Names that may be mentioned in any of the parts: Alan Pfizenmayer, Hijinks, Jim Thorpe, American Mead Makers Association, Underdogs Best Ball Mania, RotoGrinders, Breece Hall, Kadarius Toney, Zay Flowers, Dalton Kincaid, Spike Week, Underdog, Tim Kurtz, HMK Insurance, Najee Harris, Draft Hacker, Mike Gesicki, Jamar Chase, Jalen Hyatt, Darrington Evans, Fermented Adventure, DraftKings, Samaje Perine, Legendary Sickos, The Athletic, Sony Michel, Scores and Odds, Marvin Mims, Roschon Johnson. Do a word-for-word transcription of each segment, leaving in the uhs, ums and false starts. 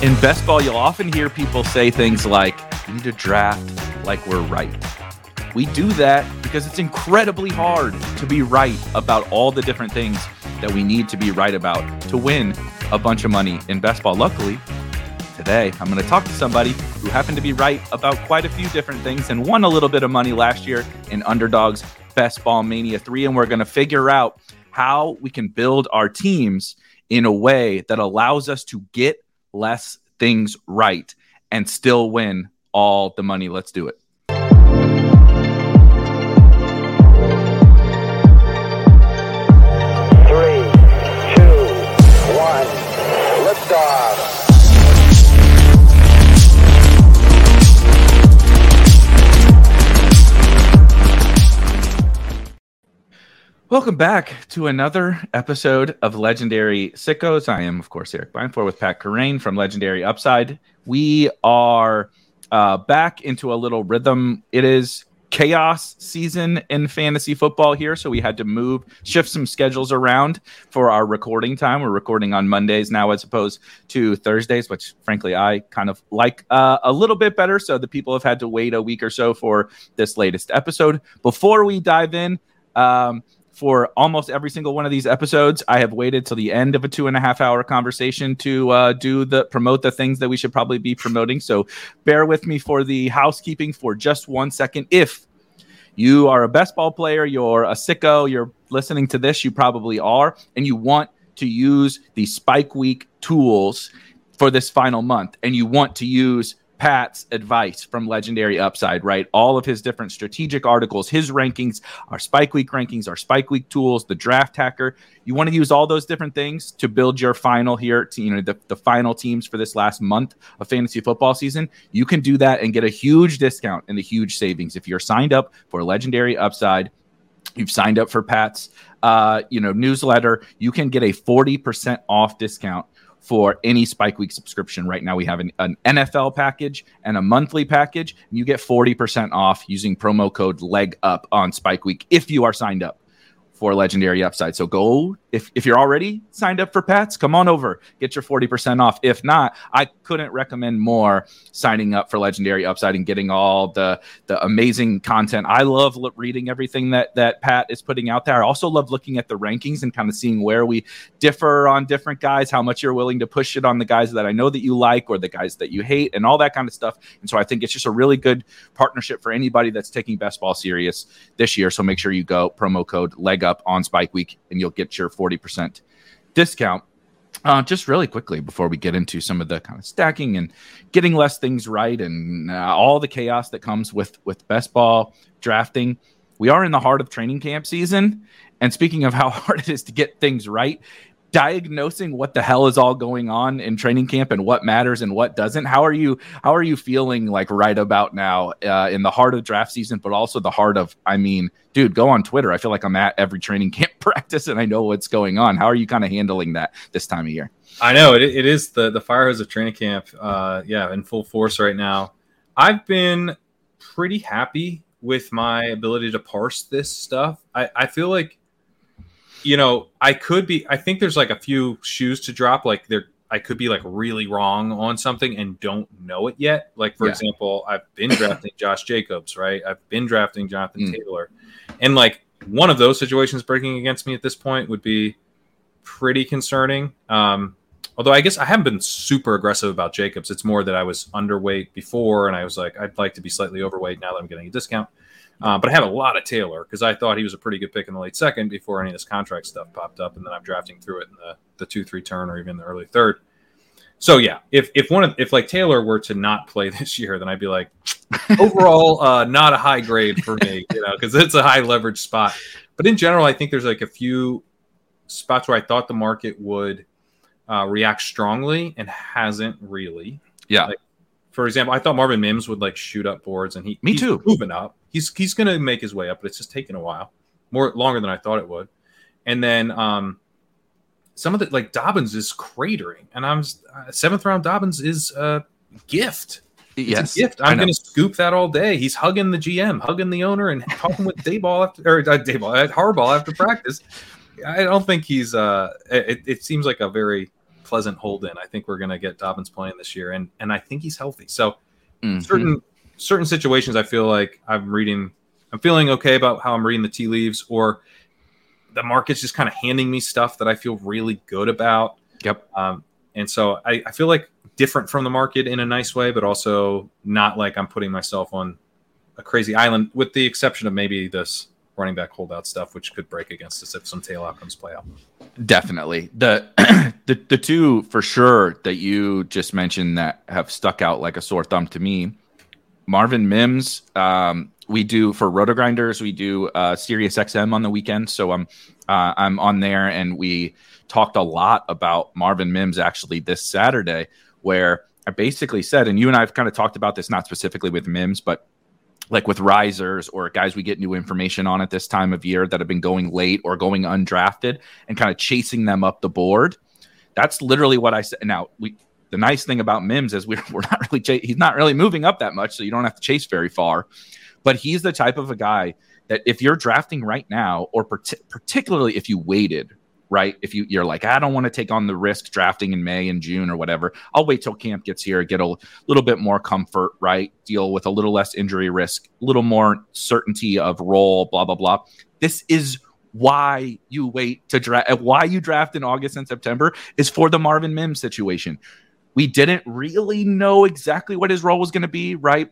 In best ball, you'll often hear people say things like, we need to draft like we're right. We do that because it's incredibly hard to be right about all the different things that we need to be right about to win a bunch of money in best ball. Luckily, today, I'm going to talk to somebody who happened to be right about quite a few different things and won a little bit of money last year in Underdogs Best Ball Mania three. And we're going to figure out how we can build our teams in a way that allows us to get less things right and still win all the money. Let's do it. Welcome back to another episode of Legendary Sickos. I am, of course, Erik Beinfor with Pat Corain from Legendary Upside. We are uh, back into a little rhythm. It is chaos season in fantasy football here, so we had to move, shift some schedules around for our recording time. We're recording on Mondays now as opposed to Thursdays, which, frankly, I kind of like uh, a little bit better, so the people have had to wait a week or so for this latest episode. Before we dive in... Um, For almost every single one of these episodes, I have waited till the end of a two and a half hour conversation to uh, do the promote the things that we should probably be promoting. So bear with me for the housekeeping for just one second. If you are a best ball player, you're a sicko, you're listening to this, you probably are, and you want to use the Spike Week tools for this final month, and you want to use Pat's advice from Legendary Upside, right? All of his different strategic articles, his rankings, our Spike Week rankings, our Spike Week tools, the Draft Hacker. You want to use all those different things to build your final here, to, you know, the, the final teams for this last month of fantasy football season. You can do that and get a huge discount and the huge savings. If you're signed up for Legendary Upside, you've signed up for Pat's uh, you know, newsletter, you can get a forty percent off discount for any Spike Week subscription. Right now we have an, an N F L package and a monthly package, and you get forty percent off using promo code LegUp on Spike Week if you are signed up for Legendary Upside. So go, if, if you're already signed up for Pat's, come on over, get your forty percent off. If not, I couldn't recommend more signing up for Legendary Upside and getting all the, the amazing content. I love lo- reading everything that, that Pat is putting out there. I also love looking at the rankings and kind of seeing where we differ on different guys, how much you're willing to push it on the guys that I know that you like or the guys that you hate and all that kind of stuff. And so I think it's just a really good partnership for anybody that's taking best ball serious this year. So make sure you go promo code LegUp up on Spike Week and you'll get your forty percent discount. Uh, just really quickly before we get into some of the kind of stacking and getting less things right and uh, all the chaos that comes with, with best ball drafting, we are in the heart of training camp season. And speaking of how hard it is to get things right, diagnosing what the hell is all going on in training camp and what matters and what doesn't. How are you, how are you feeling like right about now uh, in the heart of draft season, but also the heart of, I mean, dude, go on Twitter. I feel like I'm at every training camp practice and I know what's going on. How are you kind of handling that this time of year? I know it, it is the, the fire hose of training camp. Uh, yeah. In full force right now. I've been pretty happy with my ability to parse this stuff. I, I feel like, you know, I could be, I think there's like a few shoes to drop. Like there, I could be like really wrong on something and don't know it yet. Like, for yeah. example, I've been drafting Josh Jacobs, right? I've been drafting Jonathan mm. Taylor. And like one of those situations breaking against me at this point would be pretty concerning. Um, although I guess I haven't been super aggressive about Jacobs. It's more that I was underweight before and I was like, I'd like to be slightly overweight now that I'm getting a discount. Uh, but I have a lot of Taylor because I thought he was a pretty good pick in the late second before any of this contract stuff popped up. And then I'm drafting through it in the, the two, three turn or even the early third. So, yeah, if if one of if like Taylor were to not play this year, then I'd be like, overall, uh, not a high grade for me, you know, because it's a high leverage spot. But in general, I think there's like a few spots where I thought the market would uh, react strongly and hasn't really. Yeah. Like, for example, I thought Marvin Mims would like shoot up boards and he, Me he's too. moving up. He's he's going to make his way up, but it's just taking a while, more longer than I thought it would. And then um, some of the like Dobbins is cratering, and I'm uh, seventh round Dobbins is a gift. It's yes, a gift. I'm going to scoop that all day. He's hugging the G M, hugging the owner, and talking with Dayball after or uh, Dayball at Harbaugh after practice. I don't think he's. Uh, it, it seems like a very Pleasant Holden. I think we're going to get Dobbins playing this year, and and I think he's healthy. So mm-hmm. certain certain situations, I feel like I'm reading, I'm feeling okay about how I'm reading the tea leaves, or the market's just kind of handing me stuff that I feel really good about. Yep. Um, and so I, I feel like different from the market in a nice way, but also not like I'm putting myself on a crazy island, with the exception of maybe this running back holdout stuff, which could break against us if some tail outcomes play out. Definitely. The, the the two for sure that you just mentioned that have stuck out like a sore thumb to me, Marvin Mims. Um, we do for RotoGrinders, we do uh, Sirius X M on the weekend. So I'm uh, I'm on there, and we talked a lot about Marvin Mims actually this Saturday, where I basically said, and you and I have kind of talked about this, not specifically with Mims, but like with risers or guys we get new information on at this time of year that have been going late or going undrafted and kind of chasing them up the board. That's literally what I said. Now, we, the nice thing about Mims is we're, we're not really, ch- he's not really moving up that much, so you don't have to chase very far, but he's the type of a guy that if you're drafting right now, or per- particularly if you waited, right? If you, you're like, I don't want to take on the risk drafting in May and June or whatever, I'll wait till camp gets here, get a little bit more comfort, right? Deal with a little less injury risk, a little more certainty of role, blah, blah, blah. This is why you wait to draft. Why you draft in August and September is for the Marvin Mims situation. We didn't really know exactly what his role was going to be, right?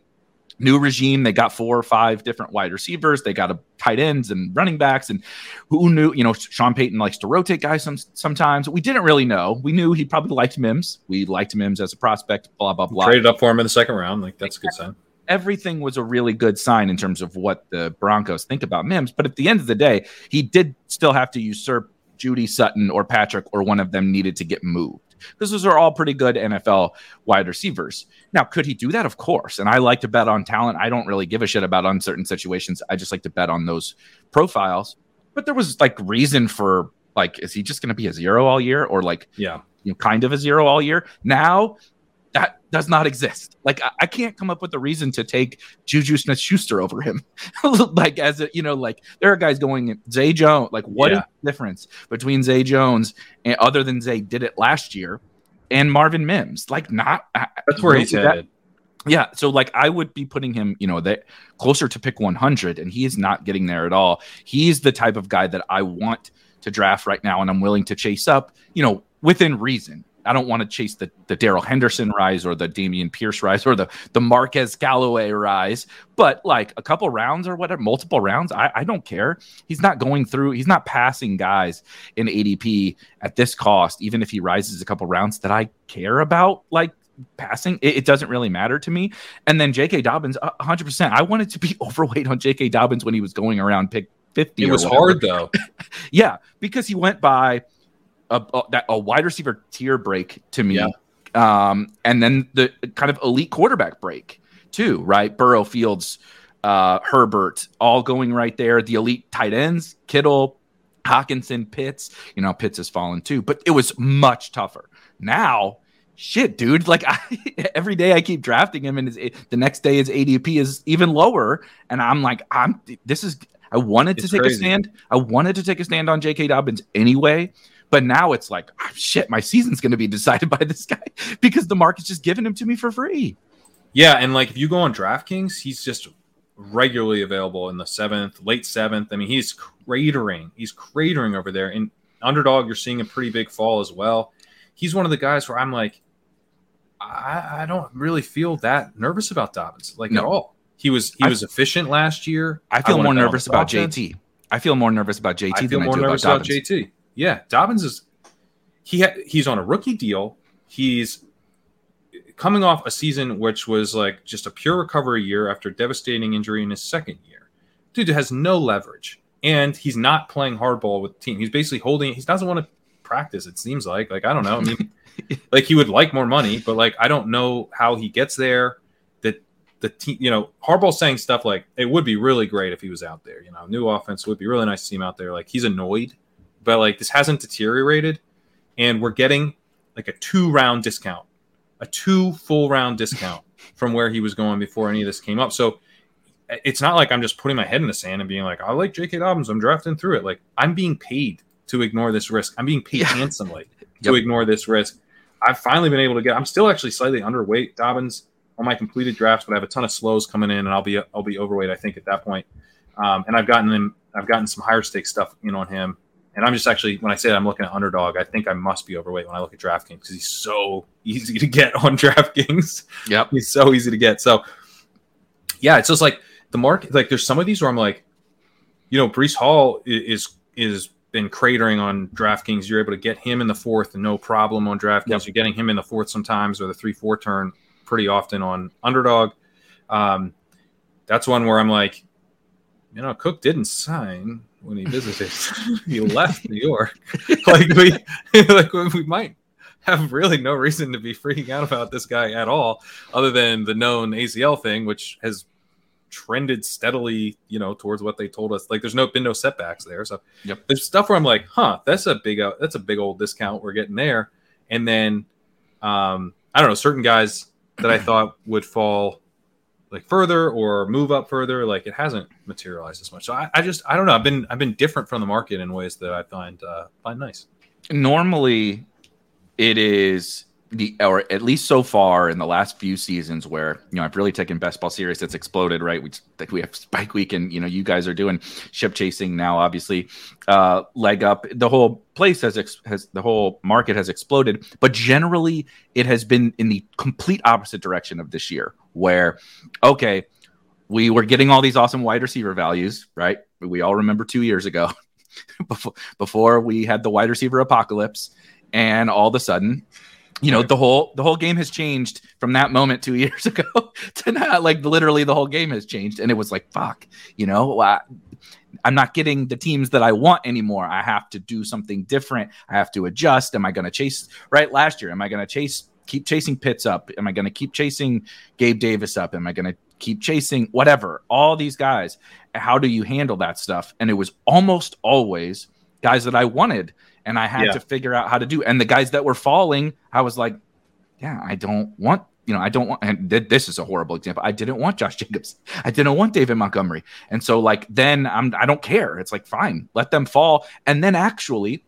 New regime, they got four or five different wide receivers. They got a tight ends and running backs, and who knew? You know, Sean Payton likes to rotate guys some, sometimes. We didn't really know. We knew he probably liked Mims. We liked Mims as a prospect. Blah blah blah. Traded up for him in the second round. Like that's a good sign. Everything was a really good sign in terms of what the Broncos think about Mims. But at the end of the day, he did still have to usurp Judy Sutton or Patrick, or one of them needed to get moved, because those are all pretty good N F L wide receivers. Now, could he do that? Of course. And I like to bet on talent. I don't really give a shit about uncertain situations. I just like to bet on those profiles. But there was like reason for like, is he just going to be a zero all year, or like, yeah, you know, kind of a zero all year? Now that does not exist. Like I, I can't come up with a reason to take Juju Smith-Schuster over him. Like as a, you know, like there are guys going Zay Jones. Like what yeah. is the difference between Zay Jones and other than Zay did it last year and Marvin Mims? Like not. That's I, where he's headed. Yeah. So like I would be putting him, you know, that closer to pick one hundred, and he is not getting there at all. He's the type of guy that I want to draft right now, and I'm willing to chase up, you know, within reason. I don't want to chase the, the Darrell Henderson rise or the Damian Pierce rise or the, the Marquez Callaway rise, but like a couple rounds or whatever, multiple rounds, I, I don't care. He's not going through, he's not passing guys in A D P at this cost, even if he rises a couple rounds that I care about, like passing. It, it doesn't really matter to me. And then J K Dobbins, one hundred percent. I wanted to be overweight on J K Dobbins when he was going around pick fifty. It was hard though. Yeah, because he went by A, a, that, a wide receiver tier break to me. Yeah. Um, and then the kind of elite quarterback break too, right? Burrow, Fields, uh, Herbert, all going right there. The elite tight ends, Kittle, Hockenson, Pitts, you know, Pitts has fallen too, but it was much tougher. Now, shit, dude, like I, every day I keep drafting him, and his, the next day his A D P is even lower. And I'm like, I'm, this is, I wanted it's to take crazy. a stand. I wanted to take a stand on J K Dobbins anyway. But now it's like, oh, shit, my season's going to be decided by this guy because the market's just giving him to me for free. Yeah, and like if you go on DraftKings, he's just regularly available in the seventh, late seventh. I mean, he's cratering. He's cratering over there. And Underdog, you're seeing a pretty big fall as well. He's one of the guys where I'm like, I, I don't really feel that nervous about Dobbins, like no. at all. He was he I, was efficient last year. I feel I more nervous about J T. I feel more nervous about J T I feel than more I do nervous about Dobbins. About J T. Yeah, Dobbins is he ha, he's on a rookie deal. He's coming off a season which was like just a pure recovery year after a devastating injury in his second year. Dude has no leverage, and he's not playing hardball with the team. He's basically holding. He doesn't want to practice. It seems like like I don't know. I mean, like he would like more money, but like I don't know how he gets there. That the team, you know, Harbaugh's saying stuff like it would be really great if he was out there. You know, new offense would be really nice to see him out there. Like he's annoyed. But like this hasn't deteriorated, and we're getting like a two round discount, a two full round discount from where he was going before any of this came up. So it's not like I'm just putting my head in the sand and being like, I like J K Dobbins, I'm drafting through it. Like I'm being paid to ignore this risk. I'm being paid yeah. handsomely yep. to ignore this risk. I've finally been able to get. I'm still actually slightly underweight Dobbins on my completed drafts, but I have a ton of slows coming in, and I'll be I'll be overweight, I think, at that point. Um, and I've gotten him. I've gotten some higher stake stuff in on him. And I'm just actually, when I say that I'm looking at Underdog, I think I must be overweight when I look at DraftKings because he's so easy to get on DraftKings. Yep, he's so easy to get. So yeah, it's just like the market. Like there's some of these where I'm like, you know, Breece Hall is is. been cratering on DraftKings. You're able to get him in the fourth and no problem on DraftKings. Yep. You're getting him in the fourth sometimes or the three, four turn pretty often on Underdog. Um, that's one where I'm like, you know, Cook didn't sign when he visited. He left New York. Like we, like we might have really no reason to be freaking out about this guy at all, other than the known A C L thing, which has trended steadily, you know, towards what they told us. Like there's no been no setbacks there. So yep. There's stuff where I'm like, huh, that's a big uh, that's a big old discount we're getting there. And then um I don't know, certain guys that I thought would fall like further or move up further, like it hasn't materialized as much. So I, I just I don't know. I've been I've been different from the market in ways that I find uh find nice. Normally it is the, or at least so far in the last few seasons where, you know, I've really taken best ball serious. It's exploded, right? We like we have Spike Week and, you know, you guys are doing ship chasing now, obviously, uh, leg up. The whole place has, ex- has the whole market has exploded, but generally it has been in the complete opposite direction of this year where, okay, we were getting all these awesome wide receiver values, right? We all remember two years ago before, before we had the wide receiver apocalypse and all of a sudden, you know, the whole the whole game has changed from that moment two years ago to now. Like literally the whole game has changed. And it was like, fuck, you know, I, I'm not getting the teams that I want anymore. I have to do something different. I have to adjust. Am I going to chase right last year? Am I going to chase, keep chasing Pitts up? Am I going to keep chasing Gabe Davis up? Am I going to keep chasing whatever? All these guys. How do you handle that stuff? And it was almost always guys that I wanted. And I had yeah. to figure out how to do. And the guys that were falling, I was like, yeah, I don't want, you know, I don't want. And th- this is a horrible example. I didn't want Josh Jacobs. I didn't want David Montgomery. And so like, then I'm, I don't care. It's like, fine, let them fall. And then actually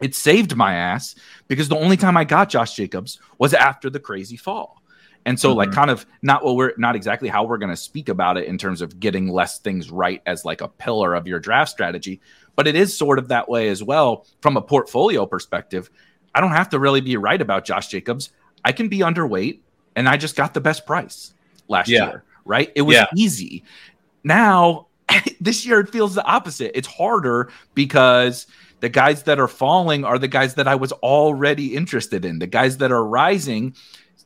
it saved my ass because the only time I got Josh Jacobs was after the crazy fall. And so mm-hmm. like kind of not what we're not exactly how we're going to speak about it in terms of getting less things right as like a pillar of your draft strategy. But it is sort of that way as well from a portfolio perspective. I don't have to really be right about Josh Jacobs. I can be underweight, and I just got the best price last yeah. year, right? It was yeah. easy. Now, this year it feels the opposite. It's harder because the guys that are falling are the guys that I was already interested in. The guys that are rising,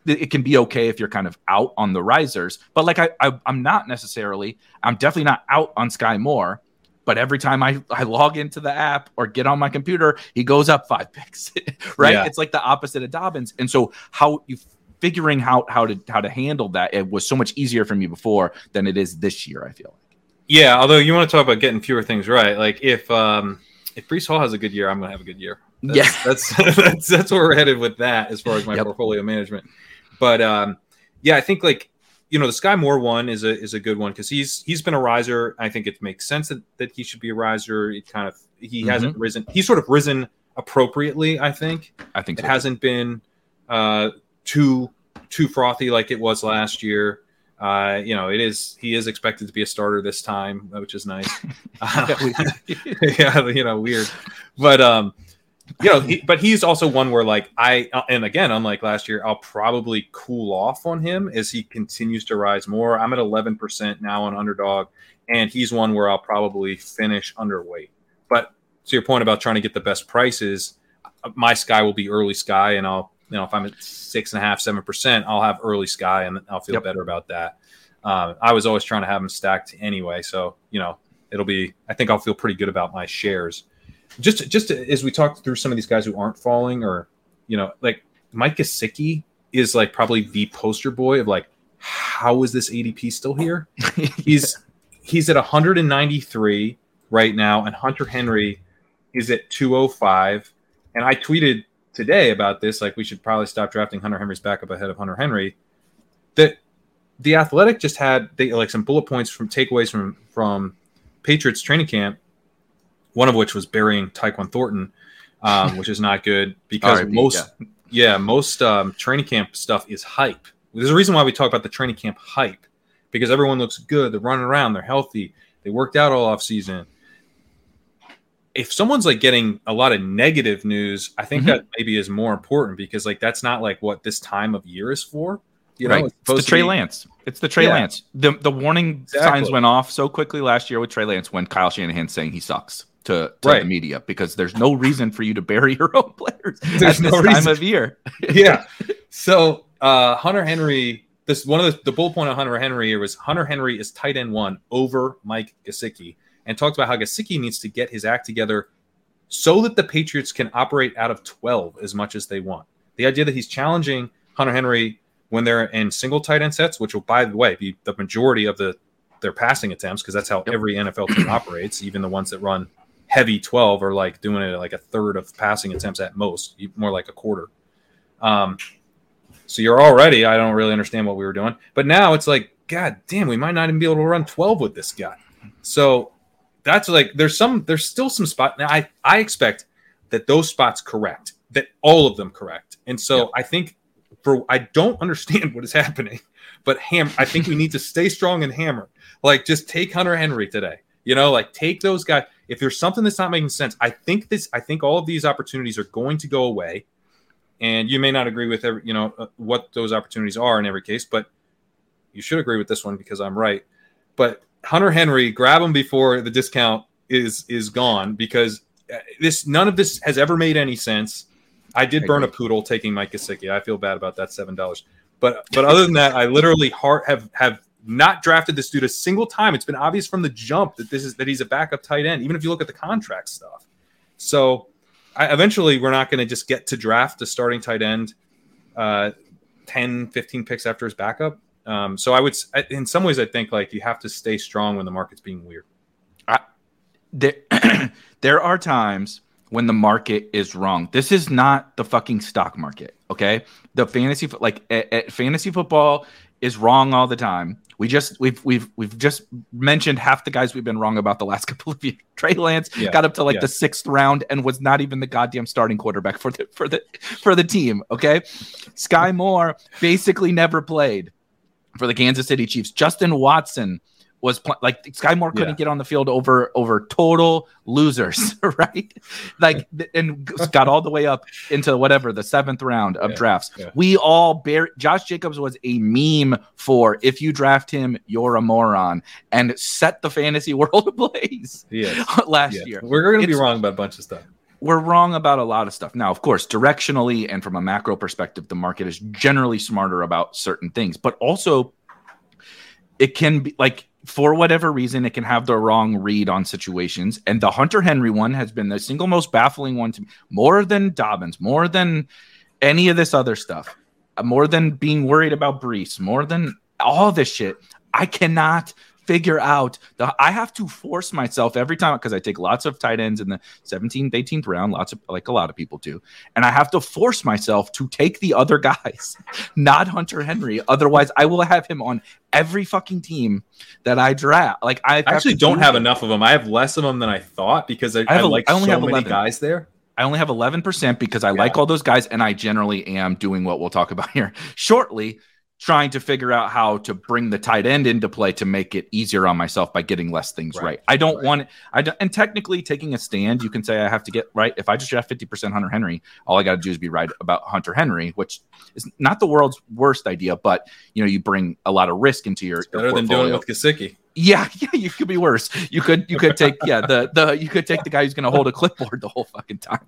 it can be okay if you're kind of out on the risers. But like I, I I'm not necessarily, I'm definitely not out on Sky Moore. But every time I, I log into the app or get on my computer, he goes up five picks, right? Yeah. It's like the opposite of Dobbins. And so how you figuring out how to how to handle that, it was so much easier for me before than it is this year, I feel like. Yeah, although you want to talk about getting fewer things right. Like if um, if Breece Hall has a good year, I'm going to have a good year. That's, yeah. that's, that's that's where we're headed with that as far as my yep. portfolio management. But um, yeah, I think like, you know, the Sky Moore one is a is a good one because he's he's been a riser. I think it makes sense that, that he should be a riser. It kind of he mm-hmm. hasn't risen. He's sort of risen appropriately. I think. I think it so. hasn't been uh, too too frothy like it was last year. Uh, you know, it is he is expected to be a starter this time, which is nice. Uh, yeah, you know, weird, but um, you know, he, but he's also one where like I and again, unlike last year, I'll probably cool off on him as he continues to rise more. I'm at eleven percent now on Underdog, and he's one where I'll probably finish underweight. But to your point about trying to get the best prices, my Sky will be early Sky, and I'll you know if I'm at six and a half, seven percent, I'll have early Sky, and I'll feel yep. better about that. Um, I was always trying to have him stacked anyway, so you know it'll be. I think I'll feel pretty good about my shares. Just just as we talked through some of these guys who aren't falling or, you know, like Mike Gesicki is like probably the poster boy of like, how is this A D P still here? yeah. He's he's at one ninety-three right now. And Hunter Henry is at two oh five. And I tweeted today about this, like we should probably stop drafting Hunter Henry's backup ahead of Hunter Henry. That the Athletic just had they like some bullet points from takeaways from from Patriots training camp. One of which was burying Tyquan Thornton, um, which is not good because R I P, most yeah. yeah, most um, training camp stuff is hype. There's a reason why we talk about the training camp hype, because everyone looks good. They're running around. They're healthy. They worked out all off season. If someone's like getting a lot of negative news, I think mm-hmm. that maybe is more important, because like that's not like what this time of year is for. You right. know, it's, it's the Trey be... Lance. It's the Trey yeah. Lance. The the warning exactly. signs went off so quickly last year with Trey Lance when Kyle Shanahan saying he sucks to, to right. the media, because there's no reason for you to bury your own players there's at no this reason. Time of year. yeah. So uh, Hunter Henry, this one of the, the bullet point on Hunter Henry here was Hunter Henry is tight end one over Mike Gesicki, and talked about how Gesicki needs to get his act together so that the Patriots can operate out of twelve as much as they want. The idea that he's challenging Hunter Henry when they're in single tight end sets, which will, by the way, be the majority of the their passing attempts, because that's how yep. every N F L team operates, even the ones that run heavy twelve are like doing it like a third of passing attempts at most, more like a quarter. Um, so you're already, I don't really understand what we were doing. But now it's like, God damn, we might not even be able to run twelve with this guy. So that's like, there's some, there's still some spot. Now I, I expect that those spots correct, that all of them correct. And so yep. I think for, I don't understand what is happening, but ham, I think we need to stay strong and hammer, like just take Hunter Henry today, you know, like take those guys. If there's something that's not making sense, I think this, I think all of these opportunities are going to go away, and you may not agree with every, you know, uh, what those opportunities are in every case, but you should agree with this one because I'm right. But Hunter Henry, grab him before the discount is is gone, because this none of this has ever made any sense. I did I burn agree. a poodle taking Mike Gesicki. I feel bad about that seven dollars. But but other than that, I literally heart have, have not drafted this dude a single time. It's been obvious from the jump that this is that he's a backup tight end, even if you look at the contract stuff. So I, eventually we're not going to just get to draft a starting tight end uh, ten, fifteen picks after his backup. Um, so I would, in some ways, I think like you have to stay strong when the market's being weird. I, there, there are times when the market is wrong. This is not the fucking stock market, okay? The fantasy, like at, at fantasy football, is wrong all the time. We just we've we've we've just mentioned half the guys we've been wrong about the last couple of years. Trey Lance yeah, got up to like yeah. the sixth round and was not even the goddamn starting quarterback for the for the for the team. Okay, Sky Moore basically never played for the Kansas City Chiefs. Justin Watson was pl- like Sky Moore couldn't yeah. get on the field over over total losers, right? Like and got all the way up into whatever the seventh round of yeah, drafts. Yeah. We all bear Josh Jacobs was a meme for if you draft him, you're a moron, and set the fantasy world ablaze yes. last yes. year. We're going to be wrong about a bunch of stuff. We're wrong about a lot of stuff. Now, of course, directionally and from a macro perspective, the market is generally smarter about certain things, but also it can be like, for whatever reason, it can have the wrong read on situations. And the Hunter Henry one has been the single most baffling one to me, more than Dobbins, more than any of this other stuff, more than being worried about Brees, more than all this shit. I cannot figure out the I have to force myself every time, because I take lots of tight ends in the seventeenth, eighteenth round, lots of like a lot of people do, and I have to force myself to take the other guys, not Hunter Henry, otherwise I will have him on every fucking team that I draft. Like I actually don't do have it. enough of them. I have less of them than I thought, because I, I, have a, I like I only so have many eleven guys there. I only have eleven percent because I yeah. like all those guys, and I generally am doing what we'll talk about here shortly, trying to figure out how to bring the tight end into play to make it easier on myself by getting less things right. right. I don't right. want I don't, and technically taking a stand, you can say I have to get right. If I just draft fifty percent Hunter Henry, all I got to do is be right about Hunter Henry, which is not the world's worst idea, but you know, you bring a lot of risk into your, it's better your than doing it with Gesicki. Yeah, yeah, you could be worse. You could you could take yeah, the the you could take the guy who's going to hold a clipboard the whole fucking time.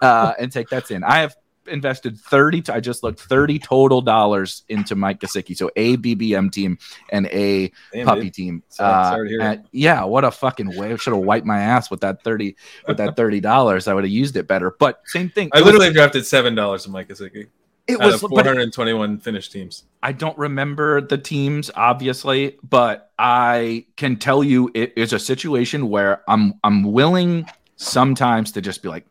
Uh, and take that stand. I have invested thirty I just looked thirty total dollars into Mike Gesicki, so a B B M team and a Damn, puppy dude. team. Uh, and, yeah, what a fucking way! I should have wiped my ass with that thirty with that thirty dollars. I would have used it better. But same thing. I literally was, drafted seven dollars in Mike Gesicki. It was four hundred and twenty-one finished teams. I don't remember the teams, obviously, but I can tell you it is a situation where I'm I'm willing sometimes to just be like,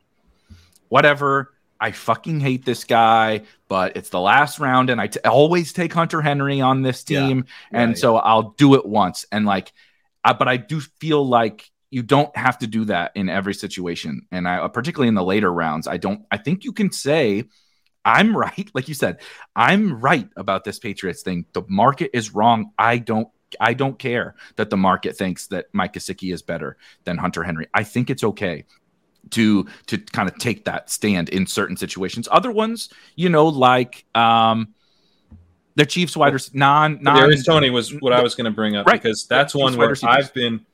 whatever. I fucking hate this guy, but it's the last round, and I t- always take Hunter Henry on this team, yeah, and yeah, so yeah. I'll do it once. And like, I, but I do feel like you don't have to do that in every situation, and I, particularly in the later rounds, I don't. I think you can say I'm right. Like you said, I'm right about this Patriots thing. The market is wrong. I don't I don't care that the market thinks that Mike Gesicki is better than Hunter Henry. I think it's okay to to kind of take that stand in certain situations. Other ones, you know, like um, the Chiefs wide receiver. Non, non, Kadarius Toney was what I was going to bring up, right, because that's yeah, one where I've been.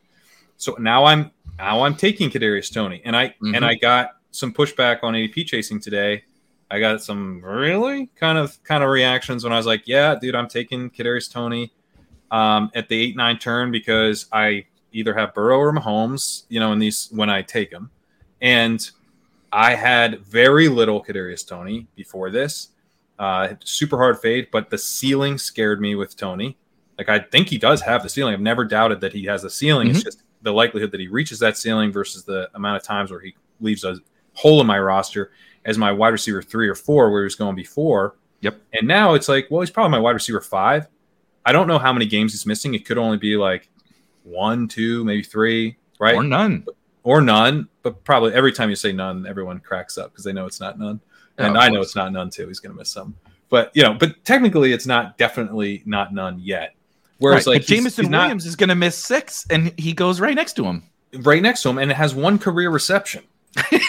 So now I'm now I'm taking Kadarius Toney, and I mm-hmm. and I got some pushback on A D P chasing today. I got some really kind of kind of reactions when I was like, yeah, dude, I'm taking Kadarius Toney um, at the eight nine turn because I either have Burrow or Mahomes, you know, in these when I take them. And I had very little Kadarius Toney before this. Uh, super hard fade, but the ceiling scared me with Toney. Like, I think he does have the ceiling. I've never doubted that he has the ceiling. Mm-hmm. It's just the likelihood that he reaches that ceiling versus the amount of times where he leaves a hole in my roster as my wide receiver three or four, where he was going before. Yep. And now it's like, well, he's probably my wide receiver five. I don't know how many games he's missing. It could only be like one, two, maybe three, right? Or none. Or none. But probably every time you say none, everyone cracks up because they know it's not none. And oh, I know it's not none too. He's going to miss some. But, you know, but technically it's not definitely not none yet. Whereas right. like Jameson Williams not, is going to miss six and he goes right next to him. Right next to him. And it has one career reception.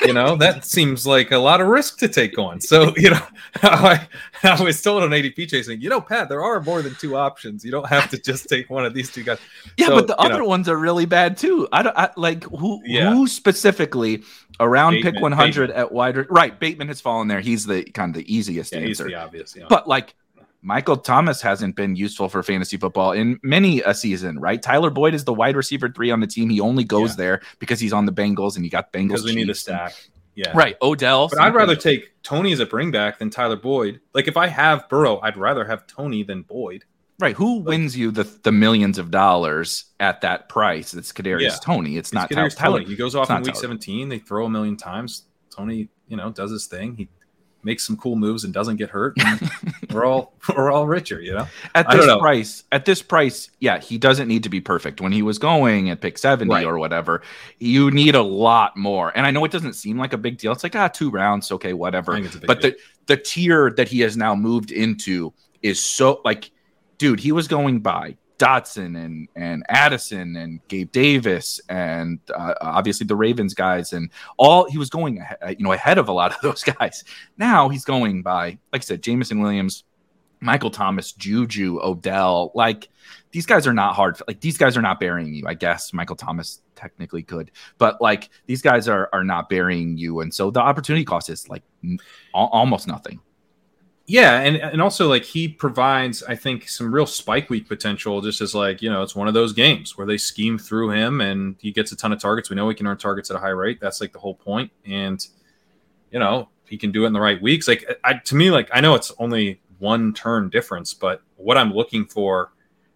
You know, that seems like a lot of risk to take on. So, you know, I, I was told on A D P chasing, you know, Pat, there are more than two options. You don't have to just take one of these two guys. Yeah, so, but the other know. ones are really bad too. I don't I, like who yeah. who specifically around Bateman, pick one hundred Bateman. At wider. Right, Bateman has fallen there. He's the kind of the easiest yeah, answer. He's the obvious, yeah. But like Michael Thomas hasn't been useful for fantasy football in many a season, right? Tyler Boyd is the wide receiver three on the team. He only goes yeah. there because he's on the Bengals and you got Bengals. Because we need a stack. Yeah. Right. Odell. But I'd rather like take Toney as a bring back than Tyler Boyd. Like if I have Burrow, I'd rather have Toney than Boyd. Right. Who but, wins you the, the millions of dollars at that price? It's Kadarius yeah. Toney. It's, it's not Kadarius Tyler. Toney. He goes off it's in week Tyler. seventeen. They throw a million times. Toney, you know, does his thing. He makes some cool moves and doesn't get hurt. We're all we're all richer, you know. At this know. price, at this price, yeah, he doesn't need to be perfect. When he was going at pick seventy right. or whatever, you need a lot more. And I know it doesn't seem like a big deal. It's like ah, two rounds, okay, whatever. But deal. the the tier that he has now moved into is so like, dude, he was going by Dotson and and Addison and Gabe Davis and uh, obviously the Ravens guys and all he was going you know ahead of a lot of those guys. Now he's going by, like I said, Jameson Williams, Michael Thomas, Juju, Odell. Like these guys are not hard. Like these guys are not burying you. I guess Michael Thomas technically could, but like these guys are are not burying you, and so the opportunity cost is like n- almost nothing. Yeah, and, and also, like, he provides, I think, some real spike week potential just as, like, you know, it's one of those games where they scheme through him and he gets a ton of targets. We know he can earn targets at a high rate. That's, like, the whole point. And, you know, he can do it in the right weeks. Like, I, to me, like, I know it's only one turn difference, but what I'm looking for,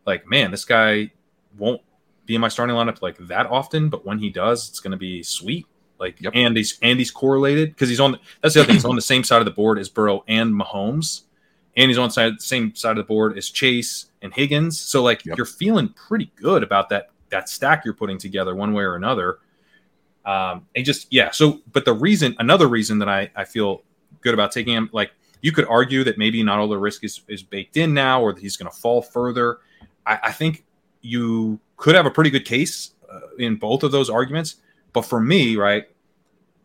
like, man, this guy won't be in my starting lineup, like, that often. But when he does, it's going to be sweet. Like yep. and he's and he's correlated because he's on. The, that's the other thing. He's on the same side of the board as Burrow and Mahomes, and he's on side the same side of the board as Chase and Higgins. So like yep. you're feeling pretty good about that that stack you're putting together one way or another. Um, and just yeah. So but the reason another reason that I, I feel good about taking him, like you could argue that maybe not all the risk is, is baked in now, or that he's going to fall further. I, I think you could have a pretty good case uh, in both of those arguments. But for me, right,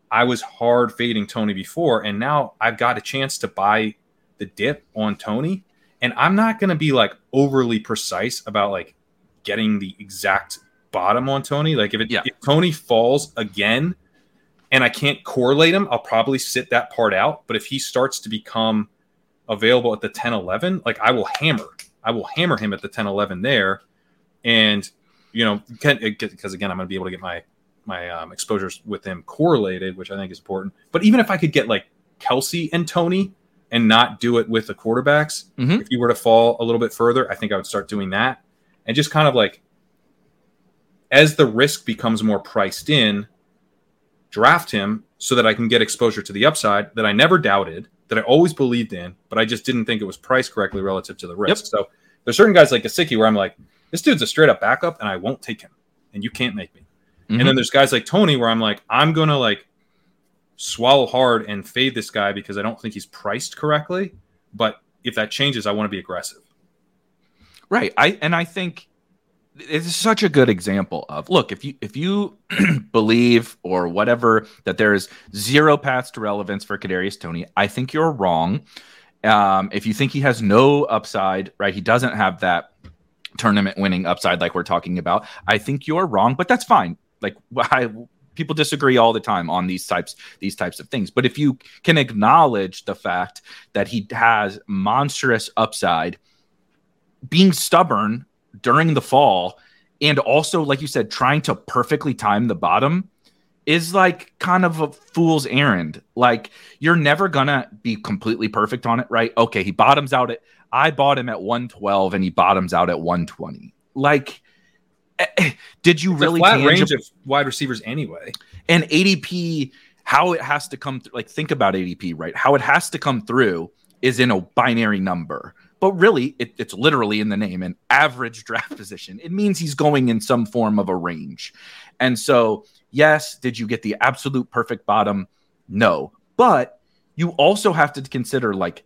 I was hard fading Toney before, and now I've got a chance to buy the dip on Toney. And I'm not going to be, like, overly precise about, like, getting the exact bottom on Toney. Like, if, it, yeah. if Toney falls again and I can't correlate him, I'll probably sit that part out. But if he starts to become available at the ten eleven, like, I will hammer. I will hammer him at the ten eleven there. And, you know, because, again, I'm going to be able to get my – my um, exposures with him correlated, which I think is important. But even if I could get like Kelsey and Toney and not do it with the quarterbacks, mm-hmm. if you were to fall a little bit further, I think I would start doing that. And just kind of like, as the risk becomes more priced in, draft him so that I can get exposure to the upside that I never doubted, that I always believed in, but I just didn't think it was priced correctly relative to the risk. Yep. So there's certain guys like Gesicki where I'm like, this dude's a straight up backup and I won't take him and you can't make me. Mm-hmm. And then there's guys like Toney where I'm like, I'm going to like swallow hard and fade this guy because I don't think he's priced correctly. But if that changes, I want to be aggressive. Right. I and I think it's such a good example of, look, if you if you believe or whatever that there is zero paths to relevance for Kadarius Toney, I think you're wrong. Um, if you think he has no upside, right, he doesn't have that tournament winning upside like we're talking about, I think you're wrong, but that's fine. Like I, people disagree all the time on these types these types of things. But if you can acknowledge the fact that he has monstrous upside, being stubborn during the fall and also, like you said, trying to perfectly time the bottom is like kind of a fool's errand. Like you're never going to be completely perfect on it, right? Okay, he bottoms out at, I bought him at one twelve and he bottoms out at one twenty. Like, did you it's really a flat tangib- range of wide receivers anyway? And A D P, how it has to come through, like think about A D P, right? How it has to come through is in a binary number. But really, it, it's literally in the name, an average draft position. It means he's going in some form of a range. And so, yes, did you get the absolute perfect bottom? No. But you also have to consider, like,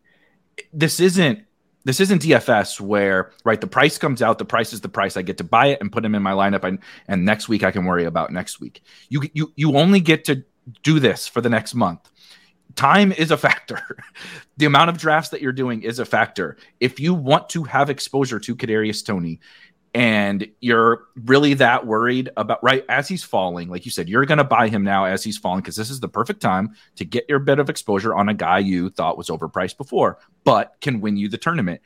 this isn't this isn't D F S where, right, the price comes out, the price is the price. I get to buy it and put him in my lineup, and, and next week I can worry about next week. You you you only get to do this for the next month. Time is a factor. The amount of drafts that you're doing is a factor. If you want to have exposure to Kadarius Toney and you're really that worried about, right, as he's falling, like you said, you're going to buy him now as he's falling because this is the perfect time to get your bit of exposure on a guy you thought was overpriced before, but can win you the tournament.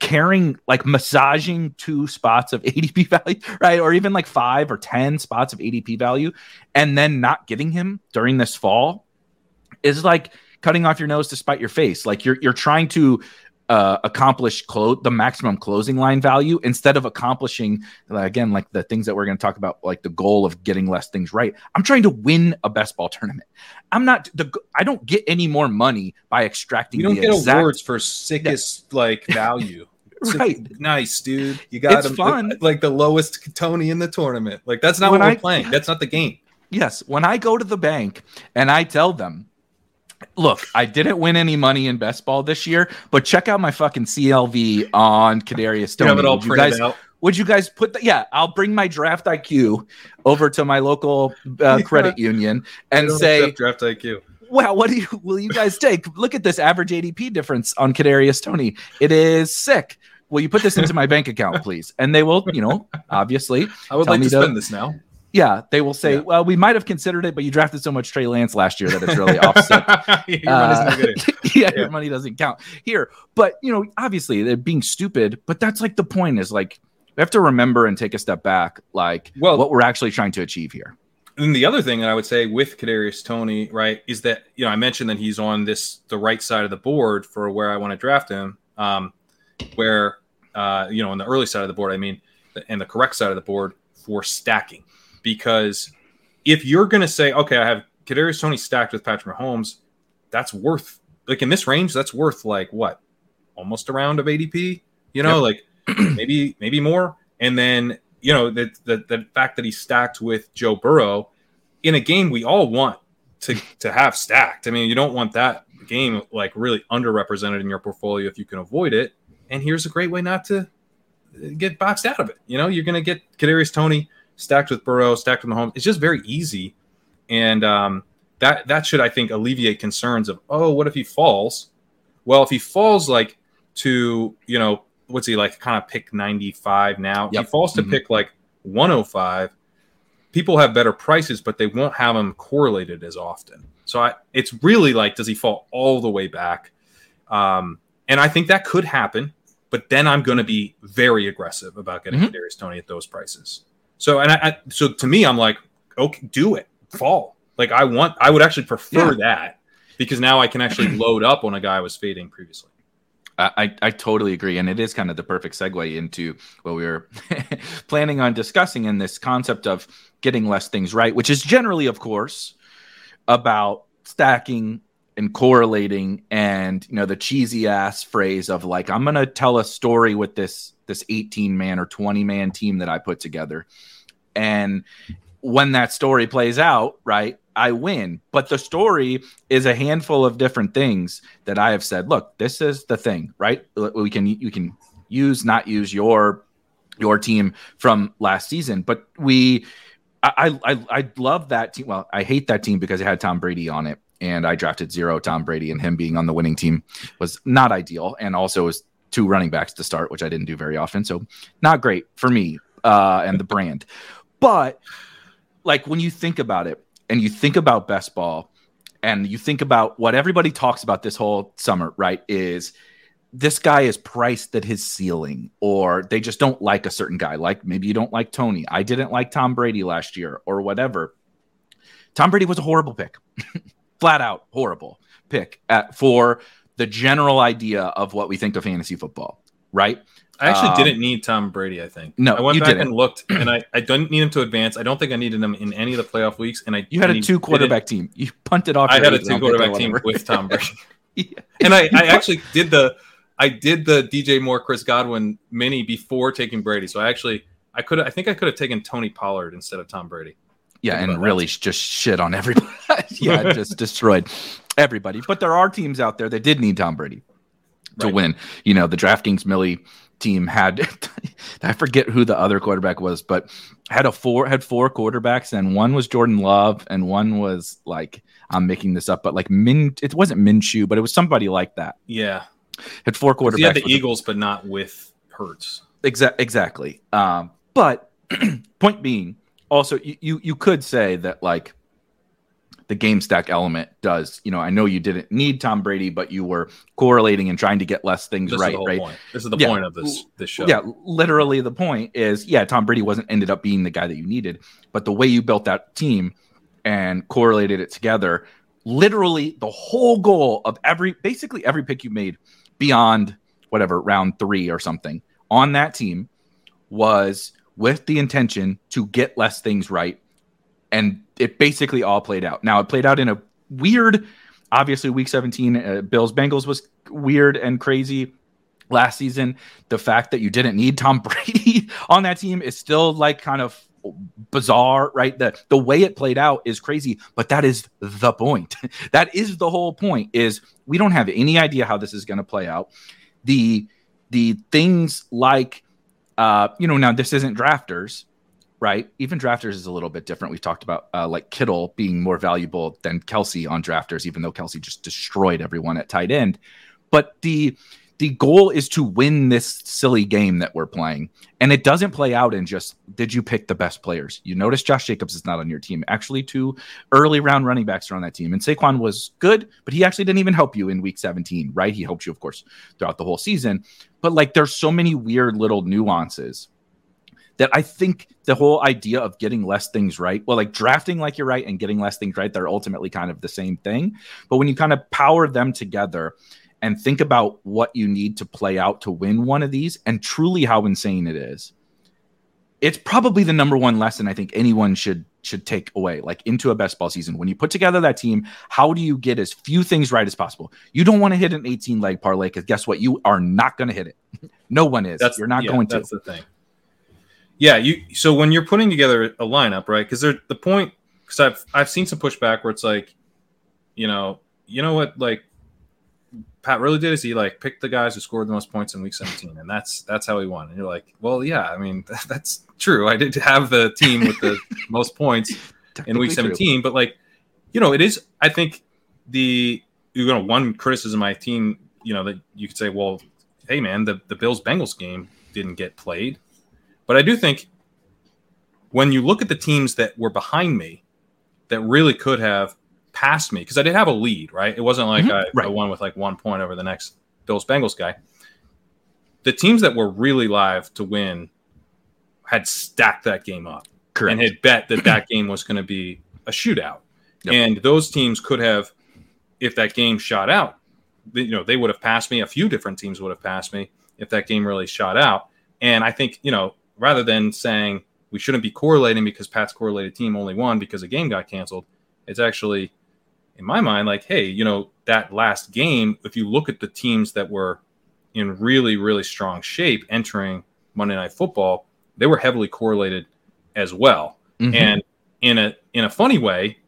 Carrying, like massaging two spots of A D P value, right? Or even like five or ten spots of A D P value, and then not getting him during this fall is like cutting off your nose to spite your face. Like you're you're trying to uh, accomplish clo- the maximum closing line value instead of accomplishing, again, like the things that we're going to talk about, like the goal of getting less things right. I'm trying to win a best ball tournament. I'm not. The, I don't get any more money by extracting. You don't the get exact awards for sickest that, like value. Right. Nice, dude. You got it's him, fun. Like the lowest Tony in the tournament. Like that's not when what I, we're playing. That's not the game. Yes. When I go to the bank and I tell them, look, I didn't win any money in best ball this year, but check out my fucking C L V on Kadarius Toney. You have it all printed guys, out. Would you guys put that? Yeah, I'll bring my draft I Q over to my local uh, credit union and say, draft I Q. Well, what do you, will you guys take? Look at this average A D P difference on Kadarius Toney. It is sick. Will you put this into my bank account, please? And they will, you know, obviously. I would like to spend this now. Yeah, they will say, yeah. Well, we might have considered it, but you drafted so much Trey Lance last year that it's really offset. yeah, your, uh, yeah, yeah, your money doesn't count here. But, you know, obviously they're being stupid, but that's like the point is like we have to remember and take a step back, like well, what we're actually trying to achieve here. And the other thing that I would say with Kadarius Toney, right, is that, you know, I mentioned that he's on this the right side of the board for where I want to draft him, um, where, uh, you know, on the early side of the board, I mean, and the correct side of the board for stacking. Because if you're going to say, okay, I have Kadarius Toney stacked with Patrick Mahomes, that's worth, like in this range, that's worth like what? Almost a round of A D P, you know, yep. like maybe maybe more. And then, you know, the, the the fact that he's stacked with Joe Burrow in a game we all want to, to have stacked. I mean, you don't want that game like really underrepresented in your portfolio if you can avoid it. And here's a great way not to get boxed out of it. You know, you're going to get Kadarius Toney stacked with Burrow, stacked with Mahomes. It's just very easy. And um, that that should, I think, alleviate concerns of, oh, what if he falls? Well, if he falls like to, you know, what's he like, kind of pick ninety-five now. Yep. If he falls to mm-hmm. pick like one oh five, people have better prices, but they won't have them correlated as often. So I, it's really like, does he fall all the way back? Um, and I think that could happen, but then I'm going to be very aggressive about getting mm-hmm. Kadarius Toney at those prices. So and I, I so to me I'm like, okay, do it, fall. Like I want, I would actually prefer yeah. that because now I can actually load up on a guy I was fading previously. I, I totally agree, and it is kind of the perfect segue into what we were planning on discussing in this concept of getting less things right, which is generally, of course, about stacking and correlating, and you know the cheesy ass phrase of like, I'm gonna tell a story with this. this eighteen man or twenty man team that I put together. And when that story plays out, right, I win. But the story is a handful of different things that I have said, look, this is the thing, right? We can, you can use, not use your, your team from last season, but we, I, I, I love that team. Well, I hate that team because it had Tom Brady on it and I drafted zero Tom Brady, and him being on the winning team was not ideal. And also was two running backs to start, which I didn't do very often. So not great for me uh, and the brand, but like when you think about it and you think about best ball and you think about what everybody talks about this whole summer, right, is this guy is priced at his ceiling, or they just don't like a certain guy. Like maybe you don't like Tony. I didn't like Tom Brady last year or whatever. Tom Brady was a horrible pick, flat out horrible pick at, for the general idea of what we think of fantasy football, right? I actually um, didn't need Tom Brady, I think. No, I went you back didn't. and looked, and I, I didn't need him to advance. I don't think I needed him in any of the playoff weeks. And I You had a two-quarterback team. You punted off. I had a two-quarterback team with Tom Brady. yeah. And I, I actually did the I did the D J Moore, Chris Godwin mini before taking Brady. So I actually I could I think I could have taken Tony Pollard instead of Tom Brady. Yeah, and really that. just shit on everybody. yeah, just destroyed everybody. But there are teams out there that did need Tom Brady to right. win. You know, the DraftKings Millie team had I forget who the other quarterback was, but had a four had four quarterbacks, and one was Jordan Love and one was like, I'm making this up, but like Min it wasn't Minshew, but it was somebody like that. Yeah. Had four quarterbacks. He had the Eagles, a, but not with Hurts. Exa- exactly. Um, but point being, also you, you you could say that like the game stack element does, you know, I know you didn't need Tom Brady, but you were correlating and trying to get less things this right. Is the whole right? Point. This is the yeah. point of this, this show. Yeah. Literally the point is, yeah, Tom Brady wasn't ended up being the guy that you needed, but the way you built that team and correlated it together, literally the whole goal of every, basically every pick you made beyond whatever round three or something on that team was with the intention to get less things right. And it basically all played out. Now, it played out in a weird, obviously, week seventeen, uh, Bills-Bengals was weird and crazy last season. The fact that you didn't need Tom Brady on that team is still, like, kind of bizarre, right? The, the way it played out is crazy, but that is the point. That is the whole point, is we don't have any idea how this is going to play out. The, the things like, uh, you know, now this isn't drafters, right? Even drafters is a little bit different. We've talked about uh, like Kittle being more valuable than Kelsey on drafters, even though Kelsey just destroyed everyone at tight end. But the the goal is to win this silly game that we're playing. And it doesn't play out in just, did you pick the best players? You notice Josh Jacobs is not on your team. Actually, two early round running backs are on that team. And Saquon was good, but he actually didn't even help you in week seventeen, right? He helped you, of course, throughout the whole season. But like, there's so many weird little nuances that I think the whole idea of getting less things right, well, like drafting like you're right and getting less things right, they're ultimately kind of the same thing. But when you kind of power them together and think about what you need to play out to win one of these and truly how insane it is, it's probably the number one lesson I think anyone should should take away, like into a best ball season. When you put together that team, how do you get as few things right as possible? You don't want to hit an eighteen-leg parlay because guess what? You are not going to hit it. No one is. That's, you're not yeah, going to. That's the thing. Yeah, you. So when you're putting together a lineup, right? Because the point, because I've I've seen some pushback where it's like, you know, you know what, like Pat really did is he like picked the guys who scored the most points in week seventeen, and that's that's how he won. And you're like, well, yeah, I mean that, that's true. I did have the team with the most points in week seventeen, true. But like, you know, it is. I think the you're gonna one criticism of my team, you know, that you could say, well, hey man, the the Bills Bengals game didn't get played. But I do think when you look at the teams that were behind me that really could have passed me, because I did have a lead, right? It wasn't like mm-hmm. I, right. I won with like one point over the next Bills-Bengals guy. The teams that were really live to win had stacked that game up. Correct. And had bet that that game was going to be a shootout. Yep. And those teams could have, if that game shot out, you know, they would have passed me. A few different teams would have passed me if that game really shot out. And I think, you know, rather than saying we shouldn't be correlating because Pat's correlated team only won because a game got canceled, it's actually, in my mind, like, hey, you know, that last game, if you look at the teams that were in really, really strong shape entering Monday Night Football, they were heavily correlated as well. Mm-hmm. And in a in a funny way,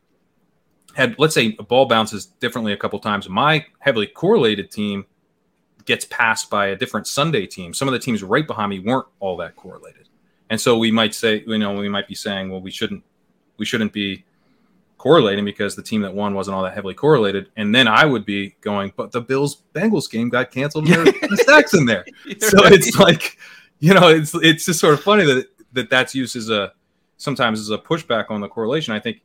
had, let's say a ball bounces differently a couple times, my heavily correlated team gets passed by a different Sunday team. Some of the teams right behind me weren't all that correlated. And so we might say, you know, we might be saying, well, we shouldn't we shouldn't be correlating because the team that won wasn't all that heavily correlated. And then I would be going, but the Bills-Bengals game got canceled and there were sacks in there. You're so right. It's like, you know, it's it's just sort of funny that that that's used as a sometimes as a pushback on the correlation. I think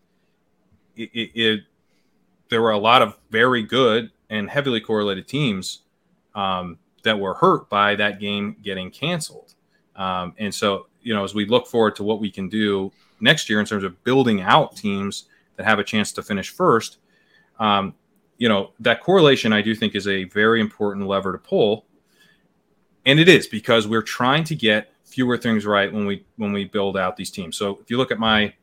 it, it, it there were a lot of very good and heavily correlated teams um, that were hurt by that game getting canceled. Um, and so, you know, as we look forward to what we can do next year in terms of building out teams that have a chance to finish first, um, you know, that correlation I do think is a very important lever to pull. And it is because we're trying to get fewer things right when we when we build out these teams. So if you look at my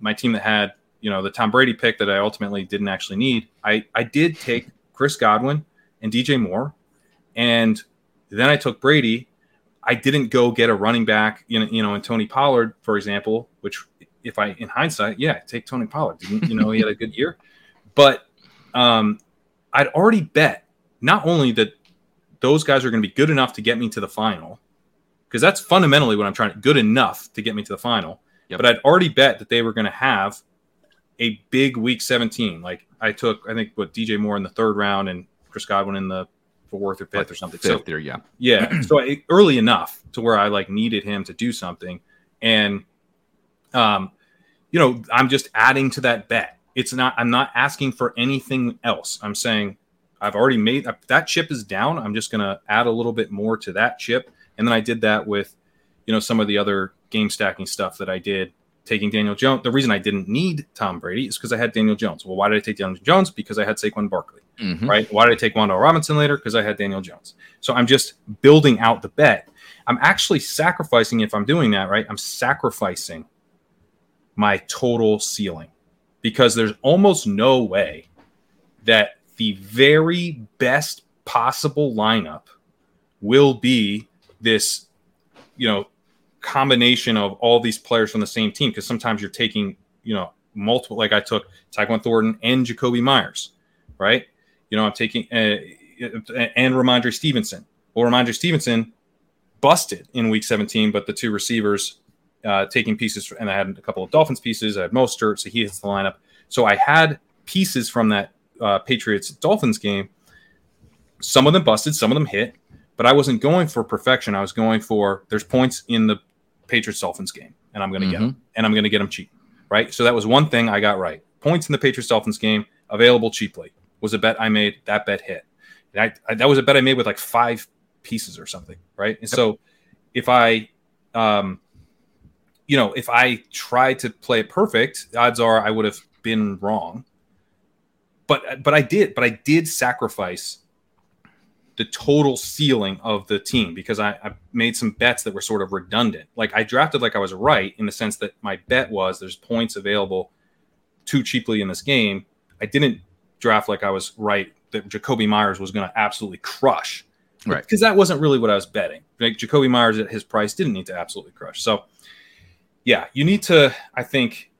my team that had, you know, the Tom Brady pick that I ultimately didn't actually need, I, I did take Chris Godwin and D J Moore, and then I took Brady. I didn't go get a running back, you know, you know, and Tony Pollard, for example, which if I, in hindsight, yeah, take Tony Pollard. Didn't, you know, he had a good year, but um, I'd already bet not only that those guys are going to be good enough to get me to the final, because that's fundamentally what I'm trying to, good enough to get me to the final, yep. But I'd already bet that they were going to have a big week seventeen. Like I took, I think what D J Moore in the third round and Chris Godwin in the fourth or fifth like or something. Fifth so there, yeah. Yeah. So I, early enough to where I like needed him to do something. And, um, you know, I'm just adding to that bet. It's not, I'm not asking for anything else. I'm saying I've already made that chip is down. I'm just going to add a little bit more to that chip. And then I did that with, you know, some of the other game stacking stuff that I did, taking Daniel Jones. The reason I didn't need Tom Brady is because I had Daniel Jones. Well, why did I take Daniel Jones? Because I had Saquon Barkley. Mm-hmm. Right? Why did I take Wan'Dale Robinson later? Because I had Daniel Jones. So I'm just building out the bet. I'm actually sacrificing, if I'm doing that, right? I'm sacrificing my total ceiling because there's almost no way that the very best possible lineup will be this, you know, combination of all these players from the same team. Because sometimes you're taking, you know, multiple, like I took Tyquan Thornton and Jacoby Myers, right? You know, I'm taking uh, and Ramondre Stevenson. Well, Ramondre Stevenson busted in week seventeen, but the two receivers uh, taking pieces, and I had a couple of Dolphins pieces. I had Mostert, so he hits the lineup. So I had pieces from that uh, Patriots-Dolphins game. Some of them busted, some of them hit, but I wasn't going for perfection. I was going for there's points in the Patriots-Dolphins game, and I'm going to mm-hmm. get them, and I'm going to get them cheap, right? So that was one thing I got right. Points in the Patriots-Dolphins game, available cheaply. Was a bet I made. That bet hit. I, I, that was a bet I made with like five pieces or something, right? And so, if I, um, you know, if I tried to play it perfect, odds are I would have been wrong. But but I did. But I did sacrifice the total ceiling of the team because I, I made some bets that were sort of redundant. Like I drafted like I was right in the sense that my bet was there's points available too cheaply in this game. I didn't draft like I was right that Jacoby Myers was going to absolutely crush, right? Because that wasn't really what I was betting. Like Jacoby Myers at his price didn't need to absolutely crush. So, yeah, you need to, I think,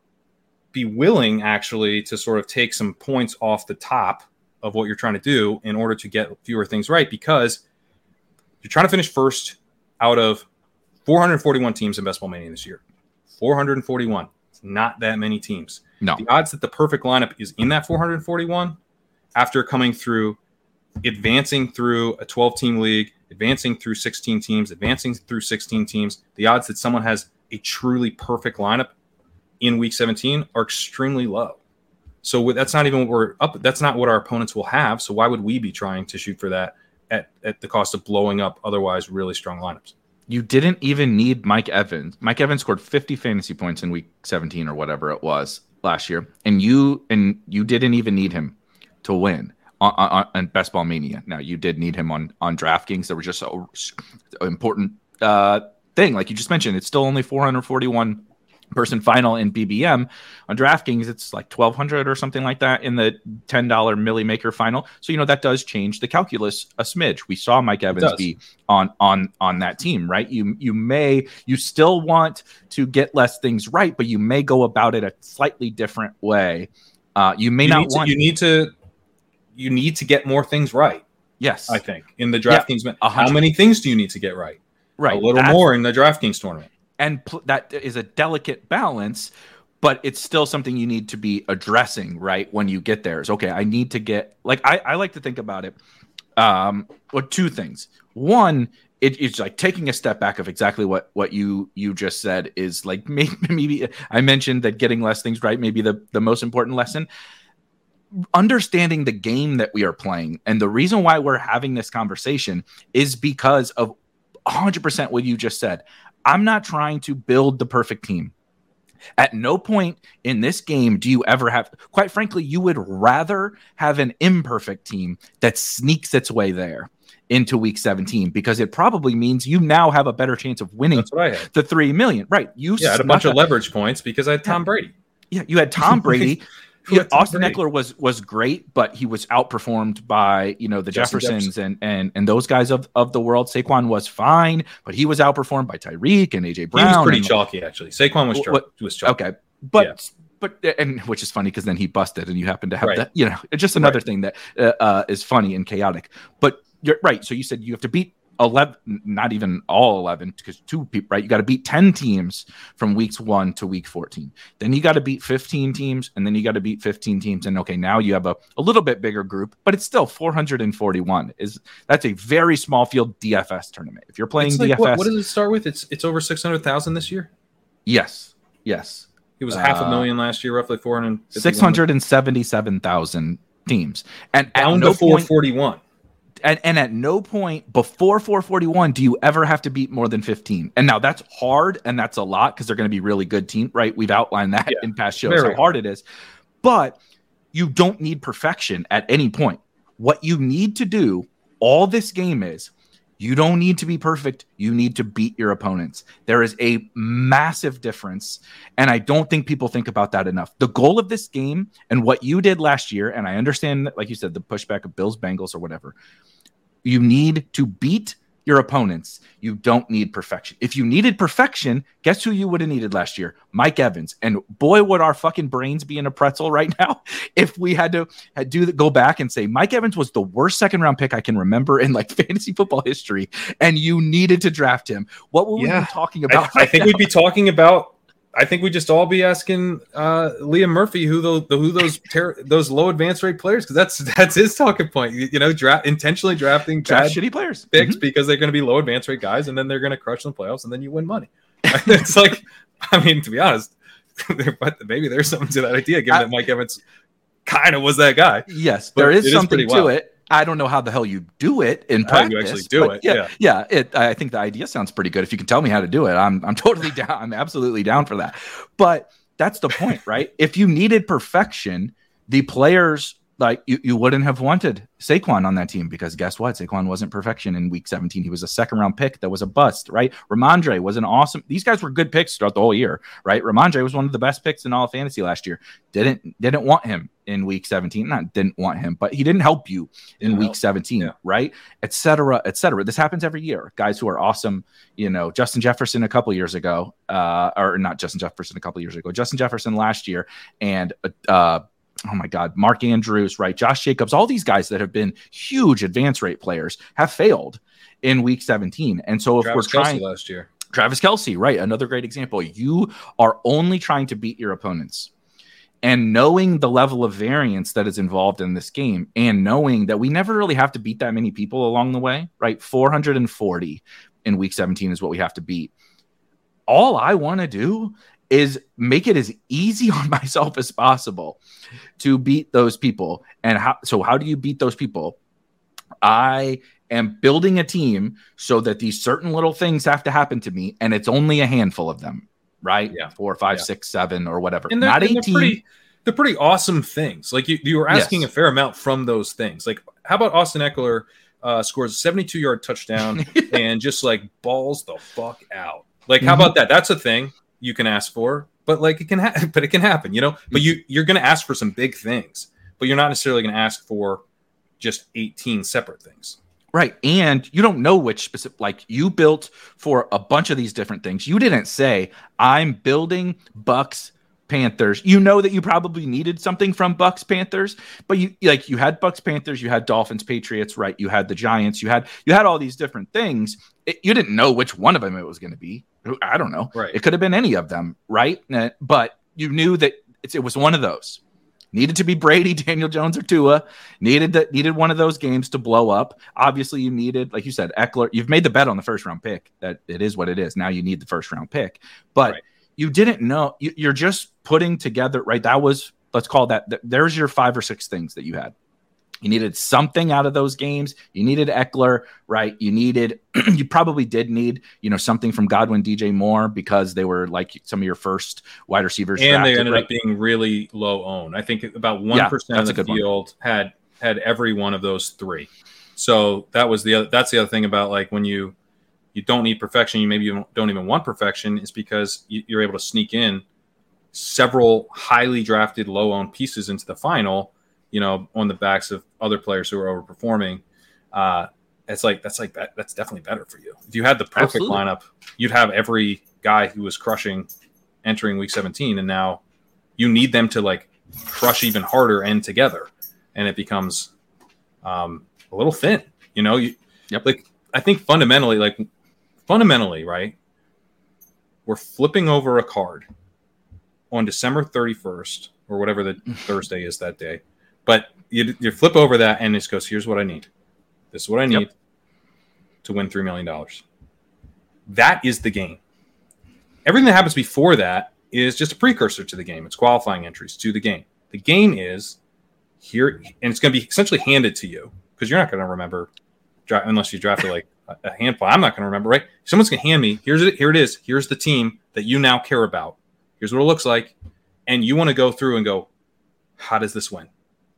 be willing actually to sort of take some points off the top of what you're trying to do in order to get fewer things right, because you're trying to finish first out of four hundred forty-one teams in Best Ball Mania this year. four hundred forty-one. It's not that many teams. No. The odds that the perfect lineup is in that four hundred forty-one after coming through, advancing through a twelve-team league, advancing through sixteen teams, advancing through sixteen teams, the odds that someone has a truly perfect lineup in week seventeen are extremely low. So that's not even what we're up. That's not what our opponents will have. So why would we be trying to shoot for that at, at the cost of blowing up otherwise really strong lineups? You didn't even need Mike Evans. Mike Evans scored fifty fantasy points in week seventeen or whatever it was last year, and you and you didn't even need him to win on, on, on Best Ball Mania. Now you did need him on on DraftKings. There was just an important uh, thing, like you just mentioned. It's still only four hundred forty-one person final in B B M. On DraftKings, it's like twelve hundred or something like that in the ten dollar milli maker final. So, you know, that does change the calculus a smidge. We saw Mike Evans be on on on that team, right? You you may you still want to get less things right, but you may go about it a slightly different way. Uh, you may you not want to, you need to you need to get more things right. Yes, I think in the DraftKings, yeah, how many things do you need to get right? Right, a little That's, more in the DraftKings tournament. And pl- that is a delicate balance, but it's still something you need to be addressing, right? When you get there is, okay, I need to get, like, I, I like to think about it. Um, or two things. One, it, it's like taking a step back of exactly what, what you, you just said is like, maybe, maybe I mentioned that getting less things right, maybe the, the most important lesson. Understanding the game that we are playing. And the reason why we're having this conversation is because of one hundred percent what you just said. I'm not trying to build the perfect team. At no point in this game do you ever have, quite frankly, you would rather have an imperfect team that sneaks its way there into week seventeen, because it probably means you now have a better chance of winning the three million. Right. You yeah, had a bunch up. of leverage points because I had Tom Brady. Yeah, you had Tom Brady. Yeah, Austin Eckler was was great, but he was outperformed by, you know, the Justin Jeffersons Jefferson. and and and those guys of, of the world. Saquon was fine, but he was outperformed by Tyreek and A J Brown. He was pretty and, chalky, actually. Saquon was, what, ch- was chalky. Okay, but yeah. but and which is funny because then he busted, and you happen to have right. that. You know, just another right. thing that uh, uh, is funny and chaotic. But you're right. So you said you have to beat eleven, not even all eleven, because two people, right? You got to beat ten teams from weeks one to week fourteen. Then you got to beat fifteen teams, and then you got to beat fifteen teams. And okay, now you have a, a little bit bigger group, but it's still four hundred forty-one. Is that's a very small field D F S tournament. If you're playing like D F S, what, what does it start with? It's it's over six hundred thousand this year. Yes, yes. It was uh, half a million last year, roughly four hundred six hundred and seventy-seven thousand teams, and down to four forty-one. And, and at no point before four forty-one do you ever have to beat more than fifteen. And now that's hard, and that's a lot because they're going to be really good team, right? We've outlined that yeah, in past shows how hard it is. But you don't need perfection at any point. What you need to do, all this game is, you don't need to be perfect. You need to beat your opponents. There is a massive difference, and I don't think people think about that enough. The goal of this game and what you did last year, and I understand, like you said, the pushback of Bills, Bengals, or whatever, you need to beat your opponents. You don't need perfection. If you needed perfection, guess who you would have needed last year? Mike Evans. And boy, would our fucking brains be in a pretzel right now if we had to do the, go back and say, Mike Evans was the worst second round pick I can remember in like fantasy football history, and you needed to draft him. What were yeah. we be talking about? I, right I think now? We'd be talking about, I think we'd just all be asking uh, Liam Murphy who the, the who those ter- those low advance rate players, because that's that's his talking point. You, you know, draft intentionally drafting Draft shitty players picks mm-hmm. because they're going to be low advance rate guys, and then they're going to crush in the playoffs, and then you win money. It's like, I mean, to be honest, but maybe there's something to that idea, given I, that Mike Evans kind of was that guy. Yes, but there is something is to wild. it. I don't know how the hell you do it in practice. How you actually do it. Yeah, yeah. yeah it, I think the idea sounds pretty good. If you can tell me how to do it, I'm I'm totally down. I'm absolutely down for that. But that's the point, right? If you needed perfection, the players, like you, you wouldn't have wanted Saquon on that team, because guess what? Saquon wasn't perfection in week seventeen. He was a second round pick that was a bust, right? Ramondre was an awesome. These guys were good picks throughout the whole year, right? Ramondre was one of the best picks in all of fantasy last year. Didn't didn't want him in week seventeen. Not didn't want him, but he didn't help you in week seventeen, yeah. right? Et cetera, et cetera. This happens every year. Guys who are awesome, you know, Justin Jefferson a couple years ago, uh, or not Justin Jefferson a couple years ago, Justin Jefferson last year, and uh. Oh my God, Mark Andrews, right? Josh Jacobs, all these guys that have been huge advance rate players have failed in week seventeen. And so if Travis we're trying Kelsey last year, Travis Kelsey, right? Another great example. You are only trying to beat your opponents, and knowing the level of variance that is involved in this game, and knowing that we never really have to beat that many people along the way, right? four hundred forty in week seventeen is what we have to beat. All I want to do is make it as easy on myself as possible to beat those people. And how, so how do you beat those people? I am building a team so that these certain little things have to happen to me, and it's only a handful of them, right? Yeah. Four, five, yeah. six, seven, or whatever. And not eighteen. They're pretty, they're pretty awesome things. Like you, you were asking yes. a fair amount from those things. Like how about Austin Eckler uh, scores a seventy-two-yard touchdown and just like balls the fuck out? Like how mm-hmm. about that? That's a thing you can ask for. but like it can, ha- but it can happen, you know, but you, you're going to ask for some big things, but you're not necessarily going to ask for just eighteen separate things. Right. And you don't know which specific, like you built for a bunch of these different things. You didn't say I'm building Bucks Panthers. You know that you probably needed something from Bucks Panthers, but you like you had Bucks Panthers, you had Dolphins Patriots, right? You had the Giants, you had you had all these different things. It, you didn't know which one of them it was going to be. I don't know. Right. It could have been any of them, right? But you knew that it's, it was one of those. Needed to be Brady, Daniel Jones, or Tua. Needed that. Needed one of those games to blow up. Obviously, you needed, like you said, Eckler. You've made the bet on the first round pick. That it is what it is. Now you need the first round pick, but. Right. You didn't know. You're just putting together, right? That was, let's call that, there's your five or six things that you had. You needed something out of those games. You needed Eckler, right? You needed, you probably did need, you know, something from Godwin, D J Moore, because they were like some of your first wide receivers. And drafted, they ended right? up being really low owned. I think about one percent yeah, of the field one. had had every one of those three. So that was the other, that's the other thing about like when you, you don't need perfection. You maybe you don't even want perfection. It's because you're able to sneak in several highly drafted, low-owned pieces into the final. You know, on the backs of other players who are overperforming. Uh, it's like that's like that, that's definitely better for you. If you had the perfect Absolutely. lineup, you'd have every guy who was crushing entering week seventeen, and now you need them to like crush even harder and together, and it becomes um, a little thin. You know, you yep. like I think fundamentally, like. Fundamentally, right, we're flipping over a card on December thirty-first or whatever the Thursday is that day. But you, you flip over that and it goes, here's what I need. This is what I need yep. to win three million dollars. That is the game. Everything that happens before that is just a precursor to the game. It's qualifying entries to the game. The game is here, and it's going to be essentially handed to you because you're not going to remember unless you drafted like a handful. I'm not going to remember, right? Someone's going to hand me, here's it, here it is. Here's the team that you now care about. Here's what it looks like. And you want to go through and go, how does this win?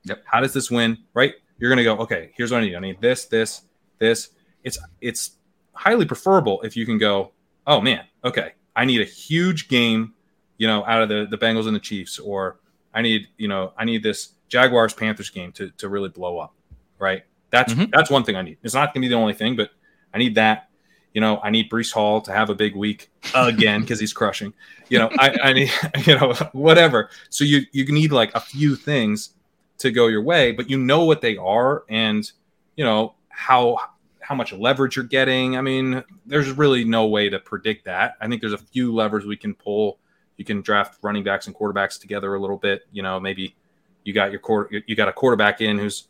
Yep. How does this win, right? You're going to go, okay, here's what I need. I need this, this, this. It's it's highly preferable if you can go, oh, man, okay, I need a huge game, you know, out of the, the Bengals and the Chiefs, or I need, you know, I need this Jaguars-Panthers game to, to really blow up, right? That's, mm-hmm. that's one thing I need. It's not going to be the only thing, but I need that, you know. I need Breece Hall to have a big week again because he's crushing, you know. I, I need, you know, whatever. So you you need like a few things to go your way, but you know what they are, and you know how how much leverage you're getting. I mean, there's really no way to predict that. I think there's a few levers we can pull. You can draft running backs and quarterbacks together a little bit. You know, maybe you got your quarter, you got a quarterback in who's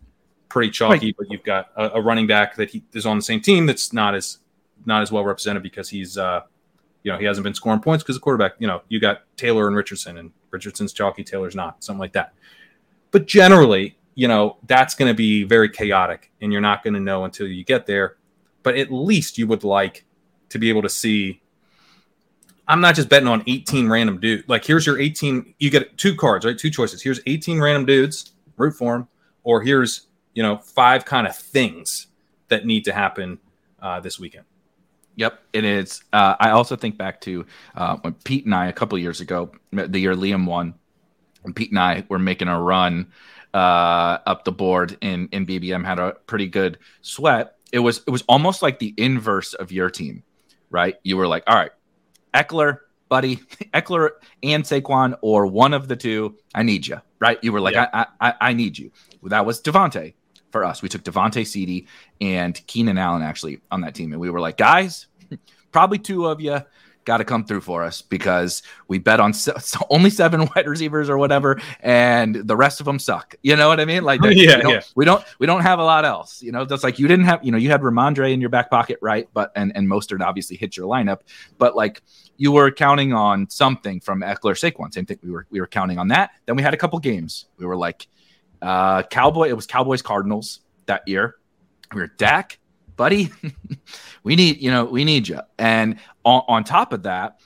pretty chalky, right. But you've got a, a running back that he is on the same team that's not as not as well represented because he's uh you know he hasn't been scoring points because the quarterback, you know, you got Taylor and Richardson, and Richardson's chalky, Taylor's not, something like that. But generally, you know, that's going to be very chaotic, and you're not going to know until you get there. But at least you would like to be able to see, I'm not just betting on eighteen random dudes. Like, here's your eighteen, you get two cards, right? Two choices. Here's eighteen random dudes, root for them, or here's, you know, five kind of things that need to happen uh, this weekend. Yep, it is. Uh, I also think back to uh, when Pete and I, a couple of years ago, the year Liam won, and Pete and I were making a run uh, up the board, and, and B B M had a pretty good sweat. It was it was almost like the inverse of your team, right? You were like, all right, Eckler, buddy, Eckler and Saquon, or one of the two, I need you, right? You were like, yeah. I, I I need you. Well, that was Devontae. For us, we took Devontae, Seedy, and Keenan Allen actually on that team, and we were like, guys, probably two of you got to come through for us because we bet on se- only seven wide receivers or whatever, and the rest of them suck. You know what I mean? Like, that, yeah, we don't, yeah, we don't, we don't have a lot else. You know, that's like you didn't have. You know, you had Ramondre in your back pocket, right? But and and Mostert obviously hit your lineup, but like you were counting on something from Eckler, Saquon. Same thing. We were we were counting on that. Then we had a couple games. We were like. Uh, Cowboy, it was Cowboys Cardinals that year. We were Dak, buddy. we need, you know, we need you. And on, on top of that,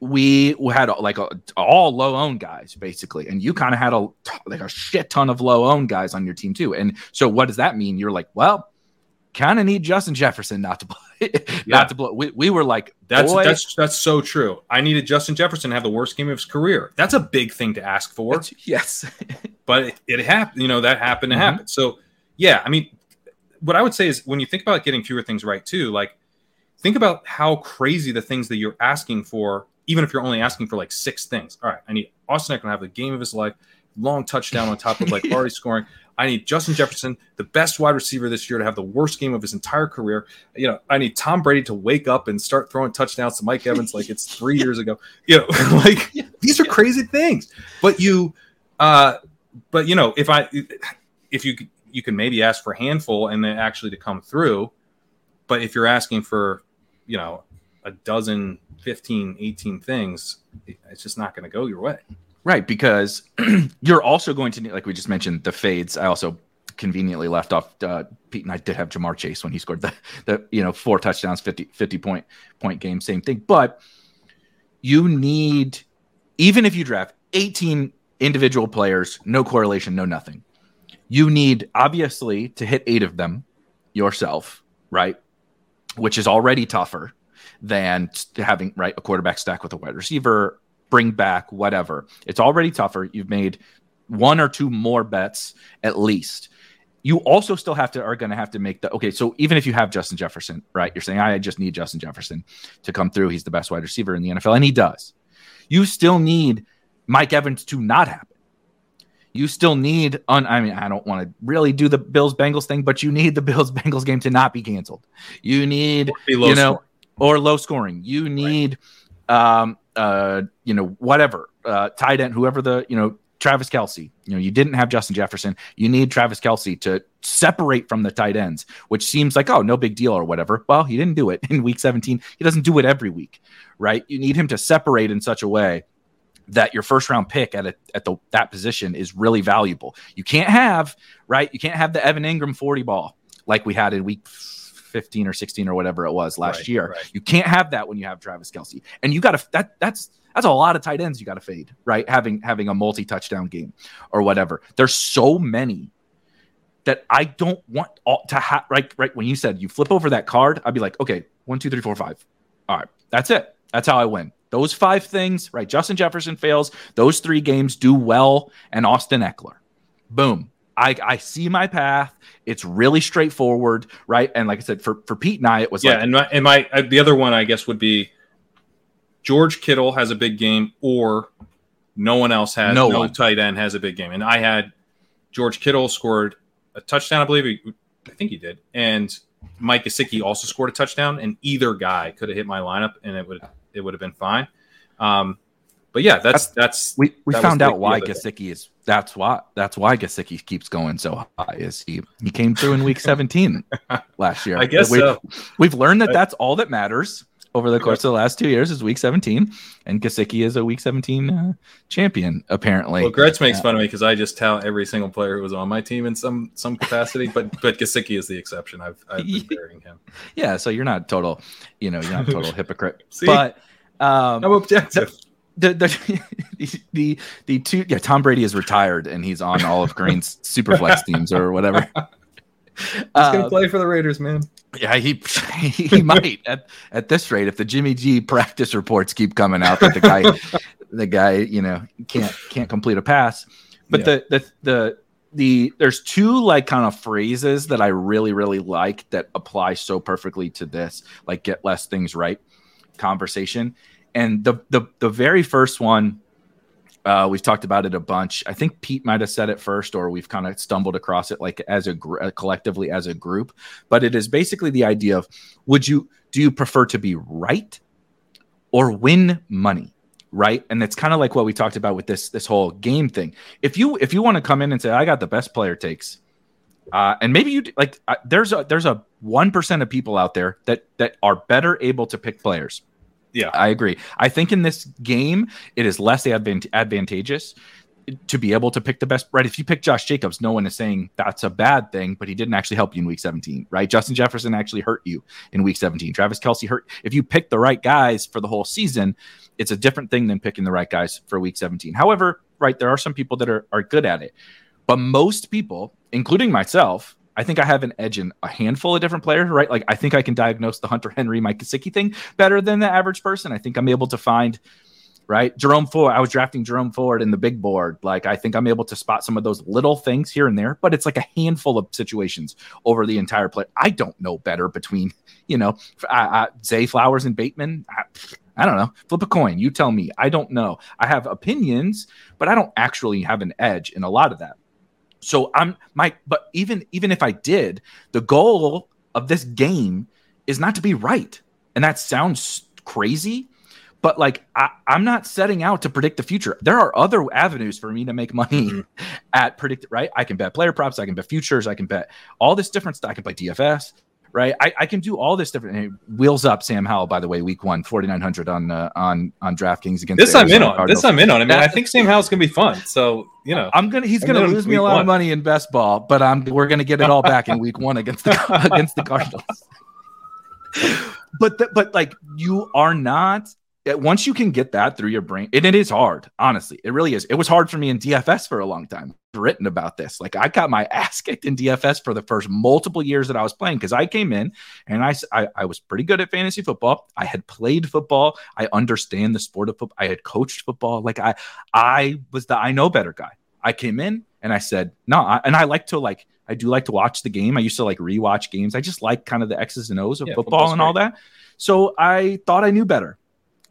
we had like a, all low owned guys basically, and you kind of had a like a shit ton of low owned guys on your team too. And so, what does that mean? You're like, well, kind of need Justin Jefferson not to play. not yeah. to blow. We, we were like, that's boy. that's that's so true. I needed Justin Jefferson to have the worst game of his career. That's a big thing to ask for. That's, yes, but it, it happened. You know that happened to mm-hmm. happen. So yeah, I mean, what I would say is when you think about getting fewer things right too, like think about how crazy the things that you're asking for. Even if you're only asking for like six things. All right, I need Austin Eckler to have the game of his life, long touchdown on top of like already scoring. I need Justin Jefferson, the best wide receiver this year, to have the worst game of his entire career. You know, I need Tom Brady to wake up and start throwing touchdowns to Mike Evans like it's three years ago. You know, like these are crazy things. But you, uh, but you know, if I, if you you can maybe ask for a handful and then actually to come through. But if you're asking for, you know, a dozen, fifteen, eighteen things, it's just not going to go your way. Right, because you're also going to need, like we just mentioned, the fades. I also conveniently left off uh, Pete and I did have Jamar Chase when he scored the, the you know, four touchdowns, fifty, fifty point point game, same thing. But you need, even if you draft eighteen individual players, no correlation, no nothing, you need obviously to hit eight of them yourself, right? Which is already tougher than having right a quarterback stack with a wide receiver, bring back, whatever. It's already tougher. You've made one or two more bets at least. You also still have to are going to have to make the okay. So even if you have Justin Jefferson, right? You're saying I just need Justin Jefferson to come through. He's the best wide receiver in the N F L, and he does. You still need Mike Evans to not happen. You still need un, I mean, I don't want to really do the Bills Bengals thing, but you need the Bills Bengals game to not be canceled. You need you know or low scoring. You need. Right. Um, Uh, you know, whatever, uh, tight end, whoever the, you know, Travis Kelce, you know, you didn't have Justin Jefferson. You need Travis Kelce to separate from the tight ends, which seems like, oh, no big deal or whatever. Well, he didn't do it in week seventeen. He doesn't do it every week, right? You need him to separate in such a way that your first round pick at a, at the, that position is really valuable. You can't have, right? You can't have the Evan Ingram forty ball like we had in week fifteen or sixteen or whatever it was last right, year. Right. You can't have that when you have Travis Kelce, and you got to, that that's, that's a lot of tight ends. You got to fade, right? Having, having a multi touchdown game or whatever. There's so many that I don't want all to have, right. Right. When you said you flip over that card, I'd be like, okay, one, two, three, four, five. All right. That's it. That's how I win those five things, right? Justin Jefferson fails. Those three games do well. And Austin Eckler, boom. I, I see my path. It's really straightforward, right? And like I said, for, for Pete and I, it was yeah, like... Yeah, and my, and my uh, the other one, I guess, would be George Kittle has a big game or no one else has, no, no tight end has a big game. And I had George Kittle scored a touchdown, I believe. He, I think he did. And Mike Gesicki also scored a touchdown, and either guy could have hit my lineup, and it would it would have been fine. Um, but yeah, that's... that's We, we that found out why Gesicki is... That's why. That's why Gesicki keeps going so high. Is he? He came through in week seventeen last year. I guess we've, so. We've learned that that's all that matters over the course of the last two years is week seventeen, and Gesicki is a week seventeen uh, champion apparently. Well, Gretsch makes uh, fun of me because I just tell every single player who was on my team in some some capacity, but but Gesicki is the exception. I've I've been burying him. Yeah, so you're not total. You know, you're not total hypocrite. See, but um, I'm objective. Th- The, the the the two yeah Tom Brady is retired and he's on all of Green's Superflex teams or whatever. He's gonna um, play for the Raiders, man. Yeah, he he, he might at, at this rate if the Jimmy G practice reports keep coming out that the guy the guy you know can't can't complete a pass. But yeah. the the the the there's two like kind of phrases that I really really like that apply so perfectly to this like get less things right conversation. And the the the very first one, uh, we've talked about it a bunch. I think Pete might have said it first, or we've kind of stumbled across it like as a gr- collectively as a group. But it is basically the idea of would you do you prefer to be right or win money, right? And it's kind of like what we talked about with this this whole game thing. If you if you want to come in and say I got the best player takes, uh, and maybe you like uh, there's a there's a one percent of people out there that that are better able to pick players. Yeah, I agree. I think in this game, it is less advant- advantageous to be able to pick the best. Right? If you pick Josh Jacobs, no one is saying that's a bad thing, but he didn't actually help you in week seventeen, right? Justin Jefferson actually hurt you in week seventeen. Travis Kelce hurt. If you pick the right guys for the whole season, it's a different thing than picking the right guys for week seventeen. However, right, there are some people that are, are good at it. But most people, including myself, I think I have an edge in a handful of different players, right? Like, I think I can diagnose the Hunter Henry, Mike Gesicki thing better than the average person. I think I'm able to find, right? Jerome Ford. I was drafting Jerome Ford in the big board. Like, I think I'm able to spot some of those little things here and there, but it's like a handful of situations over the entire play. I don't know better between, you know, I, I, Zay Flowers and Bateman. I, I don't know. Flip a coin. You tell me. I don't know. I have opinions, but I don't actually have an edge in a lot of that. So I'm my, but even, even if I did, the goal of this game is not to be right. And that sounds crazy, but like, I, I'm not setting out to predict the future. There are other avenues for me to make money mm-hmm. at predict, right? I can bet player props. I can bet futures. I can bet all this different stuff. I can play D F S, right? I, I can do all this different. And it wheels up Sam Howell, by the way, week one, forty-nine hundred on, uh, on, on DraftKings against this. I'm in on Cardinals. This. I'm in on. I mean, I think Sam Howell's going to be fun. So, you know, I'm going to, he's going to lose me a lot one. of money in best ball, but I'm, we're going to get it all back in week one against the, against the Cardinals. But, the, but like you are not, once you can get that through your brain, and it is hard, honestly, it really is. It was hard for me in D F S for a long time. Written about this. Like, I got my ass kicked in D F S for the first multiple years that I was playing, because I came in and I, I I was pretty good at fantasy football. I had played football. I understand the sport of football. I had coached football. Like, I I was the I know better guy. I came in and I said, no, nah. and I like to like, I do like to watch the game. I used to like rewatch games. I just like kind of the X's and O's of yeah, football and great. all that. So I thought I knew better.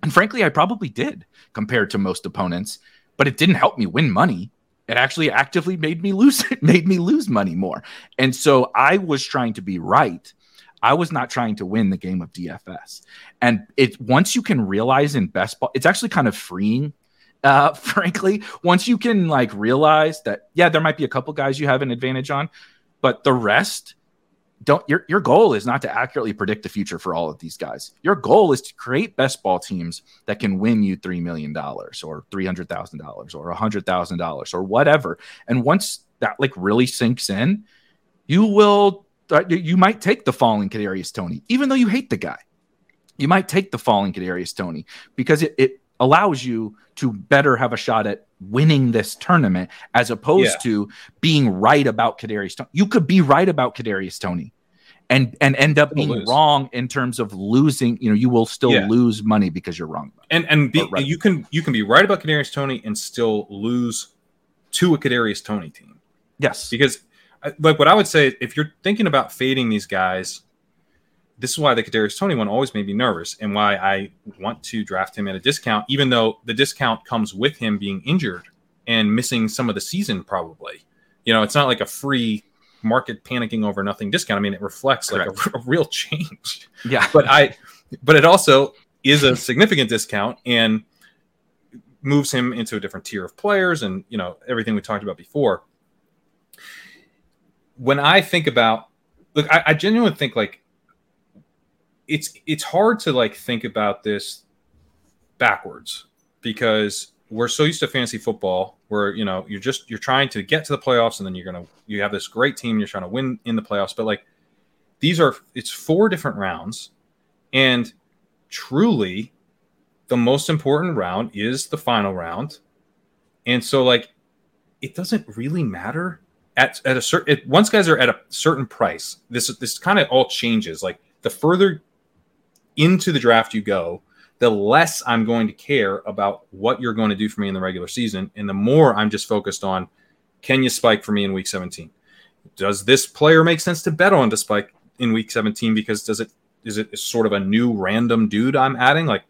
And frankly, I probably did compared to most opponents, but it didn't help me win money. It actually actively made me lose it, made me lose money more. And so I was trying to be right. I was not trying to win the game of D F S. And it once you can realize in best ball, it's actually kind of freeing. Uh, frankly, once you can like realize that, yeah, there might be a couple guys you have an advantage on, but the rest don't. Your your goal is not to accurately predict the future for all of these guys. Your goal is to create best ball teams that can win you three million dollars or three hundred thousand dollars or one hundred thousand dollars or whatever. And once that like really sinks in, you will, you might take the falling Kadarius Toney, even though you hate the guy. You might take the falling Kadarius Toney because it, it allows you to better have a shot at winning this tournament as opposed yeah. to being right about Kadarius Toney. You could be right about Kadarius Toney and and end up being lose. wrong in terms of losing. You know, you will still yeah. lose money because you're wrong. And and be, right. you can you can be right about Kadarius Toney and still lose to a Kadarius Toney team. Yes, because like what I would say, if you're thinking about fading these guys, this is why the Kadarius Toney one always made me nervous and why I want to draft him at a discount, even though the discount comes with him being injured and missing some of the season probably. You know, it's not like a free market panicking over nothing discount. I mean, it reflects Correct. like a, a real change. Yeah. But I, but it also is a significant discount and moves him into a different tier of players and, you know, everything we talked about before. When I think about, look, I, I genuinely think like, It's it's hard to like think about this backwards because we're so used to fantasy football where, you know, you're just you're trying to get to the playoffs and then you're going to you have this great team. You're trying to win in the playoffs. But like these are it's four different rounds. And truly, the most important round is the final round. And so like it doesn't really matter at, at a certain it, once guys are at a certain price. This this kind of all changes like. The further into the draft you go, the less I'm going to care about what you're going to do for me in the regular season. And the more I'm just focused on, can you spike for me in week seventeen? Does this player make sense to bet on to spike in week seventeen? Because does it, is it sort of a new random dude I'm adding? Like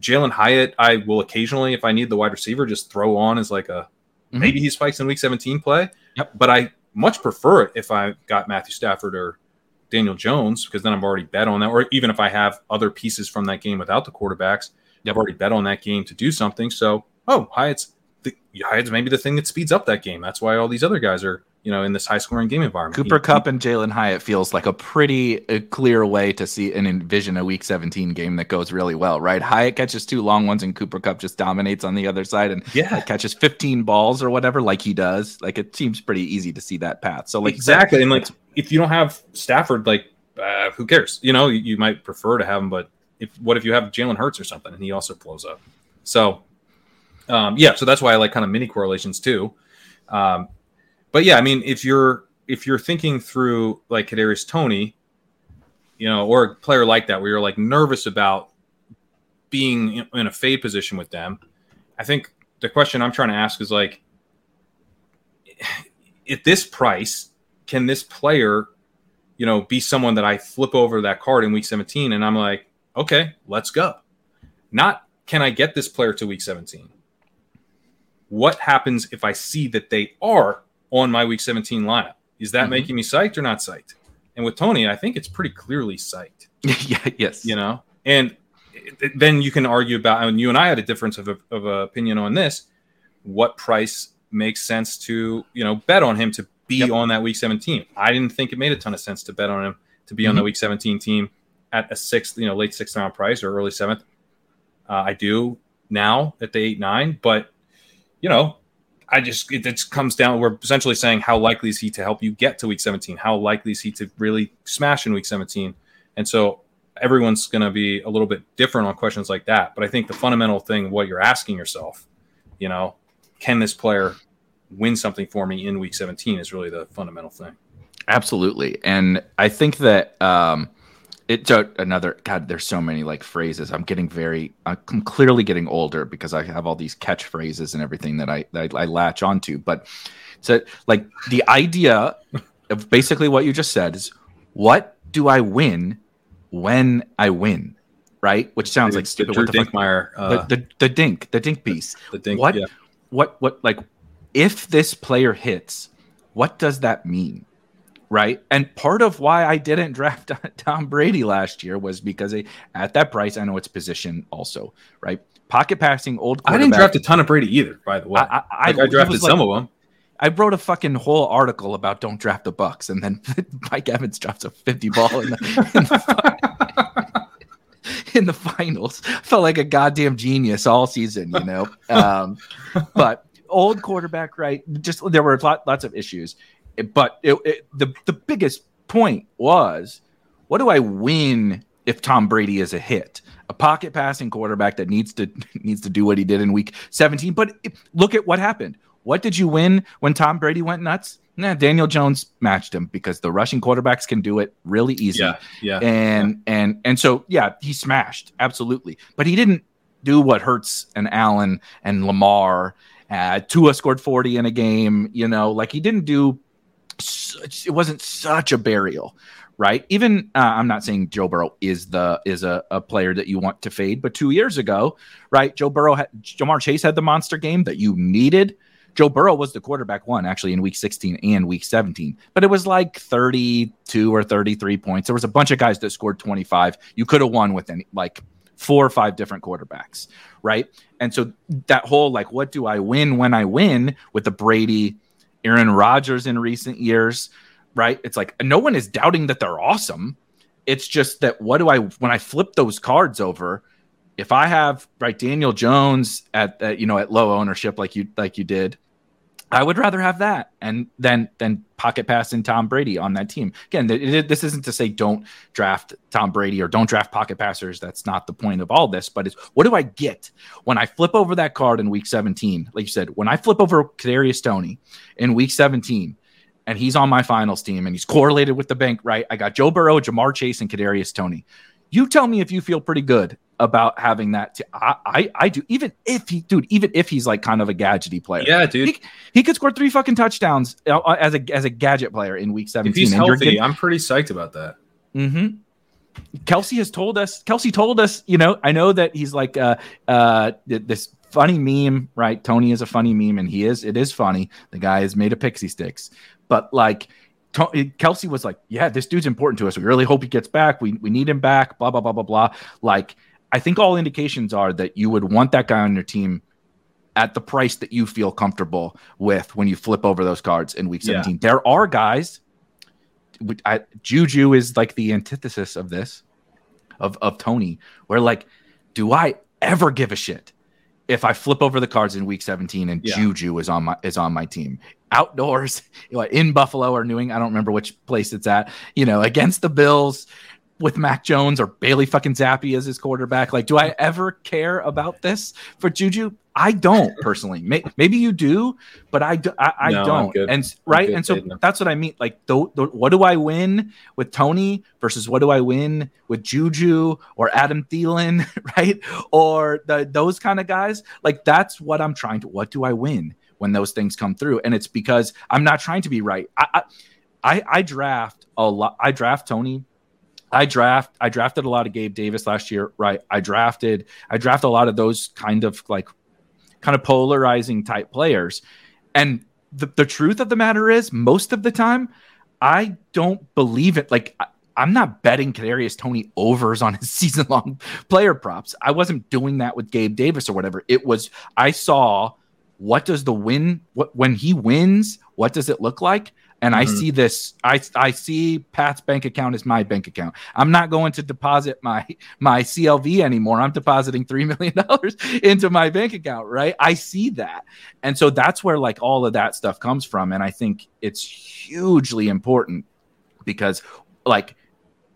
Jalen Hyatt, I will occasionally, if I need the wide receiver, just throw on as like a, mm-hmm. maybe he spikes in week seventeen play. Yep. But I much prefer it if I got Matthew Stafford or Daniel Jones, because then I've already bet on that. Or even if I have other pieces from that game without the quarterbacks, I've already bet on that game to do something. So, oh, Hyatt's, the, Hyatt's maybe the thing that speeds up that game. That's why all these other guys are, you know, in this high-scoring game environment. Cooper he, Kupp he, and Jalen Hyatt feels like a pretty uh, clear way to see and envision a Week seventeen game that goes really well, right? Hyatt catches two long ones and Cooper Kupp just dominates on the other side and yeah. like, catches fifteen balls or whatever, like he does. Like it seems pretty easy to see that path. So like exactly, that, and like if you don't have Stafford, like uh, who cares? You know, you, you might prefer to have him, but if what if you have Jalen Hurts or something and he also blows up? So um, yeah, so that's why I like kind of mini correlations too. Um, But yeah, I mean, if you're if you're thinking through like Kadarius Toney, you know, or a player like that, where you're like nervous about being in a fade position with them, I think the question I'm trying to ask is like, at this price, can this player, you know, be someone that I flip over that card in week seventeen and I'm like, okay, let's go. Not can I get this player to week seventeen? What happens if I see that they are on my week seventeen lineup? Is that mm-hmm. making me psyched or not psyched? And with Tony, I think it's pretty clearly psyched. yeah, yes. You know, and then you can argue about, I mean, you and I had a difference of, a, of a opinion on this. What price makes sense to, you know, bet on him to be yep. on that week seventeen? I didn't think it made a ton of sense to bet on him to be mm-hmm. on the week seventeen team at a sixth, you know, late sixth round price or early seventh. Uh, I do now at the eight, nine, but you know, I just, it, it comes down. We're essentially saying, how likely is he to help you get to week seventeen? How likely is he to really smash in week seventeen? And so everyone's going to be a little bit different on questions like that. But I think the fundamental thing, what you're asking yourself, you know, can this player win something for me in week seventeen is really the fundamental thing. Absolutely. And I think that um, it's a, another, God, there's so many like phrases. I'm getting very, I'm clearly getting older because I have all these catchphrases and everything that I, that I, I latch onto. But so like the idea of basically what you just said is, what do I win when I win? Right. Which sounds the, like stupid. The, what the, Dinkmeyer, fuck? Uh, the, the, the dink, the dink piece. The, the dink, what, yeah. what, what, like, if this player hits, what does that mean, right? And part of why I didn't draft Tom Brady last year was because I, at that price, I know it's position also, right? Pocket passing, old quarterback. I didn't draft a ton of Brady either, by the way. I, I, like I drafted like, some of them. I wrote a fucking whole article about don't draft the Bucks, and then Mike Evans drops a fifty ball in the, in the in the finals. Felt like a goddamn genius all season, you know? Um, but... old quarterback, right? Just there were lot, lots of issues, but it, it, the the biggest point was, what do I win if Tom Brady is a hit? A pocket passing quarterback that needs to needs to do what he did in week seventeen. But it, look at what happened. What did you win when Tom Brady went nuts? Nah, Daniel Jones matched him because the rushing quarterbacks can do it really easy. Yeah, yeah, and yeah. and and so yeah, he smashed absolutely, but he didn't do what Hurts and Allen and Lamar. Uh, Tua scored forty in a game, you know, like he didn't do such, it wasn't such a burial, right? Even uh, I'm not saying Joe Burrow is the is a, a player that you want to fade, but two years ago, right? Joe Burrow had Jamar Chase had the monster game that you needed. Joe Burrow was the quarterback one actually in week sixteen and week seventeen, but it was like thirty-two or thirty-three points. There was a bunch of guys that scored twenty-five. You could have won with any like four or five different quarterbacks, right? And so that whole, like, what do I win when I win with the Brady, Aaron Rodgers in recent years, right? It's like, no one is doubting that they're awesome. It's just that what do I, when I flip those cards over, if I have, right, Daniel Jones at, at you know, at low ownership, like you, like you did, I would rather have that and then then pocket passing Tom Brady on that team. Again, th- th- this isn't to say don't draft Tom Brady or don't draft pocket passers. That's not the point of all this, but it's what do I get when I flip over that card in week seventeen? Like you said, when I flip over Kadarius Toney in week seventeen and he's on my finals team and he's correlated with the bank, right? I got Joe Burrow, Jamar Chase, and Kadarius Toney. You tell me if you feel pretty good about having that. T- I, I I do. Even if he, dude, even if he's like kind of a gadgety player. Yeah, dude. He, he could score three fucking touchdowns as a as a gadget player in week seventeen. If he's and healthy, you're getting... I'm pretty psyched about that. Mm-hmm. Kelsey has told us, Kelsey told us, you know, I know that he's like uh, uh, this funny meme, right? Tony is a funny meme, and he is, it is funny. The guy is made of pixie sticks. But like, Kelsey was like, yeah, this dude's important to us. We really hope he gets back. We we need him back, blah, blah, blah, blah, blah. Like, I think all indications are that you would want that guy on your team at the price that you feel comfortable with when you flip over those cards in week seventeen. Yeah. There are guys, I, Juju is like the antithesis of this, of, of Tony, where like, do I ever give a shit if I flip over the cards in week seventeen and yeah. Juju is on my is on my team? Outdoors, you know, in Buffalo or New England, I don't remember which place it's at, you know, against the Bills, with Mac Jones or Bailey fucking Zappi as his quarterback. Like, do I ever care about this for Juju? I don't personally. Maybe you do, but I, do, I, I no, don't. And right. And so that's what I mean. Like, the, the, what do I win with Tony versus what do I win with Juju or Adam Thielen, right? Or the, those kind of guys. Like, that's what I'm trying to, what do I win when those things come through? And it's because I'm not trying to be right. I, I, I draft a lot. I draft Tony. I draft. I drafted a lot of Gabe Davis last year, right? I drafted. I draft a lot of those kind of like, kind of polarizing type players. And the, the truth of the matter is, most of the time, I don't believe it. Like, I, I'm not betting Kadarius Toney overs on his season-long player props. I wasn't doing that with Gabe Davis or whatever. It was, I saw, what does the win, what when he wins, what does it look like? And mm-hmm. I see this, I I see Pat's bank account is my bank account. I'm not going to deposit my my C L V anymore. I'm depositing three million dollars into my bank account, right? I see that. And so that's where like all of that stuff comes from. And I think it's hugely important because like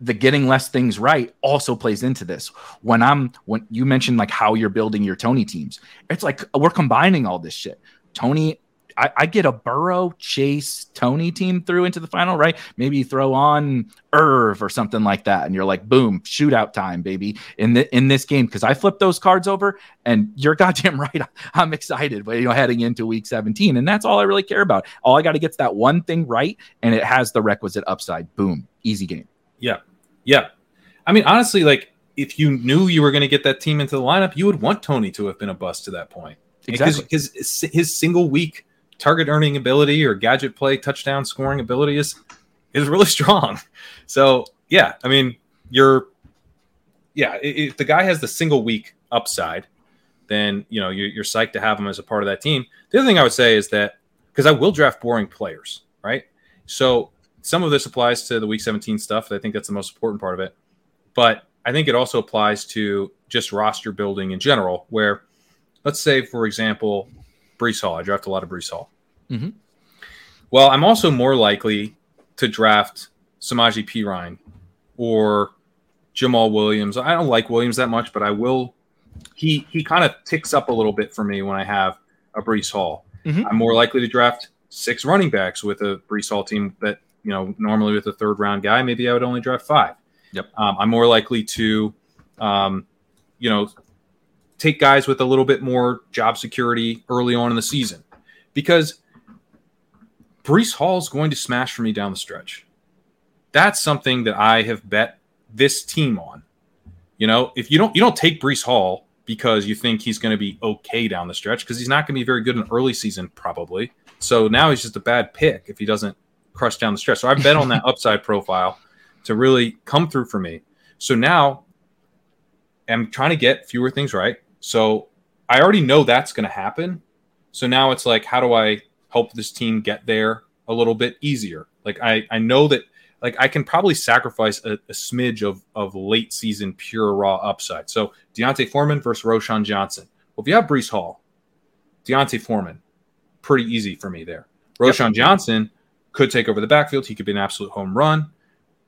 the getting less things right also plays into this. When I'm, when you mentioned like how you're building your Tony teams, it's like we're combining all this shit. Tony, I, I get a Burrow, Chase, Tony team through into the final, right? Maybe you throw on Irv or something like that. And you're like, boom, shootout time, baby, in the, in this game. Cause I flip those cards over and you're goddamn right. I'm excited, but you know, heading into week seventeen. And that's all I really care about. All I got to get is that one thing right. And it has the requisite upside. Boom. Easy game. Yeah. Yeah. I mean, honestly, like if you knew you were going to get that team into the lineup, you would want Tony to have been a bust to that point. Exactly. Because his, his single week target earning ability or gadget play touchdown scoring ability is, is really strong. So yeah, I mean, you're, yeah, if the guy has the single week upside, then, you know, you're, you're psyched to have him as a part of that team. The other thing I would say is that, cause I will draft boring players, right? So some of this applies to the week seventeen stuff. I think that's the most important part of it, but I think it also applies to just roster building in general, where let's say, for example, Breece Hall. I draft a lot of Breece Hall. Mm-hmm. Well, I'm also more likely to draft Samaje Perine or Jamal Williams. I don't like Williams that much, but I will. He he kind of ticks up a little bit for me when I have a Breece Hall. Mm-hmm. I'm more likely to draft six running backs with a Breece Hall team that, you know, normally with a third round guy, maybe I would only draft five. Yep. Um, I'm more likely to, um, you know, take guys with a little bit more job security early on in the season, because Breece Hall is going to smash for me down the stretch. That's something that I have bet this team on. You know, if you don't, you don't take Breece Hall because you think he's going to be okay down the stretch, because he's not going to be very good in early season probably. So now he's just a bad pick if he doesn't crush down the stretch. So I bet on that upside profile to really come through for me. So now I'm trying to get fewer things right. So I already know that's going to happen. So now it's like, how do I help this team get there a little bit easier? Like I, I know that like I can probably sacrifice a, a smidge of, of late season pure raw upside. So Deontay Foreman versus Roschon Johnson. Well, if you have Breece Hall, Deontay Foreman, pretty easy for me there. Roschon yep. Johnson could take over the backfield. He could be an absolute home run.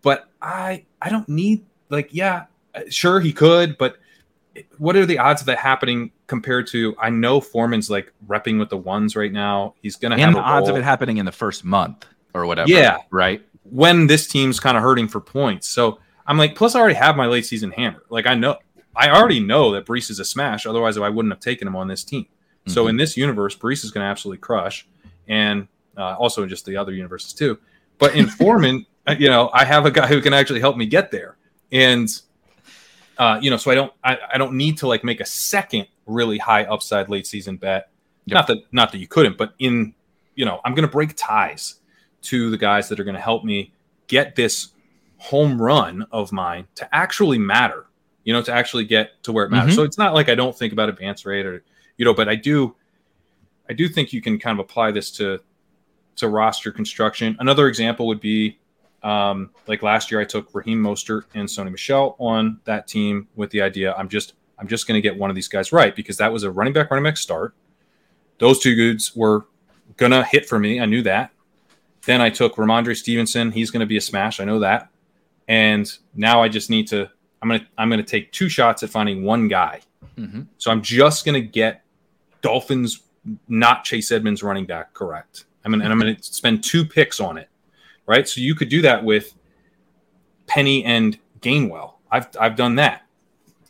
But I, I don't need like, yeah, sure he could, but what are the odds of that happening compared to, I know Foreman's like repping with the ones right now. He's going to have and the odds role. Of it happening in the first month or whatever. Yeah. Right. When this team's kind of hurting for points. So I'm like, plus I already have my late season hammer. Like I know, I already know that Breece is a smash. Otherwise I wouldn't have taken him on this team. Mm-hmm. So in this universe, Breece is going to absolutely crush. And uh, also in just the other universes too. But in Foreman, you know, I have a guy who can actually help me get there. And, Uh, you know, so I don't, I, I don't need to like make a second really high upside late season bet. Yep. Not that, not that you couldn't, but in, you know, I'm going to break ties to the guys that are going to help me get this home run of mine to actually matter, you know, to actually get to where it matters. Mm-hmm. So it's not like I don't think about advance rate or, you know, but I do, I do think you can kind of apply this to, to roster construction. Another example would be, Um, like last year I took Raheem Mostert and Sony Michel on that team with the idea I'm just I'm just going to get one of these guys right, because that was a running back, running back start. Those two dudes were going to hit for me. I knew that. Then I took Ramondre Stevenson. He's going to be a smash. I know that. And now I just need to, I'm going to, I'm going to take two shots at finding one guy. Mm-hmm. So I'm just going to get Dolphins, not Chase Edmonds running back. Correct. I mean, and I'm going to spend two picks on it. Right. So you could do that with Penny and Gainwell. I've, I've done that.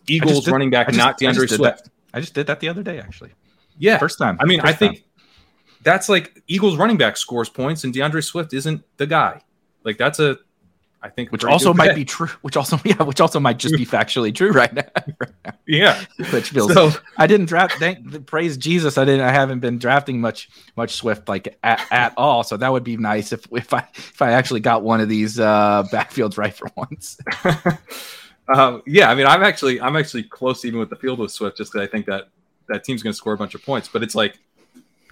Eagles did, running back, just, not DeAndre I Swift. That. I just did that the other day, actually. Yeah. First time. I mean, First I think time. that's like Eagles running back scores points and DeAndre Swift isn't the guy. Like that's a, I think, which also might be true, which also, yeah, which also might just be factually true right now. Right now. Yeah. Which feels, so I didn't draft, thank, praise Jesus. I didn't, I haven't been drafting much, much Swift like at, at all. So that would be nice if, if I, if I actually got one of these uh, backfields right for once. uh, yeah. I mean, I'm actually, I'm actually close even with the field with Swift, just cause I think that that team's going to score a bunch of points, but it's like,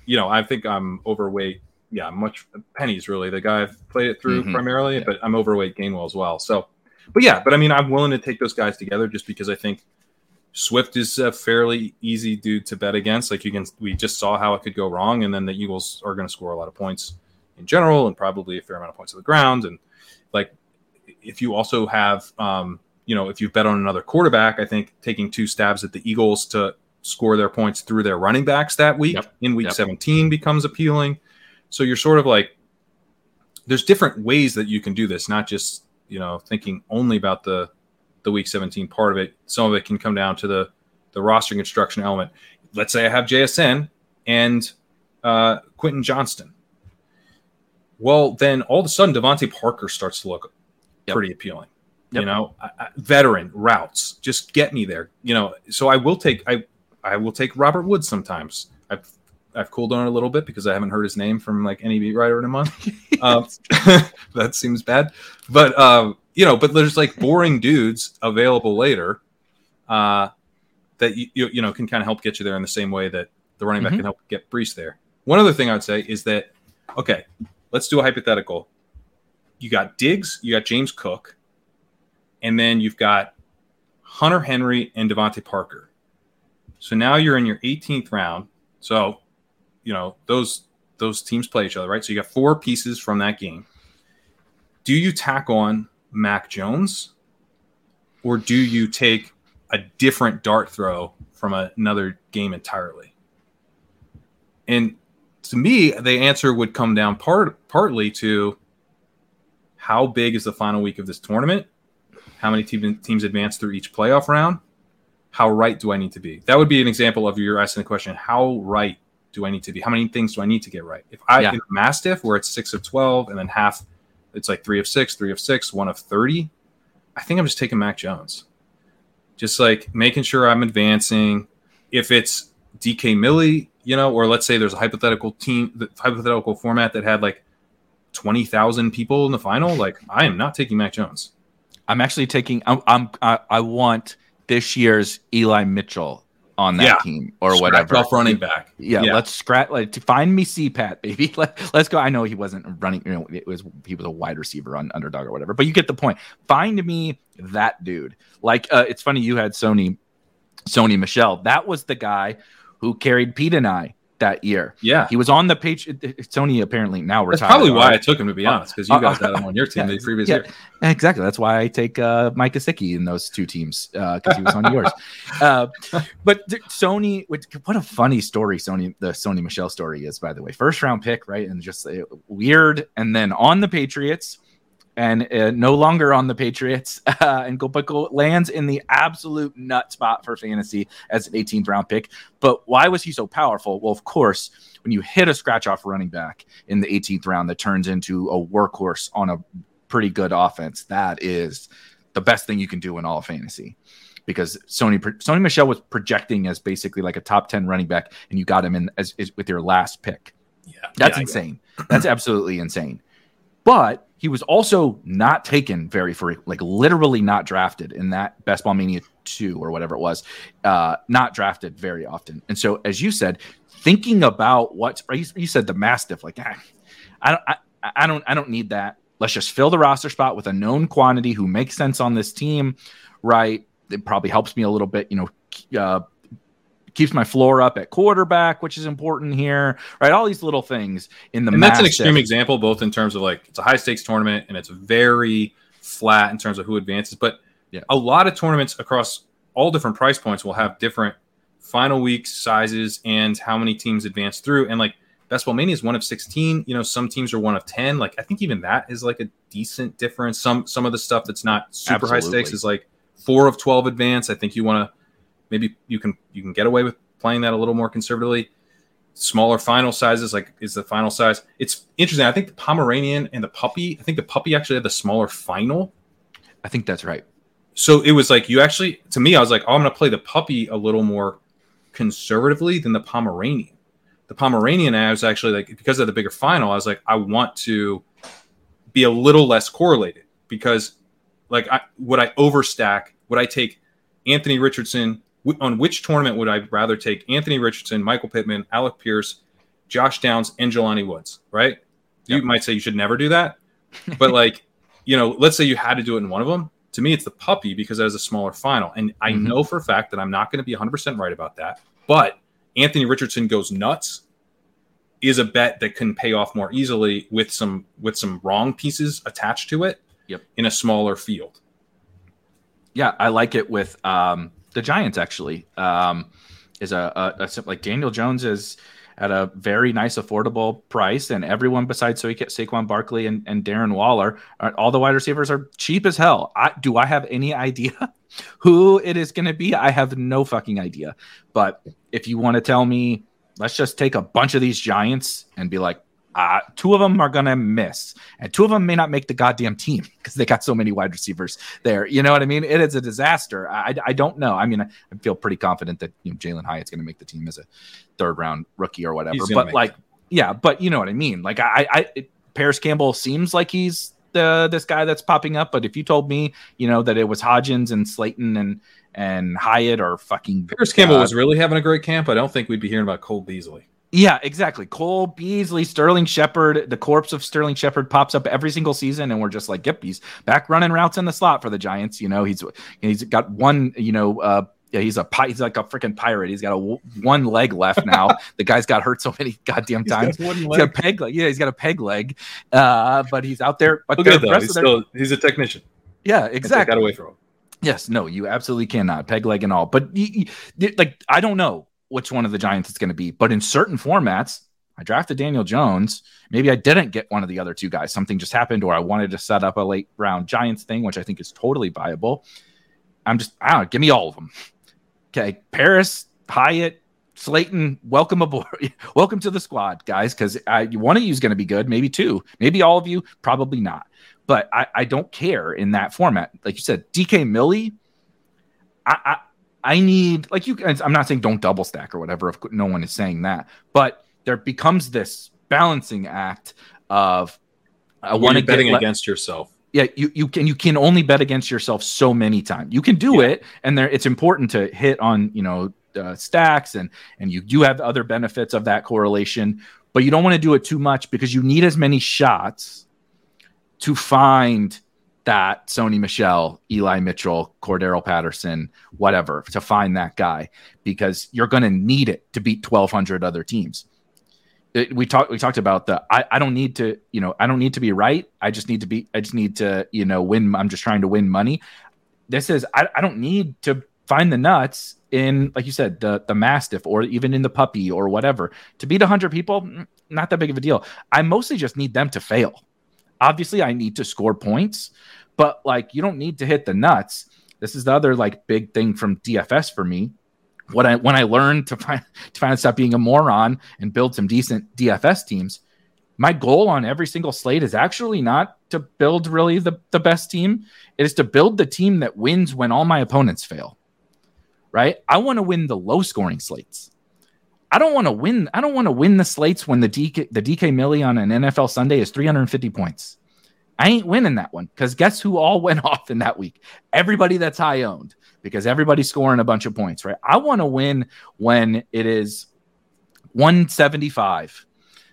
you know, I think I'm overweight. Yeah, much Penny's really the guy I've played it through mm-hmm. primarily, yeah. but I'm overweight Gainwell as well. So, but yeah, but I mean, I'm willing to take those guys together just because I think Swift is a fairly easy dude to bet against. Like you can, we just saw how it could go wrong, and then the Eagles are going to score a lot of points in general, and probably a fair amount of points on the ground. And like, if you also have, um, you know, if you bet on another quarterback, I think taking two stabs at the Eagles to score their points through their running backs that week yep. in week yep. seventeen becomes appealing. So you're sort of like, there's different ways that you can do this, not just, you know, thinking only about the, the week seventeen part of it. Some of it can come down to the, the roster construction element. Let's say I have J S N and uh, Quentin Johnston. Well, then all of a sudden Devontae Parker starts to look yep. pretty appealing, yep. you know, I, I, veteran routes, just get me there, you know? So I will take, I, I will take Robert Woods sometimes. I've, I've cooled on it a little bit because I haven't heard his name from like any beat writer in a month. Um, that seems bad, but um, you know, but there's like boring dudes available later uh, that you, you you know can kind of help get you there in the same way that the running back mm-hmm. can help get Brees there. One other thing I would say is that okay, let's do a hypothetical. You got Diggs, you got James Cook, and then you've got Hunter Henry and Devontae Parker. So now you're in your eighteenth round. So you know, those those teams play each other, right? So you got four pieces from that game. Do you tack on Mac Jones or do you take a different dart throw from a, another game entirely? And to me, the answer would come down part, partly to how big is the final week of this tournament? How many te- teams advance through each playoff round? How right do I need to be? That would be an example of you're asking the question, how right do I need to be? How many things do I need to get right? If I yeah. in Mastiff, where it's six of twelve and then half, it's like three of six, three of six, one of thirty. I think I'm just taking Mac Jones, just like making sure I'm advancing. If it's D K Millie, you know, or let's say there's a hypothetical team, the hypothetical format that had like twenty thousand people in the final, like I am not taking Mac Jones. I'm actually taking. I'm. I'm I, I want this year's Eli Mitchell on that yeah. team or scratch whatever off running back. Yeah, yeah. Let's scratch like to find me C PAT baby. Let, let's go. I know he wasn't running, you know, it was, he was a wide receiver on Underdog or whatever, but you get the point. Find me that dude. Like uh, it's funny. You had Sony, Sony Michelle. That was the guy who carried Pete and I that year. Yeah. He was on the page. Sony apparently now retired. That's probably why I took him, to be honest, because you guys had him on your team yeah, the previous yeah, year. Exactly. That's why I take uh, Mike Gesicki in those two teams, because uh, he was on yours. Uh, but th- Sony, what a funny story Sony, the Sony Michel story is, by the way. First round pick, right? And just uh, weird. And then on the Patriots. And uh, no longer on the Patriots, uh, and go, but go, lands in the absolute nut spot for fantasy as an eighteenth round pick. But why was he so powerful? Well, of course, when you hit a scratch off running back in the eighteenth round, that turns into a workhorse on a pretty good offense. That is the best thing you can do in all fantasy, because Sony Sony Michel was projecting as basically like a top ten running back, and you got him in as, as with your last pick. Yeah, that's yeah, insane. Yeah. That's absolutely insane. But he was also not taken very frequently, like literally not drafted in that Best Ball Mania two or whatever it was, uh, not drafted very often. And so, as you said, thinking about what you, you said, the Mastiff, like ah, I don't, I, I don't, I don't need that. Let's just fill the roster spot with a known quantity who makes sense on this team, right? It probably helps me a little bit, you know. Uh, keeps my floor up at quarterback, which is important here, right? All these little things in the. And that's an extreme example, both in terms of like it's a high stakes tournament and it's very flat in terms of who advances. But yeah. a lot of tournaments across all different price points will have different final week sizes and how many teams advance through. And like Best Ball Mania is one of sixteen. You know, some teams are one of ten. Like I think even that is like a decent difference. Some some of the stuff that's not super Absolutely. high stakes is like four of twelve advance. I think you want to maybe you can you can get away with playing that a little more conservatively. Smaller final sizes, like is the final size. It's interesting. I think the Pomeranian and the puppy, I think the puppy actually had the smaller final. I think that's right. So it was like you actually, to me, I was like, oh, I'm going to play the puppy a little more conservatively than the Pomeranian. The Pomeranian, I was actually like, because of the bigger final, I was like, I want to be a little less correlated because, like, I, would I overstack? Would I take Anthony Richardson? On which tournament would I rather take Anthony Richardson, Michael Pittman, Alec Pierce, Josh Downs, and Jelani Woods, right? Yep. You might say you should never do that. But, like, you know, let's say you had to do it in one of them. To me, it's the puppy because that is a smaller final. And I mm-hmm. know for a fact that I'm not going to be one hundred percent right about that. But Anthony Richardson goes nuts is a bet that can pay off more easily with some with some wrong pieces attached to it yep. in a smaller field. Yeah, I like it with um... – the Giants actually um, is a, a, a like Daniel Jones is at a very nice, affordable price, and everyone besides Sa- Saquon Barkley and, and Darren Waller, are, all the wide receivers are cheap as hell. I, do I have any idea who it is going to be? I have no fucking idea. But if you want to tell me, let's just take a bunch of these Giants and be like, Uh, two of them are going to miss, and two of them may not make the goddamn team because they got so many wide receivers there. You know what I mean? It is a disaster. I, I don't know. I mean, I, I feel pretty confident that you know, Jalen Hyatt's going to make the team as a third round rookie or whatever. But like, it. yeah, but you know what I mean? Like, I, I it, Paris Campbell seems like he's the this guy that's popping up. But if you told me, you know, that it was Hodgins and Slayton and and Hyatt or fucking Paris uh, Campbell was really having a great camp, I don't think we'd be hearing about Cole Beasley. Yeah, exactly. Cole Beasley, Sterling Shepard, the corpse of Sterling Shepard pops up every single season, and we're just like, yep, he's back running routes in the slot for the Giants. You know, he's he's got one. You know, uh, yeah, he's a he's like a freaking pirate. He's got a one leg left now. The guy's got hurt so many goddamn times. He's got, he's got a peg leg. Yeah, he's got a peg leg. Uh, but he's out there. But okay, though, he's, their... still, he's a technician. Yeah, exactly. I got away from him. Yes, no, you absolutely cannot peg leg and all. But you, you, like, I don't know which one of the Giants it's going to be. But in certain formats, I drafted Daniel Jones. Maybe I didn't get one of the other two guys. Something just happened, or I wanted to set up a late round Giants thing, which I think is totally viable. I'm just, I don't know, give me all of them. Okay. Paris, Hyatt, Slayton, welcome aboard. Welcome to the squad, guys, because one of you is going to be good. Maybe two, maybe all of you, probably not. But I, I don't care in that format. Like you said, D K Millie, I, I, I need, like, you guys, I'm not saying don't double stack or whatever. If no one is saying that, but there becomes this balancing act of I want to betting let, against yourself. Yeah, you you can you can only bet against yourself so many times. You can do yeah. it, and there it's important to hit on you know uh, stacks and and you do have other benefits of that correlation, but you don't want to do it too much because you need as many shots to find that Sony Michel, Eli Mitchell, Cordero Patterson, whatever, to find that guy, because you're going to need it to beat twelve hundred other teams. It, we talked, we talked about the, I, I don't need to, you know, I don't need to be right. I just need to be, I just need to, you know, win. I'm just trying to win money. This is, I, I don't need to find the nuts in, like you said, the, the Mastiff or even in the puppy or whatever to beat a hundred people. Not that big of a deal. I mostly just need them to fail. Obviously I need to score points, but like, you don't need to hit the nuts. This is the other like big thing from D F S for me. What I, when I learned to find, to find stop being a moron and build some decent D F S teams, my goal on every single slate is actually not to build really the, the best team. It is to build the team that wins when all my opponents fail, right? I want to win the low scoring slates. I don't want to win. I don't want to win the slates when the D K, the D K Millie on an N F L Sunday is three hundred fifty points. I ain't winning that one because guess who all went off in that week? Everybody that's high owned because everybody's scoring a bunch of points, right? I want to win when it is one seventy-five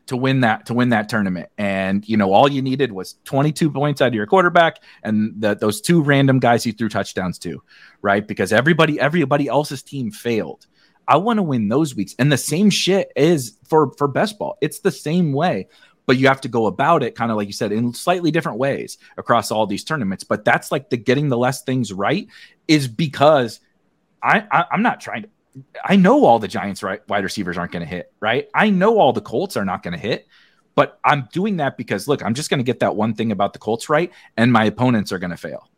to win that, to win that tournament. And, you know, all you needed was twenty-two points out of your quarterback and the, those two random guys you threw touchdowns to, right? Because everybody, everybody else's team failed. I want to win those weeks. And the same shit is for, for best ball. It's the same way. but you have to go about it kind of like you said in slightly different ways across all these tournaments. But that's like the getting the less things right is because I, I I'm not trying to. I know all the Giants right, wide receivers aren't going to hit, right? I know all the Colts are not going to hit, but I'm doing that because, look, I'm just going to get that one thing about the Colts right, and my opponents are going to fail,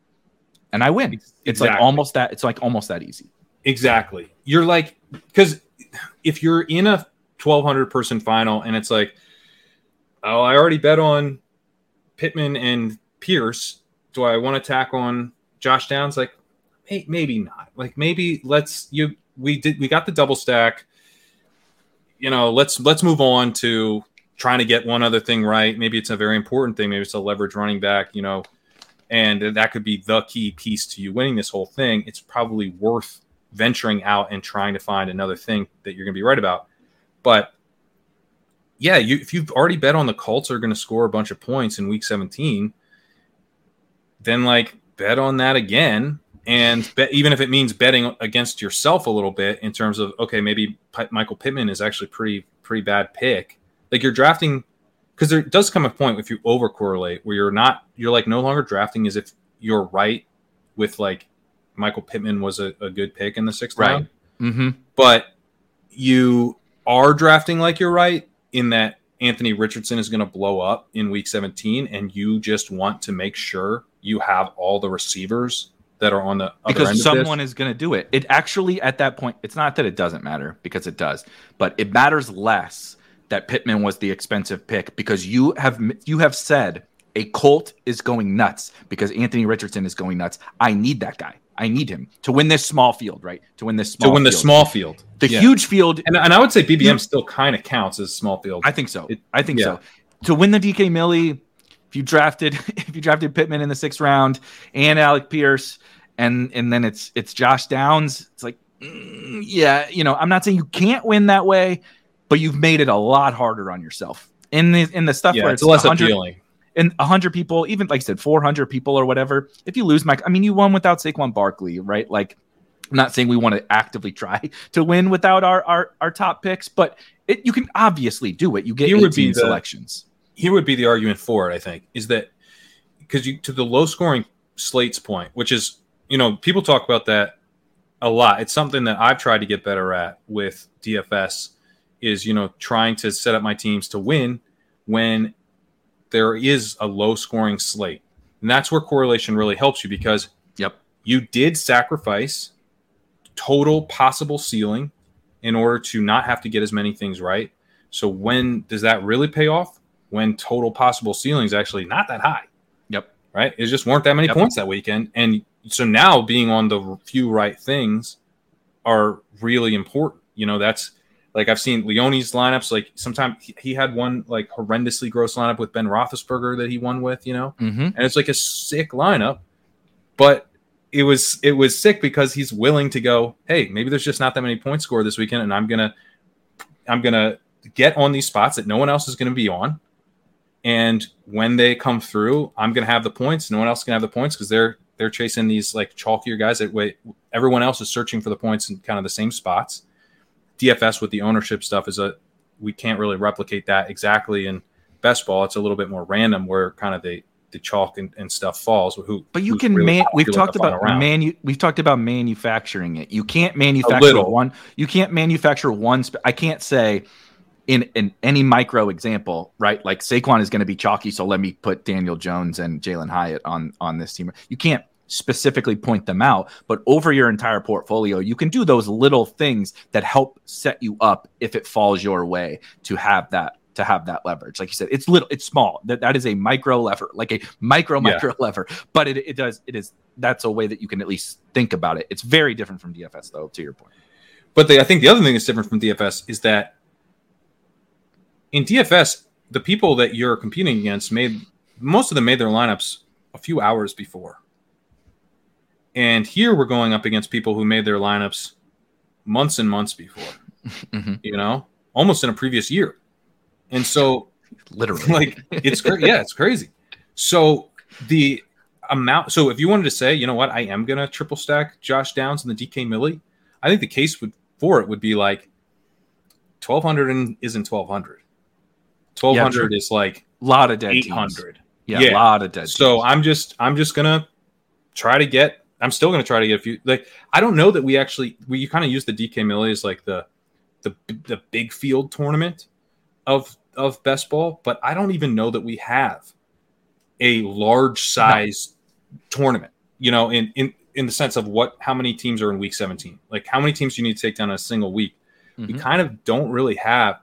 and I win. It's exactly. like almost that. It's like almost that easy. Exactly. You're like, because if you're in a twelve hundred person final and it's like, oh, I already bet on Pittman and Pierce. Do I want to tack on Josh Downs? Like, hey, maybe not. Like, maybe let's you. We did. We got the double stack. You know, let's let's move on to trying to get one other thing right. Maybe it's a very important thing. Maybe it's a leverage running back. You know, and that could be the key piece to you winning this whole thing. It's probably worth venturing out and trying to find another thing that you're going to be right about. But yeah, you, if you've already bet on the Colts are going to score a bunch of points in Week seventeen, then like bet on that again. And bet, even if it means betting against yourself a little bit in terms of, okay, maybe P- Michael Pittman is actually pretty pretty bad pick. Like you're drafting – because there does come a point if you overcorrelate where you're not – you're like no longer drafting as if you're right with like Michael Pittman was a, a good pick in the sixth right. round. Mm-hmm. But you are drafting like you're right in that Anthony Richardson is going to blow up in Week seventeen and you just want to make sure you have all the receivers – that are on the other because end someone of this. Is going to do it. It actually at that point, it's not that it doesn't matter because it does, but it matters less that Pittman was the expensive pick because you have you have said a Colt is going nuts because Anthony Richardson is going nuts. I need that guy. I need him to win this small field, right? To win this small to win the field. small field, the yeah. huge field, and and I would say B B M yeah. still kind of counts as small field. I think so. It, I think yeah. so. To win the D K Millie. If you drafted, if you drafted Pittman in the sixth round and Alec Pierce, and and then it's it's Josh Downs, it's like, mm, yeah, you know, I'm not saying you can't win that way, but you've made it a lot harder on yourself in the in the stuff yeah, where it's, it's less appealing. And one hundred people, even like I said, four hundred people or whatever. If you lose, Mike, I mean, you won without Saquon Barkley, right? Like, I'm not saying we want to actively try to win without our our, our top picks, but it, you can obviously do it. You get eighteen would be the- selections. Here would be the argument for it, I think, is that because you to the low scoring slates point, which is, you know, people talk about that a lot. It's something that I've tried to get better at with D F S is, you know, trying to set up my teams to win when there is a low scoring slate. And that's where correlation really helps you because yep, you did sacrifice total possible ceiling in order to not have to get as many things right. So when does that really pay off? When total possible ceiling is actually not that high. Yep. Right? It just weren't that many yep. points that weekend. And so now being on the few right things are really important. You know, that's like I've seen Leone's lineups. Like sometimes he, he had one like horrendously gross lineup with Ben Roethlisberger that he won with, you know, mm-hmm. and it's like a sick lineup, but it was, it was sick because he's willing to go, hey, maybe there's just not that many points scored this weekend. And I'm going to, I'm going to get on these spots that no one else is going to be on. And when they come through, I'm going to have the points. No one else can have the points because they're they're chasing these like chalkier guys that way. Everyone else is searching for the points in kind of the same spots. D F S with the ownership stuff is a we can't really replicate that exactly in best ball. It's a little bit more random where kind of the the chalk and, and stuff falls. Who, but you can really man, we've talked about manu, we've talked about manufacturing it. You can't manufacture one. You can't manufacture one. Sp- I can't say. In, in any micro example, right? Like Saquon is going to be chalky, so let me put Daniel Jones and Jalen Hyatt on, on this team. You can't specifically point them out, but over your entire portfolio, you can do those little things that help set you up if it falls your way to have that to have that leverage. Like you said, it's little, it's small. That that is a micro lever, like a micro micro yeah. lever. But it it does it is that's a way that you can at least think about it. It's very different from D F S, though, to your point. But the, I think the other thing that's different from D F S is that. In D F S, the people that you're competing against made most of them made their lineups a few hours before. And here we're going up against people who made their lineups months and months before, mm-hmm. you know, almost in a previous year. And so literally like it's cra- yeah, it's crazy. So the amount. So if you wanted to say, you know what, I am going to triple stack Josh Downs and the D K Millie. I think the case would for it would be like twelve hundred and isn't twelve hundred. twelve hundred yeah, is like a lot of dead eight hundred. Teams. Yeah, yeah, a lot of dead. So teams. I'm just I'm just gonna try to get. I'm still gonna try to get a few. Like I don't know that we actually we you kind of use the D K Millie as like the the the big field tournament of of best ball, but I don't even know that we have a large size no. tournament. You know, in in in the sense of what how many teams are in week seventeen? Like how many teams you need to take down in a single week? Mm-hmm. We kind of don't really have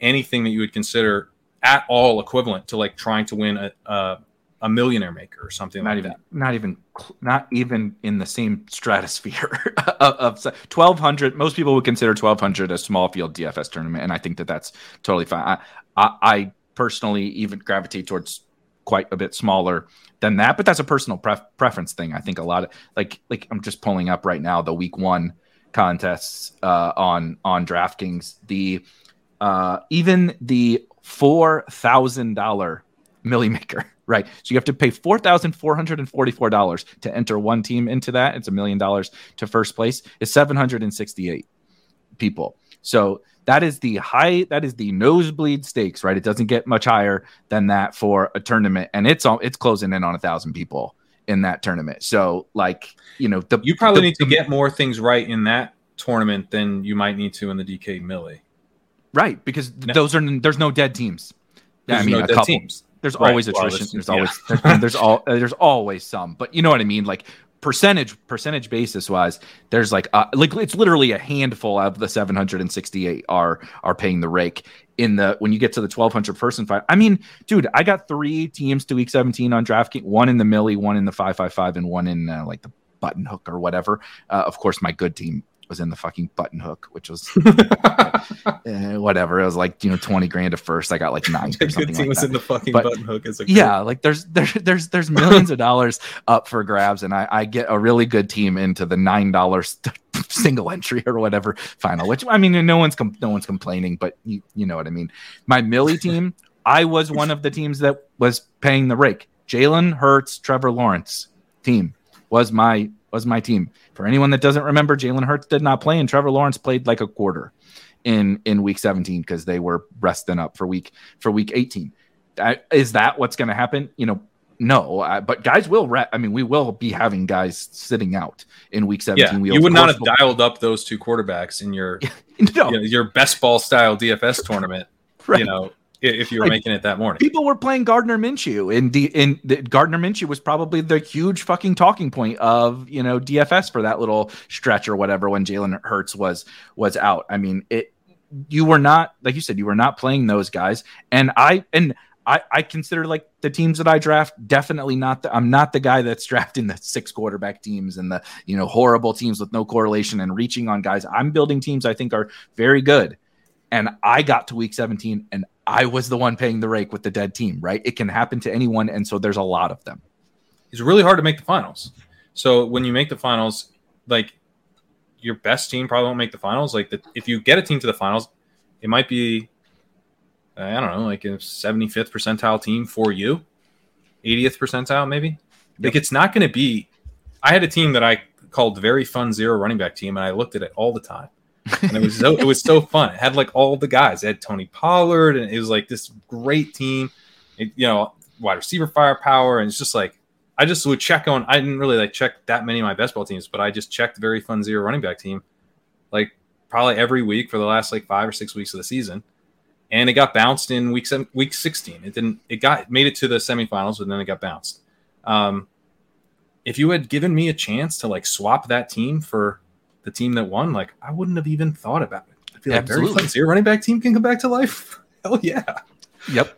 anything that you would consider at all equivalent to like trying to win a a, a millionaire maker or something not like even, that. Not even, not even in the same stratosphere of, of twelve hundred. Most people would consider twelve hundred a small field D F S tournament. And I think that that's totally fine. I, I, I personally even gravitate towards quite a bit smaller than that, but that's a personal pref- preference thing. I think a lot of like, like I'm just pulling up right now, the week one contests uh, on, on DraftKings, the uh, even the four thousand dollars Millie Maker, right? So you have to pay four thousand four hundred forty-four dollars to enter one team into that. It's a million dollars to first place. It's seven hundred sixty-eight people. So that is the high, that is the nosebleed stakes, right? It doesn't get much higher than that for a tournament. And it's all, it's closing in on a thousand people in that tournament. So like, you know, the, you probably the, need to the, get more things right in that tournament than you might need to in the D K Millie. Right, because no. those are there's no dead teams. There's I mean, no a couple. Teams. There's right. always attrition. Well, there's there's yeah. always there's, there's all there's always some, but you know what I mean. Like percentage percentage basis wise, there's like uh, like it's literally a handful of the seven hundred sixty-eight are are paying the rake in the when you get to the twelve hundred person fight. I mean, dude, I got three teams to week seventeen on DraftKings: one in the Millie, one in the five five five, and one in uh, like the button hook or whatever. Uh, of course, my good team was in the fucking button hook, which was uh, whatever. It was like, you know, twenty grand at first. I got like nine or something. Good team like was that. In the fucking but, button hook. As a yeah. Group. Like there's, there's, there's, there's millions of dollars up for grabs. And I, I get a really good team into the nine dollars single entry or whatever final, which I mean, no one's, com- no one's complaining, but you, you know what I mean? My Millie team, I was one of the teams that was paying the rake. Jalen Hurts, Trevor Lawrence team was my, was my team. For anyone that doesn't remember, Jalen Hurts did not play, and Trevor Lawrence played like a quarter in, in week seventeen because they were resting up for week for week eighteen. That, is that what's going to happen? You know, no. I, but guys will re- I mean, we will be having guys sitting out in week seventeen. Yeah, we you would not have dialed up those two quarterbacks in your no. you know, your best ball style D F S tournament. Right. You know. If you were like, making it that morning, people were playing Gardner Minshew, and D- in the, Gardner Minshew was probably the huge fucking talking point of you know D F S for that little stretch or whatever when Jalen Hurts was was out. I mean, it you were not like you said you were not playing those guys, and I and I, I consider like the teams that I draft definitely not. The, I'm not the guy that's drafting the six quarterback teams and the you know horrible teams with no correlation and reaching on guys. I'm building teams I think are very good, and I got to week seventeen and I was the one paying the rake with the dead team, right? It can happen to anyone, and so there's a lot of them. It's really hard to make the finals. So when you make the finals, like your best team probably won't make the finals. Like the, if you get a team to the finals, it might be, I don't know, like a seventy-fifth percentile team for you, eightieth percentile maybe. Yep. Like it's not going to be – I had a team that I called Very Fun Zero Running Back Team, and I looked at it all the time. And it was so it was so fun. It had like all the guys. It had Tony Pollard, and it was like this great team. It, you know, wide receiver firepower, and it's just like I just would check on. I didn't really like check that many of my best ball teams, but I just checked Very Fun Zero Running Back Team, like probably every week for the last like five or six weeks of the season, and it got bounced in week seven, week sixteen. It didn't. It got it made it to the semifinals, but then it got bounced. Um, if you had given me a chance to like swap that team for the team that won, like I wouldn't have even thought about it. I feel like Very Fun Zero Running Back Team can come back to life. Hell yeah. Yep.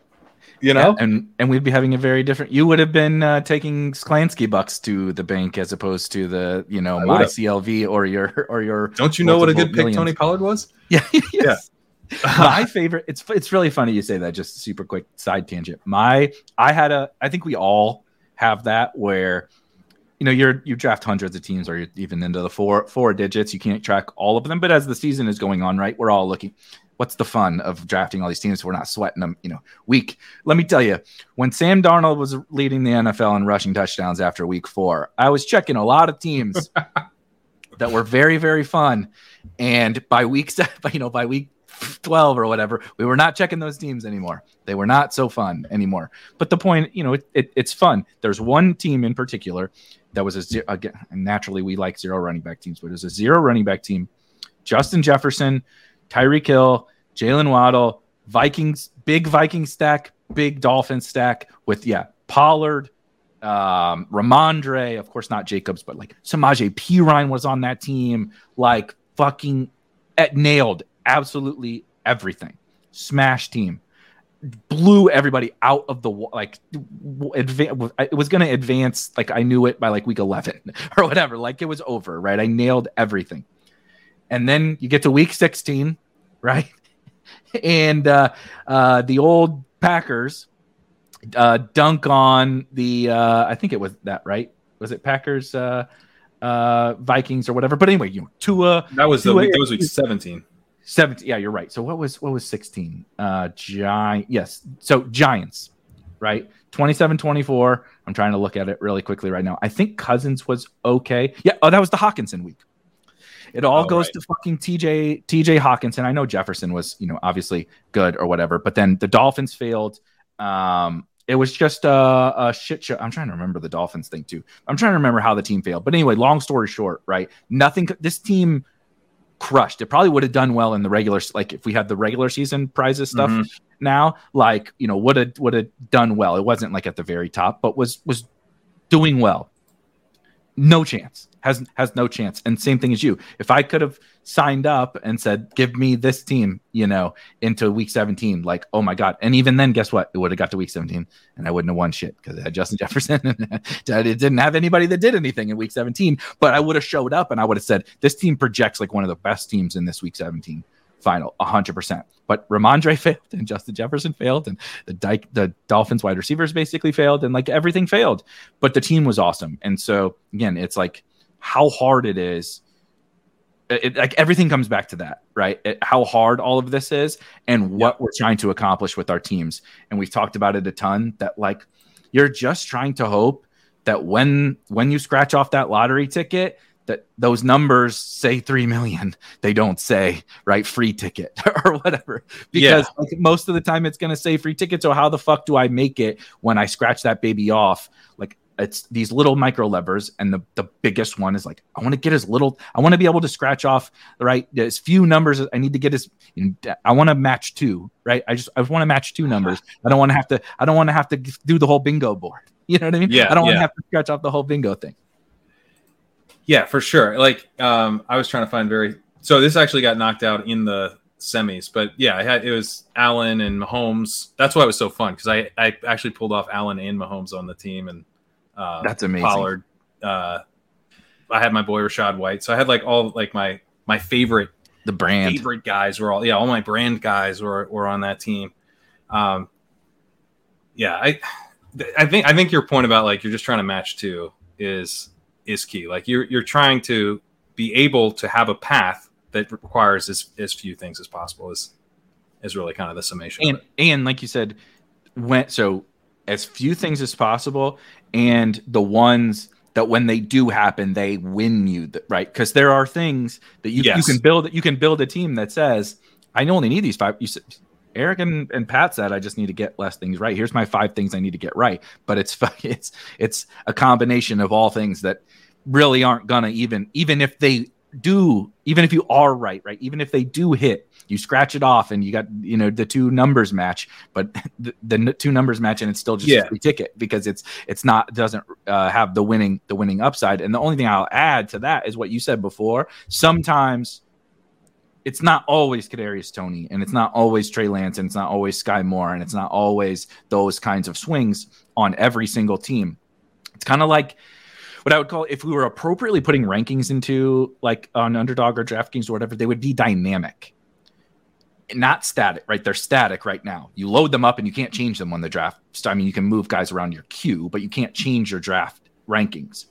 You know, yeah, and and we'd be having a very different. You would have been uh, taking Sklansky bucks to the bank as opposed to the you know my C L V or your or your. Don't you know what a good millions. Pick Tony Pollard was? Yeah. Yes. Yeah. My favorite. It's it's really funny you say that. Just super quick side tangent. My I had a. I think we all have that where. You know, you're you draft hundreds of teams, or you're even into the four four digits. You can't track all of them, but as the season is going on, right, we're all looking. What's the fun of drafting all these teams if we're not sweating them? You know, week. Let me tell you, when Sam Darnold was leading the N F L in rushing touchdowns after week four, I was checking a lot of teams that were very very fun, and by week, you know, by week twelve or whatever, we were not checking those teams anymore. They were not so fun anymore. But the point, you know, it, it, it's fun. There's one team in particular that was a again, naturally we like zero running back teams, but it was a zero running back team. Justin Jefferson, Tyreek Hill, Jalen Waddle, Vikings, big Viking stack, big Dolphin stack with, yeah, Pollard, um, Ramondre, of course not Jacobs, but like Samaje Perine was on that team, like fucking at nailed absolutely everything. Smash team. Blew everybody out of the like. Adva- it was going to advance. Like I knew it by like week eleven or whatever. Like it was over, right? I nailed everything. And then you get to week sixteen, right? And uh, uh, the old Packers uh, dunk on the. Uh, I think it was that, right? Was it Packers, uh, uh, Vikings, or whatever? But anyway, you know, Tua. That was Tua, the week. That was week seventeen. seventeen, yeah, you're right. So what was what was sixteen? Uh, Gi- yes. So Giants, right? twenty-seven twenty-four. I'm trying to look at it really quickly right now. I think Cousins was okay. Yeah. Oh, that was the Hawkinson week. It all oh, goes right. to fucking T J T J Hawkinson. I know Jefferson was, you know, obviously good or whatever, but then the Dolphins failed. Um, it was just a, a shit show. I'm trying to remember the Dolphins thing too. I'm trying to remember how the team failed. But anyway, long story short, right? Nothing. This team crushed. It probably would have done well in the regular, like if we had the regular season prizes stuff mm-hmm. now, like, you know, would have would have done well. It wasn't like at the very top, but was was doing well. No chance. Has has no chance. And same thing as you. If I could have signed up and said, give me this team, you know, into week seventeen, like, oh my God. And even then, guess what? It would have got to week seventeen and I wouldn't have won shit because it had Justin Jefferson and it didn't have anybody that did anything in week seventeen. But I would have showed up and I would have said, this team projects like one of the best teams in this week seventeen final, one hundred percent. But Ramondre failed and Justin Jefferson failed and the Dyke, the Dolphins wide receivers basically failed and like everything failed. But the team was awesome. And so, again, it's like, how hard it is. It, like everything comes back to that, right? It, how hard all of this is and what we're trying to accomplish with our teams. And we've talked about it a ton that like, you're just trying to hope that when, when you scratch off that lottery ticket, that those numbers say three million, they don't say, right, free ticket or whatever, because yeah. like, most of the time it's going to say free ticket. So how the fuck do I make it when I scratch that baby off? Like, it's these little micro levers. And the, the biggest one is like, I want to get as little, I want to be able to scratch off, right? As few numbers I need to get as, you know, I want to match two, right? I just, I want to match two numbers. I don't want to have to, I don't want to have to do the whole bingo board. You know what I mean? Yeah, I don't want to yeah. have to scratch off the whole bingo thing. Yeah, for sure. Like um, I was trying to find very, so this actually got knocked out in the semis, but yeah, I had, it was Allen and Mahomes. That's why it was so fun. Cause I, I actually pulled off Allen and Mahomes on the team and, Um, that's amazing. Pollard. Uh, I had my boy Rashad White, so I had like all like my my favorite the brand favorite guys were all yeah all my brand guys were were on that team. Um, yeah, I I think I think your point about like you're just trying to match two is is key. Like you're you're trying to be able to have a path that requires as as few things as possible is is really kind of the summation. And and like you said, when so. as few things as possible, and the ones that when they do happen, they win you, the, right? Because there are things that you, yes. you can build. You can build a team that says, "I only need these five." You said, Erik and, and Pat said, "I just need to get less things right." Here's my five things I need to get right, but it's it's it's a combination of all things that really aren't gonna even even if they do even if you are right, right? Even if they do hit. You scratch it off and you got, you know, the two numbers match, but the, the two numbers match and it's still just yeah. a free ticket because it's, it's not, doesn't uh, have the winning, the winning upside. And the only thing I'll add to that is what you said before. Sometimes it's not always Kadarius Toney and it's not always Trey Lance and it's not always Sky Moore and it's not always those kinds of swings on every single team. It's kind of like, what I would call if we were appropriately putting rankings into like on Underdog or DraftKings or whatever, they would be dynamic. Not static, right? They're static right now. You load them up and you can't change them on the draft. So, I mean, you can move guys around your queue, but you can't change your draft rankings.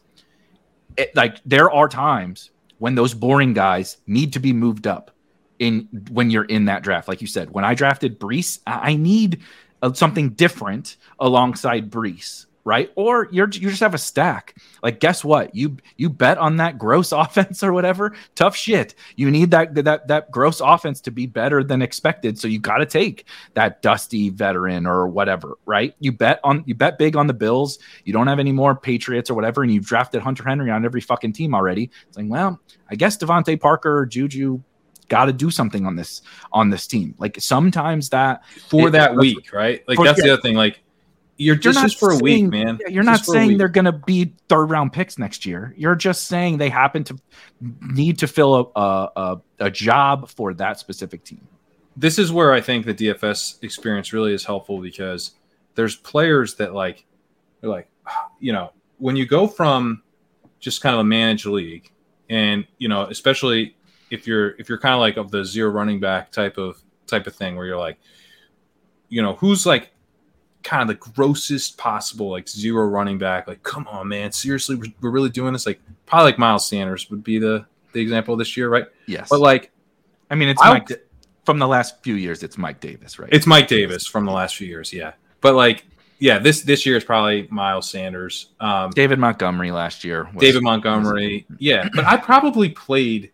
It, like there are times when those boring guys need to be moved up in when you're in that draft. Like you said, when I drafted Brees, I need uh, something different alongside Brees, right? Or you're you just have a stack. Like, guess what? You you bet on that gross offense or whatever. Tough shit. You need that that that gross offense to be better than expected. So you got to take that dusty veteran or whatever, right? You bet on you bet big on the Bills. You don't have any more Patriots or whatever, and you've drafted Hunter Henry on every fucking team already. It's like, well, I guess Devontae Parker or Juju got to do something on this on this team. Like, sometimes that for it, that week, right? Like, for, that's yeah. the other thing. Like, you're just, you're not just for saying, a week, man. Yeah, you're just not saying they're going to be third round picks next year. You're just saying they happen to need to fill a, a a job for that specific team. This is where I think the D F S experience really is helpful, because there's players that, like, they're like, you know, when you go from just kind of a managed league, and, you know, especially if you're if you're kind of like of the zero running back type of type of thing, where you're like, you know, who's like kind of the grossest possible, like, zero running back, like, come on, man, seriously, we're, we're really doing this? Like, probably like Miles Sanders would be the the example this year, right? Yes. But, like, I mean, it's I, Mike, from the last few years, it's Mike Davis, right? It's Mike Davis from the last few years, yeah. But, like, yeah, this this year is probably Miles Sanders. Um, David Montgomery last year. Was, David Montgomery, was yeah. But I probably played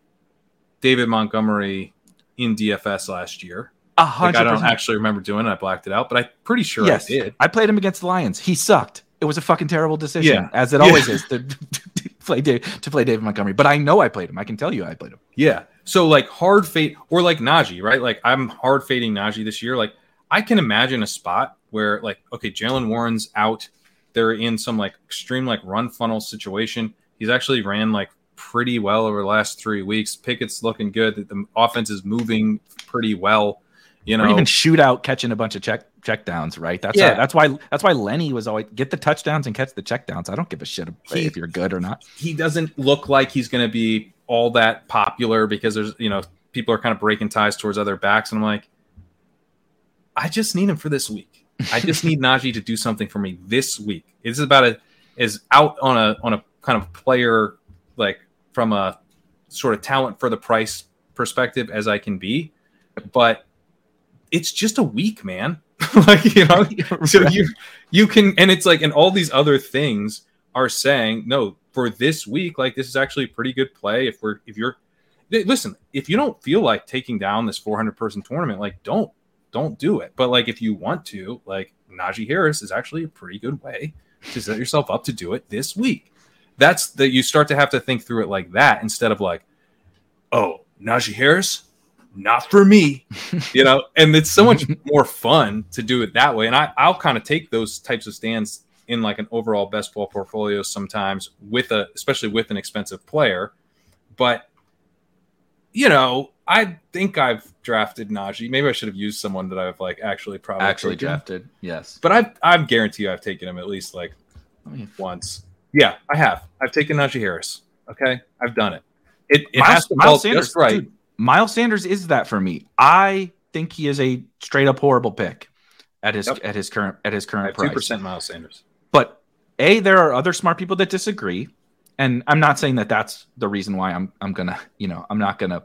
David Montgomery in D F S last year. Like, I don't actually remember doing it. I blacked it out, but I'm pretty sure yes, I did. I played him against the Lions. He sucked. It was a fucking terrible decision, yeah. as it yeah. always is, to, to, play Dave, to play David Montgomery. But I know I played him. I can tell you I played him. Yeah. So, like, hard fate, or like Najee, right? Like, I'm hard fading Najee this year. Like, I can imagine a spot where, like, okay, Jalen Warren's out. They're in some, like, extreme, like, run funnel situation. He's actually ran, like, pretty well over the last three weeks. Pickett's looking good. The offense is moving pretty well. You know, or even shootout catching a bunch of check checkdowns, right? That's yeah. how, that's why that's why Lenny was always get the touchdowns and catch the checkdowns. I don't give a shit he, if you're good or not. He doesn't look like he's going to be all that popular, because there's, you know, people are kind of breaking ties towards other backs, and I'm like, I just need him for this week. I just need Najee to do something for me this week. It's about a is out on a on a kind of player, like, from a sort of talent for the price perspective as I can be, but it's just a week, man. Like, you know, so right. you you can, and it's like, and all these other things are saying, no, for this week, like, this is actually a pretty good play. If we're, if you're, listen, if you don't feel like taking down this four hundred person tournament, like, don't, don't do it. But, like, if you want to, like, Najee Harris is actually a pretty good way to set yourself up to do it this week. That's the, you start to have to think through it like that, instead of like, oh, Najee Harris, not for me, you know, and it's so much more fun to do it that way. And I, I'll kind of take those types of stands in, like, an overall best ball portfolio sometimes, with a, especially with an expensive player. But, you know, I think I've drafted Najee. Maybe I should have used someone that I've, like, actually probably actually taken. drafted. Yes. But I, I guarantee you I've taken him at least, like, once. Yeah, I have. I've taken Najee Harris. Okay. I've done it. It, it Miles, has to Miles Sanders, just right. Dude. Miles Sanders is that for me. I think he is a straight up horrible pick at his yep. at his current at his current price. two percent Miles Sanders. But A, there are other smart people that disagree, and I'm not saying that that's the reason why I'm I'm going to, you know, I'm not going to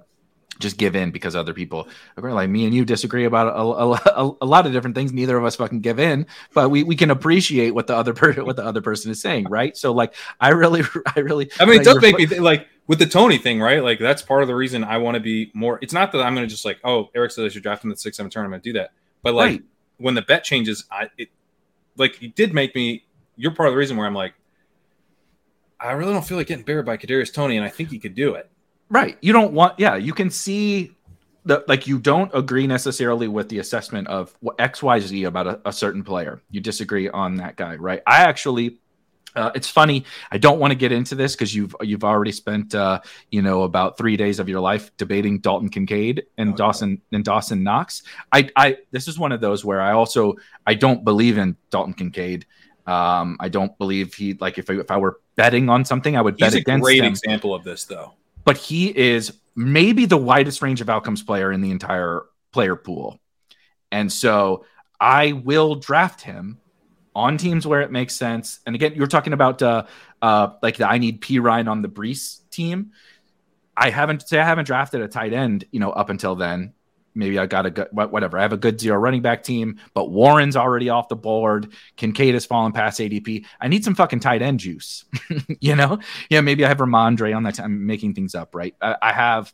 just give in because other people agree. Like, me and you disagree about a, a, a, a lot of different things. Neither of us fucking give in, but we, we can appreciate what the other per- what the other person is saying, right? So, like, I really, I really. I mean, like, it does make me think, like, with the Tony thing, right? Like, that's part of the reason I want to be more. It's not that I'm going to just, like, oh, Erik said I should draft him in the six seven tournament. Do that, but, like, right. when the bet changes, I it like it did make me. You're part of the reason where I'm like, I really don't feel like getting buried by Kadarius Toney, and I think he could do it. Right. You don't want, yeah, you can see that, like, you don't agree necessarily with the assessment of X, Y, Z about a, a certain player. You disagree on that guy, right? I actually, uh, it's funny. I don't want to get into this because you've, you've already spent, uh, you know, about three days of your life debating Dalton Kincaid and oh, Dawson no. and Dawson Knox. I, I, this is one of those where I also, I don't believe in Dalton Kincaid. Um, I don't believe he, like, if I, if I were betting on something, I would He's bet against him. He's a great example of this, though. But he is maybe the widest range of outcomes player in the entire player pool. And so I will draft him on teams where it makes sense. And again, you're talking about uh, uh, like the I need P. Ryan on the Brees team. I haven't say I haven't drafted a tight end, you know, up until then. Maybe I got a good, whatever. I have a good zero running back team, but Warren's already off the board. Kincaid has fallen past A D P. I need some fucking tight end juice, you know? Yeah, maybe I have Ramondre on that. T- I'm making things up, right? I, I have,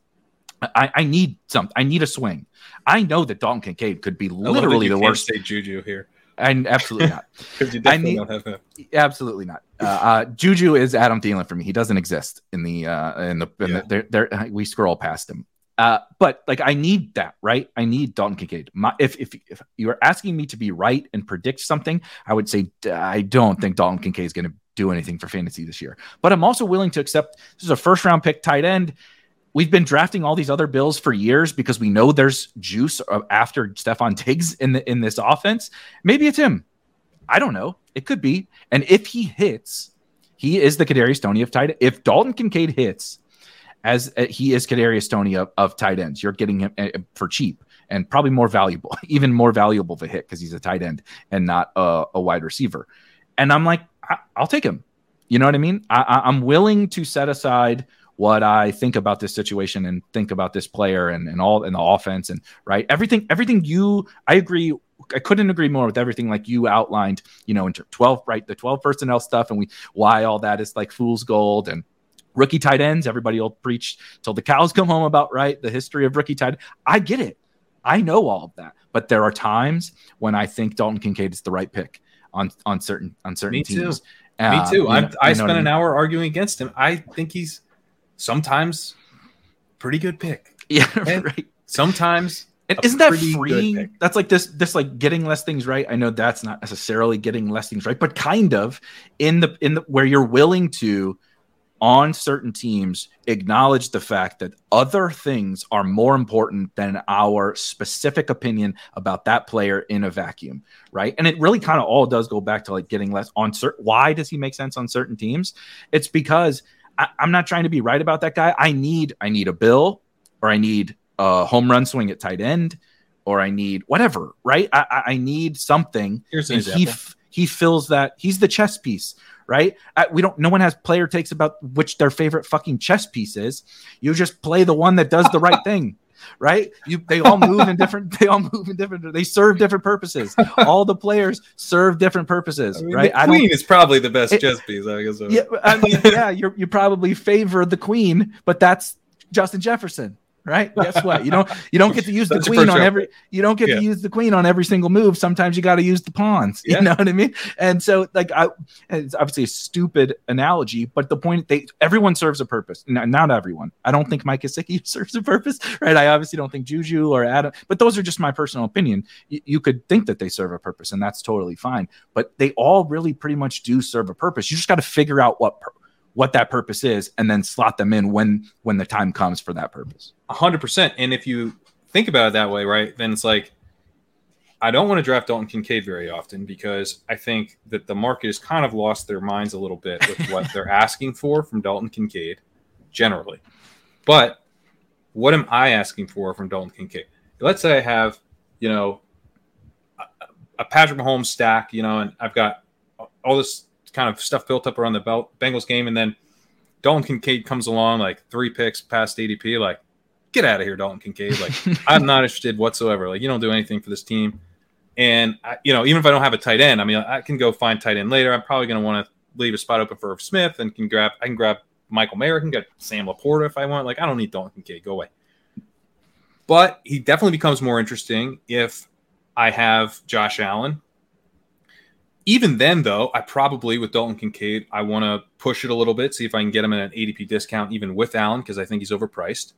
I, I need something. I need a swing. I know that Dalton Kincaid could be literally the worst. Say Juju here. And absolutely not. You I need, don't have him. Absolutely not. Uh, uh, Juju is Adam Thielen for me. He doesn't exist in the uh, in the, in yeah. the there, there, we scroll past him. Uh, but like I need that, right? I need Dalton Kincaid. My, if, if if you're asking me to be right and predict something, I would say I don't think Dalton Kincaid is going to do anything for fantasy this year. But I'm also willing to accept this is a first round pick tight end. We've been drafting all these other Bills for years because we know there's juice after Stephon Diggs in the in this offense. Maybe it's him. I don't know. It could be. And if he hits, he is the Kadarius Toney of tight end. If Dalton Kincaid hits, as he is Kadarius Toney of, of tight ends, you're getting him for cheap and probably more valuable, even more valuable to hit because he's a tight end and not a, a wide receiver. And I'm like, I, I'll take him. You know what I mean? I, I'm willing to set aside what I think about this situation and think about this player and, and all and the offense and right. Everything, everything you, I agree. I couldn't agree more with everything like you outlined, you know, in twelve, right. The twelve personnel stuff and we, why all that is like fool's gold and rookie tight ends. Everybody will preach till the cows come home about, right. The history of rookie tight end. I get it. I know all of that, but there are times when I think Dalton Kincaid is the right pick on, on certain, on certain Me teams. Too. Uh, Me too. I'm, know, I spent I mean? an hour arguing against him. I think he's, sometimes pretty good pick. Yeah, and right. Sometimes and isn't that freeing? That's like this this like getting less things right. I know that's not necessarily getting less things right, but kind of in the in the where you're willing to on certain teams acknowledge the fact that other things are more important than our specific opinion about that player in a vacuum, right? And it really kind of all does go back to like getting less on certain. Why does he make sense on certain teams? It's because I, I'm not trying to be right about that guy. I need I need a Bill or I need a home run swing at tight end or I need whatever, right? I, I need something. Here's an and example. He, f- he fills that. He's the chess piece, right? I, we don't. No one has player takes about which their favorite fucking chess piece is. You just play the one that does the right thing. Right? You, they all move in different. They all move in different. They serve different purposes. All the players serve different purposes, I mean, right? The queen I don't, is probably the best it, chess piece, I guess. Yeah, I mean, yeah, you you probably favor the queen, but that's Justin Jefferson, right? Guess what? You don't you don't get to use the queen on every. You don't get yeah. to use the queen on every single move. Sometimes you got to use the pawns. Yeah. You know what I mean? And so, like, I it's obviously a stupid analogy, but the point they everyone serves a purpose. No, not everyone. I don't think Mike Gesicki serves a purpose, right? I obviously don't think Juju or Adam, but those are just my personal opinion. You, you could think that they serve a purpose, and that's totally fine. But they all really pretty much do serve a purpose. You just got to figure out what. Pur- what that purpose is, and then slot them in when, when the time comes for that purpose. A hundred percent. And if you think about it that way, right, then it's like, I don't want to draft Dalton Kincaid very often because I think that the market has kind of lost their minds a little bit with what they're asking for from Dalton Kincaid generally. But what am I asking for from Dalton Kincaid? Let's say I have, you know, a Patrick Mahomes stack, you know, and I've got all this kind of stuff built up around the Bengals game, and then Dalton Kincaid comes along like three picks past A D P. Like, get out of here, Dalton Kincaid! Like, I'm not interested whatsoever. Like, you don't do anything for this team. And I, you know, even if I don't have a tight end, I mean, I can go find tight end later. I'm probably going to want to leave a spot open for Smith, and can grab. I can grab Michael Mayer, I can get Sam Laporta if I want. Like, I don't need Dalton Kincaid. Go away. But he definitely becomes more interesting if I have Josh Allen. Even then, though, I probably, with Dalton Kincaid, I want to push it a little bit, see if I can get him at an A D P discount, even with Allen, because I think he's overpriced.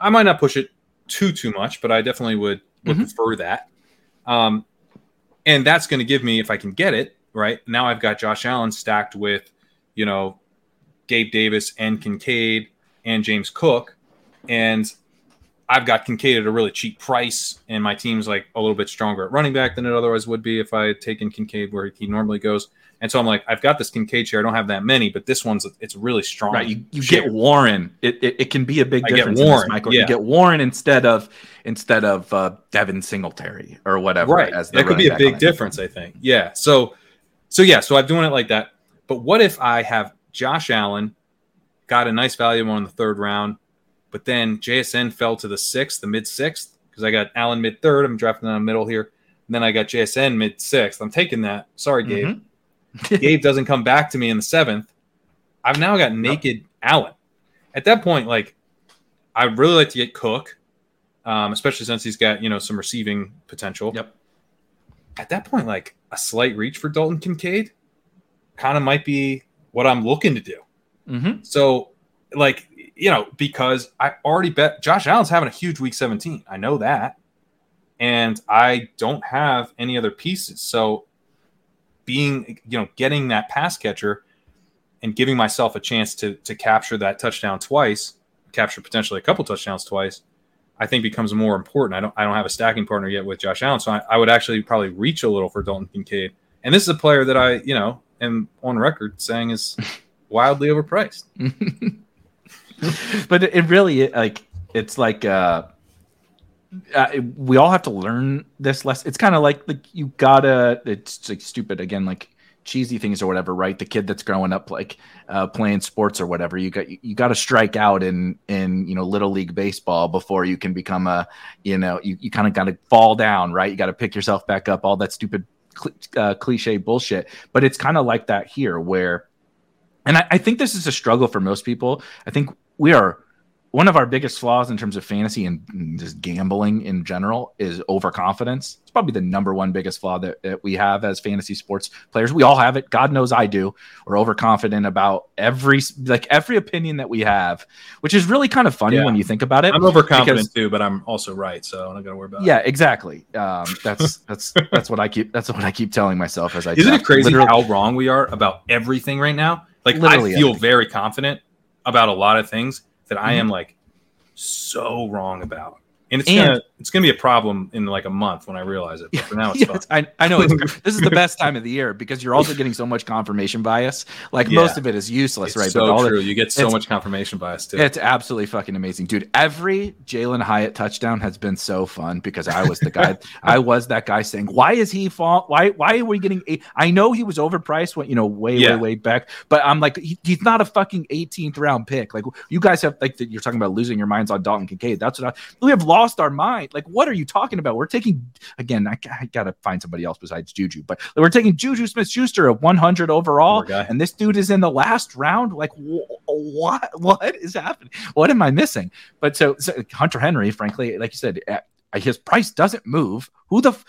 I might not push it too, too much, but I definitely would, would mm-hmm. prefer that. Um, and that's going to give me, if I can get it, right? Now I've got Josh Allen stacked with, you know, Gabe Davis and Kincaid and James Cook. And I've got Kincaid at a really cheap price, and my team's like a little bit stronger at running back than it otherwise would be if I had taken Kincaid where he normally goes. And so I'm like, I've got this Kincaid share. I don't have that many, but this one's it's really strong. Right, you, you get Warren. It, it it can be a big I difference. Get Warren, in this, Michael. Yeah. You get Warren instead of instead of uh, Devin Singletary or whatever. Right, as the that could be a big difference. I think. Yeah. So so yeah. So I'm doing it like that. But what if I have Josh Allen, got a nice value on the third round? But then J S N fell to the sixth, the mid sixth, because I got Allen mid third. I'm drafting on middle here. And then I got J S N mid sixth. I'm taking that. Sorry, Gabe. Mm-hmm. Gabe doesn't come back to me in the seventh. I've now got naked oh. Allen. At that point, like, I'd really like to get Cook, um, especially since he's got, you know, some receiving potential. Yep. At that point, like, a slight reach for Dalton Kincaid kind of might be what I'm looking to do. Mm-hmm. So, like, you know, because I already bet Josh Allen's having a huge week seventeen. I know that. And I don't have any other pieces. So being, you know, getting that pass catcher and giving myself a chance to to capture that touchdown twice, capture potentially a couple touchdowns twice, I think becomes more important. I don't I don't have a stacking partner yet with Josh Allen, so I, I would actually probably reach a little for Dalton Kincaid. And this is a player that I, you know, am on record saying is wildly overpriced. But it really, like, it's like uh, uh, we all have to learn this lesson. It's kind of like like you gotta. It's like stupid again, like cheesy things or whatever, right? The kid that's growing up like uh, playing sports or whatever, you got you, you got to strike out in in you know little league baseball before you can become a you know you, you kind of got to fall down, right? You got to pick yourself back up. All that stupid cl- uh, cliche bullshit. But it's kind of like that here, where, and I, I think this is a struggle for most people. I think we are one of our biggest flaws in terms of fantasy and just gambling in general is overconfidence. It's probably the number one biggest flaw that, that we have as fantasy sports players. We all have it. God knows I do. We're overconfident about every, like every opinion that we have, which is really kind of funny yeah. when you think about it. I'm overconfident because, too, but I'm also right. So I'm not going to worry about yeah, it. Yeah, exactly. Um, that's, that's, that's what I keep, that's what I keep telling myself as I, isn't it crazy literally. how wrong we are about everything right now? Like literally I feel everything. very confident about a lot of things that I am like so wrong about. And it's and, gonna it's gonna be a problem in like a month when I realize it. But for now it's yeah, fun. It's, I, I know it's, this is the best time of the year because you're also getting so much confirmation bias. Like yeah. most of it is useless, it's right? So but all true. It, you get so much confirmation bias too. It's absolutely fucking amazing, dude. Every Jalen Hyatt touchdown has been so fun because I was the guy. I was that guy saying, "Why is he fall? Why? Why are we getting? Eight? I know he was overpriced, when, you know, way, yeah. way, way back. But I'm like, he, he's not a fucking eighteenth round pick. Like you guys have, like you're talking about losing your minds on Dalton Kincaid. That's what I, we have lost. Lost our mind. Like, what are you talking about? We're taking again. I, I gotta find somebody else besides Juju, but we're taking Juju Smith-Schuster at one hundred overall, and this dude is in the last round. Like, wh- what? What is happening? What am I missing? But so, so Hunter Henry, frankly, like you said, at, his price doesn't move. Who the? F-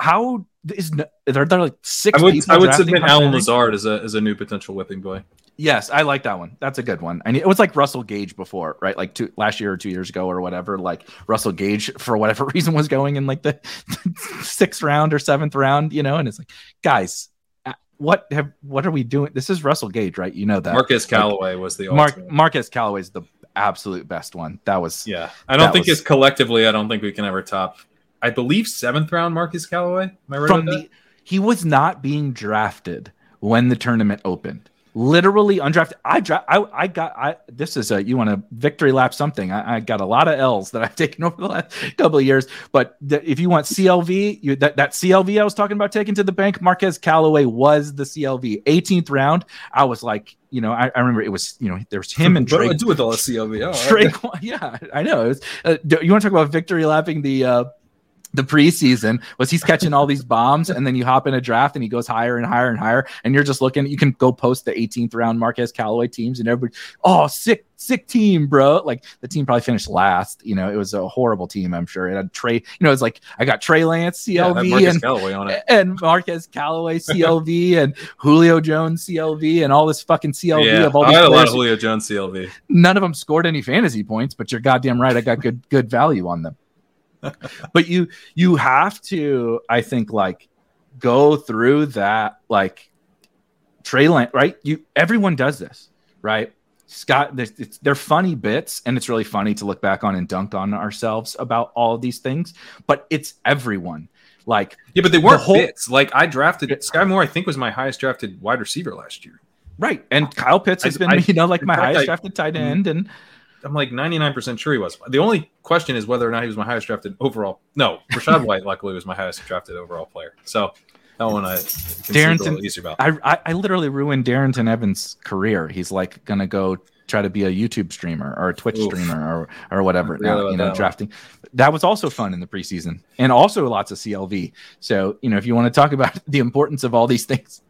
how is there? There like six. I would, people I would submit Hunter Allen Henry? Lazard as a as a new potential whipping boy. Yes, I like that one. That's a good one. I mean, it was like Russell Gage before, right? Like two, last year or two years ago or whatever, like Russell Gage for whatever reason was going in like the, the sixth round or seventh round, you know, and it's like, guys, what have what are we doing? This is Russell Gage, right? You know that. Marquez Callaway like, was the Mar- Marquez Callaway is the absolute best one. That was Yeah. I don't think was, it's collectively, I don't think we can ever top. I believe seventh round Marquez Callaway. Am I right? From the, that? He was not being drafted when the tournament opened. Literally undrafted. I dra- I I got I. This is a you want to victory lap something. I, I got a lot of L's that I've taken over the last couple of years. But th- if you want C L V, you that, that C L V I was talking about taking to the bank. Marquez Callaway was the C L V eighteenth round. I was like, you know, I, I remember it was you know there was him and Drake. What do I do with all the C L V I? Drake, yeah, I know. It was, uh, you want to talk about victory lapping the. Uh, The preseason was he's catching all these bombs, and then you hop in a draft and he goes higher and higher and higher, and you're just looking. You can go post the eighteenth round Marquez Callaway teams, and everybody, oh, sick, sick team, bro. Like the team probably finished last. You know, it was a horrible team. I'm sure it had Trey. You know, it's like I got Trey Lance C L V yeah, and Callaway on it, and Marquez Callaway C L V and Julio Jones C L V and all this fucking C L V yeah, of all these. I had players. A lot of Julio Jones C L V. None of them scored any fantasy points, but you're goddamn right. I got good good value on them. But you you have to, I think, like go through that, like Trey Lance, right? You everyone does this, right? Scott, it's, they're funny bits, and it's really funny to look back on and dunk on ourselves about all of these things. But it's everyone, like yeah, but they weren't the whole, bits. Like I drafted Sky Moore, I think was my highest drafted wide receiver last year, right? And Kyle Pitts has I, been, I, you know, like my highest I, drafted tight end, and. I'm like ninety-nine percent sure he was. The only question is whether or not he was my highest drafted overall. No, Rachaad White luckily was my highest drafted overall player. So that one I Darrington, a little easier about. I, I I literally ruined Darrington Evans' career. He's like gonna go try to be a YouTube streamer or a Twitch Oof. streamer or or whatever. Now, you know, that drafting one. That was also fun in the preseason, and also lots of C L V. So, you know, if you want to talk about the importance of all these things,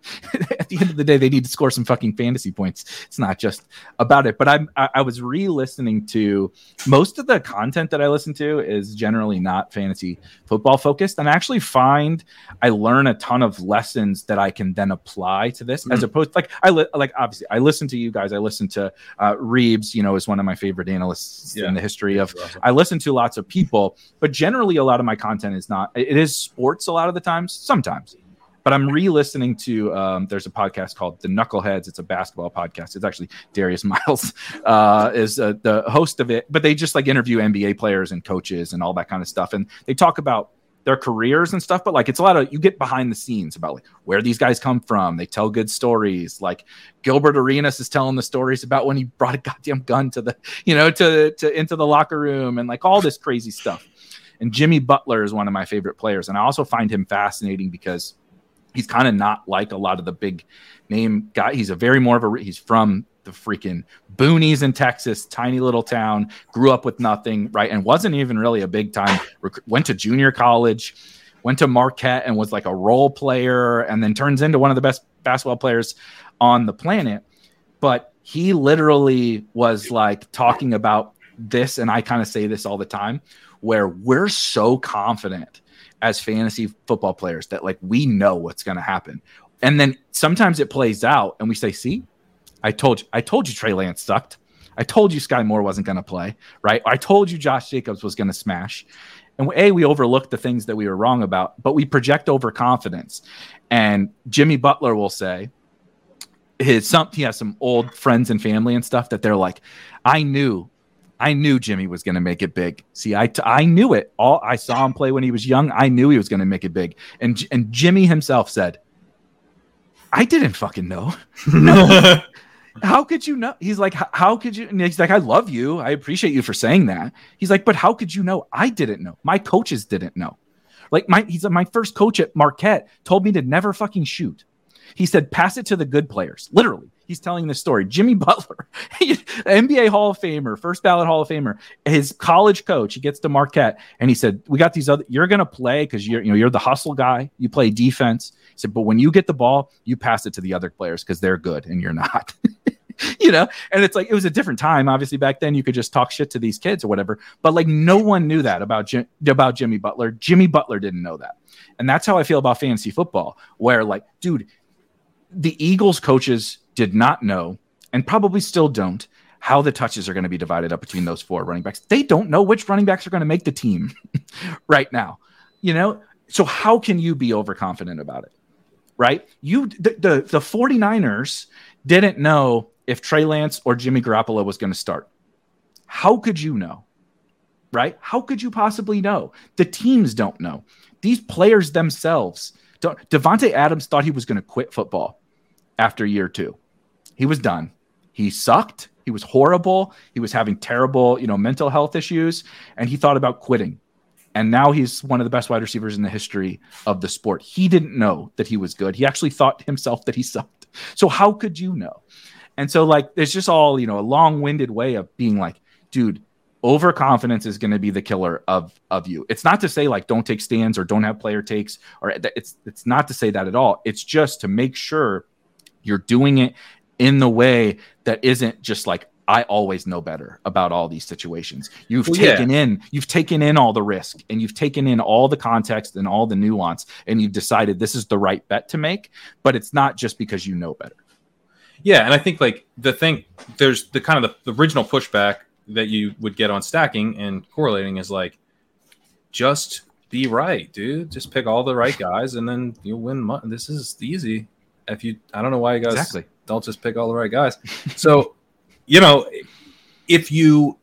at the end of the day, they need to score some fucking fantasy points. It's not just about it. But I I was re-listening to most of the content that I listen to is generally not fantasy football focused, and I actually find I learn a ton of lessons that I can then apply to this, mm. as opposed like I li- like obviously I listen to you guys. I listen to uh, Reeves, you know, is one of my favorite analysts yeah. in the history of. Awesome. I listen to lots of people, but generally a lot of my content is not. It is sports a lot of the times, sometimes. But I'm re-listening to, um, there's a podcast called The Knuckleheads. It's a basketball podcast. It's actually Darius Miles uh, is uh, the host of it. But they just like interview N B A players and coaches and all that kind of stuff. And they talk about their careers and stuff. But like it's a lot of, you get behind the scenes about like where these guys come from. They tell good stories. Like Gilbert Arenas is telling the stories about when he brought a goddamn gun to the, you know, to, to into the locker room and like all this crazy stuff. And Jimmy Butler is one of my favorite players. And I also find him fascinating because he's kind of not like a lot of the big name guy. He's a very more of a, he's from the freaking boonies in Texas, tiny little town, grew up with nothing, right? And wasn't even really a big time, rec- went to junior college, went to Marquette and was like a role player, and then turns into one of the best basketball players on the planet. But he literally was like talking about this, and I kind of say this all the time, where we're so confident as fantasy football players that like we know what's going to happen. And then sometimes it plays out and we say, see, I told you, I told you Trey Lance sucked. I told you Sky Moore wasn't going to play, right? I told you Josh Jacobs was going to smash. And A, we overlooked the things that we were wrong about, but we project overconfidence. And Jimmy Butler will say, his some he has some old friends and family and stuff that they're like, I knew I knew Jimmy was going to make it big. See, I, t- I knew it. All I saw him play when he was young. I knew he was going to make it big. And and Jimmy himself said, I didn't fucking know. No. How could you know? He's like, how could you? And he's like, I love you. I appreciate you for saying that. He's like, but how could you know? I didn't know. My coaches didn't know. Like my, he's like, my first coach at Marquette told me to never fucking shoot. He said, pass it to the good players. Literally, he's telling this story. Jimmy Butler, N B A Hall of Famer, first ballot Hall of Famer, his college coach, he gets to Marquette, and he said, we got these other, you're going to play because you're, you know, you're the hustle guy. You play defense. He said, but when you get the ball, you pass it to the other players because they're good and you're not. You know, and it's like, it was a different time. Obviously, back then you could just talk shit to these kids or whatever. But like, no one knew that about Jim, about Jimmy Butler. Jimmy Butler didn't know that. And that's how I feel about fantasy football, where like, dude, the Eagles coaches did not know, and probably still don't, how the touches are going to be divided up between those four running backs. They don't know which running backs are going to make the team right now, you know? So how can you be overconfident about it, right? You, the, the, the 49ers didn't know if Trey Lance or Jimmy Garoppolo was going to start. How could you know, right? How could you possibly know? The teams don't know. These players themselves don't. Devontae Adams thought he was going to quit football after year two. He was done. He sucked. He was horrible. He was having terrible, you know, mental health issues, and he thought about quitting. And now he's one of the best wide receivers in the history of the sport. He didn't know that he was good. He actually thought himself that he sucked. So how could you know? And so, like, there's just all, you know, a long-winded way of being like, dude, overconfidence is going to be the killer of, of you. It's not to say like don't take stands or don't have player takes, or it's it's not to say that at all. It's just to make sure you're doing it in the way that isn't just like, I always know better about all these situations. You've well, taken yeah. in, you've taken in all the risk, and you've taken in all the context and all the nuance, and you've decided this is the right bet to make, but it's not just because you know better. Yeah. And I think like the thing, there's the kind of the, the original pushback that you would get on stacking and correlating is like, just be right, dude. Just pick all the right guys and then you'll win money. This is easy. If you, I don't know why you guys exactly. don't just pick all the right guys. So, you know, if you,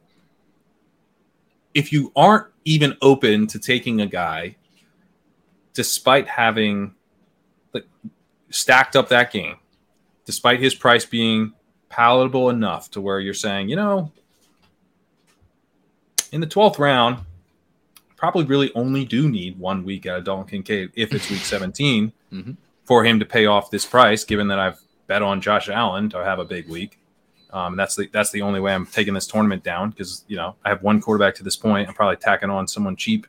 if you aren't even open to taking a guy, despite having like stacked up that game, despite his price being palatable enough to where you're saying, you know, in the twelfth round, probably really only do need one week out of Dalton Kincaid if it's week seventeen mm-hmm. for him to pay off this price, given that I've bet on Josh Allen to have a big week. Um, and that's the that's the only way I'm taking this tournament down, because, you know, I have one quarterback to this point. I'm probably tacking on someone cheap,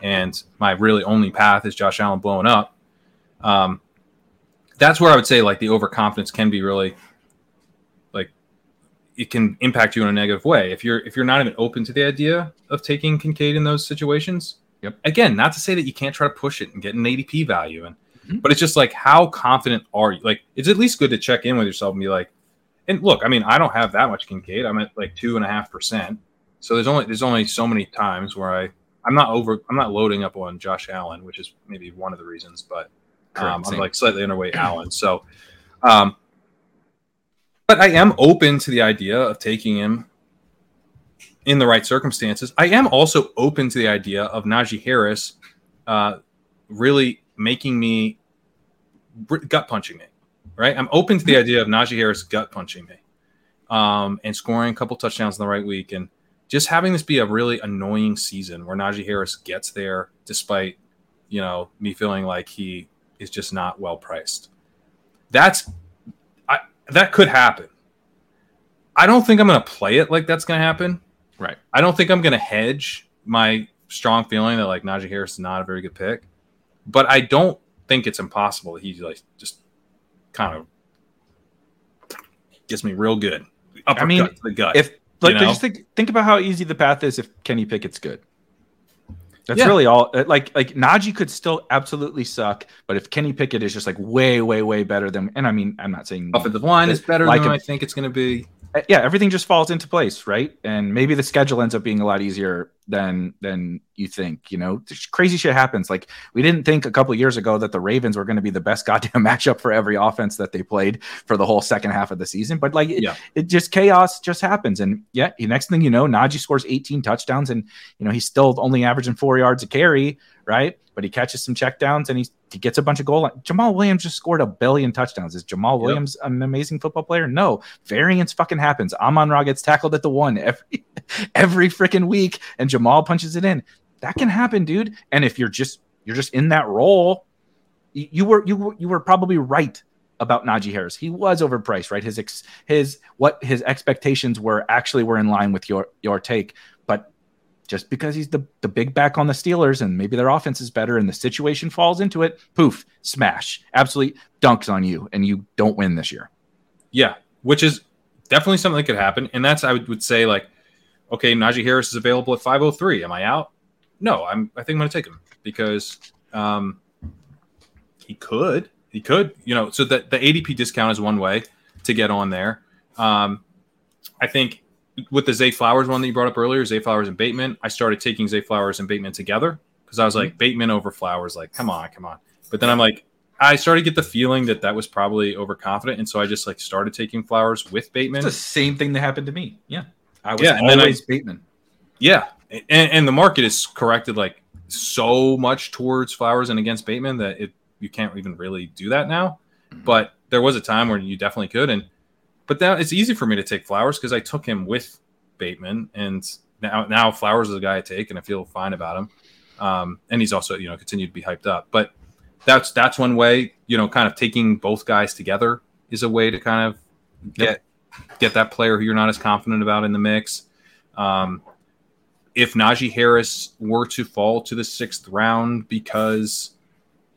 and my really only path is Josh Allen blowing up. Um, that's where I would say, like, the overconfidence can be really, like, it can impact you in a negative way. If you're if you're not even open to the idea of taking Kincaid in those situations, yep. Again, not to say that you can't try to push it and get an A D P value, and mm-hmm. but it's just like, how confident are you? Like, it's at least good to check in with yourself and be like, and look, I mean, I don't have that much Kincaid. I'm at like two and a half percent. So there's only there's only so many times where I I'm not over I'm not loading up on Josh Allen, which is maybe one of the reasons, but um, Correct, I'm like slightly underweight Allen. So, um, but I am open to the idea of taking him in the right circumstances. I am also open to the idea of Najee Harris uh, really making me gut punching me. Right, I'm open to the idea of Najee Harris gut punching me, um, and scoring a couple touchdowns in the right week, and just having this be a really annoying season where Najee Harris gets there, despite, you know, me feeling like he is just not well priced. That's I, that could happen. I don't think I'm going to play it like that's going to happen. Right. I don't think I'm going to hedge my strong feeling that like Najee Harris is not a very good pick, but I don't think it's impossible that he like just kind of gets me real good. Upper I mean, gut to the gut, if like, you know? just think, think about how easy the path is if Kenny Pickett's good. That's yeah. really all. Like, like Najee could still absolutely suck, but if Kenny Pickett is just like way, way, way better than, and I mean, I'm not saying off of the line is better like than a, I think it's going to be. Yeah, everything just falls into place, right? And maybe the schedule ends up being a lot easier than than you think. You know, crazy shit happens. Like, we didn't think a couple of years ago that the Ravens were going to be the best goddamn matchup for every offense that they played for the whole second half of the season. But like, it, yeah. it just chaos just happens. And yeah, next thing you know, Najee scores eighteen touchdowns, and you know he's still only averaging four yards a carry, right? But he catches some checkdowns and he he gets a bunch of goal line. Jamal Williams just scored a billion touchdowns. Is Jamal Williams yep. an amazing football player? No. Variance fucking happens. Amon-Ra gets tackled at the one every every freaking week, and Jamal punches it in. That can happen, dude. And if you're just you're just in that role, you, you were you you were probably right about Najee Harris. He was overpriced, right? His ex, his what his expectations were actually were in line with your your take, but just because he's the, the big back on the Steelers and maybe their offense is better and the situation falls into it, poof, smash, absolutely dunks on you, and you don't win this year. Yeah, which is definitely something that could happen. And that's, I would, would say, like, okay, Najee Harris is available at five oh three. Am I out? No, I'm, I think I'm going to take him because um, he could. He could. You know, so the, the A D P discount is one way to get on there. Um, I think – with the Zay Flowers one that you brought up earlier, Zay Flowers and Bateman, I started taking Zay Flowers and Bateman together because I was like, mm-hmm. Bateman over Flowers, like, come on, come on. But then I'm like, I started to get the feeling that that was probably overconfident, and so I just like started taking Flowers with Bateman. It's the same thing that happened to me. Yeah, I was yeah, and always I, Bateman. Yeah, and, and the market is corrected like so much towards Flowers and against Bateman that it you can't even really do that now. Mm-hmm. But there was a time where you definitely could, and. But now it's easy for me to take Flowers because I took him with Bateman, and now now Flowers is the guy I take, and I feel fine about him. Um, and he's also, you know, continued to be hyped up. But that's that's one way, you know, kind of taking both guys together is a way to kind of get yep. get that player who you're not as confident about in the mix. Um, if Najee Harris were to fall to the sixth round because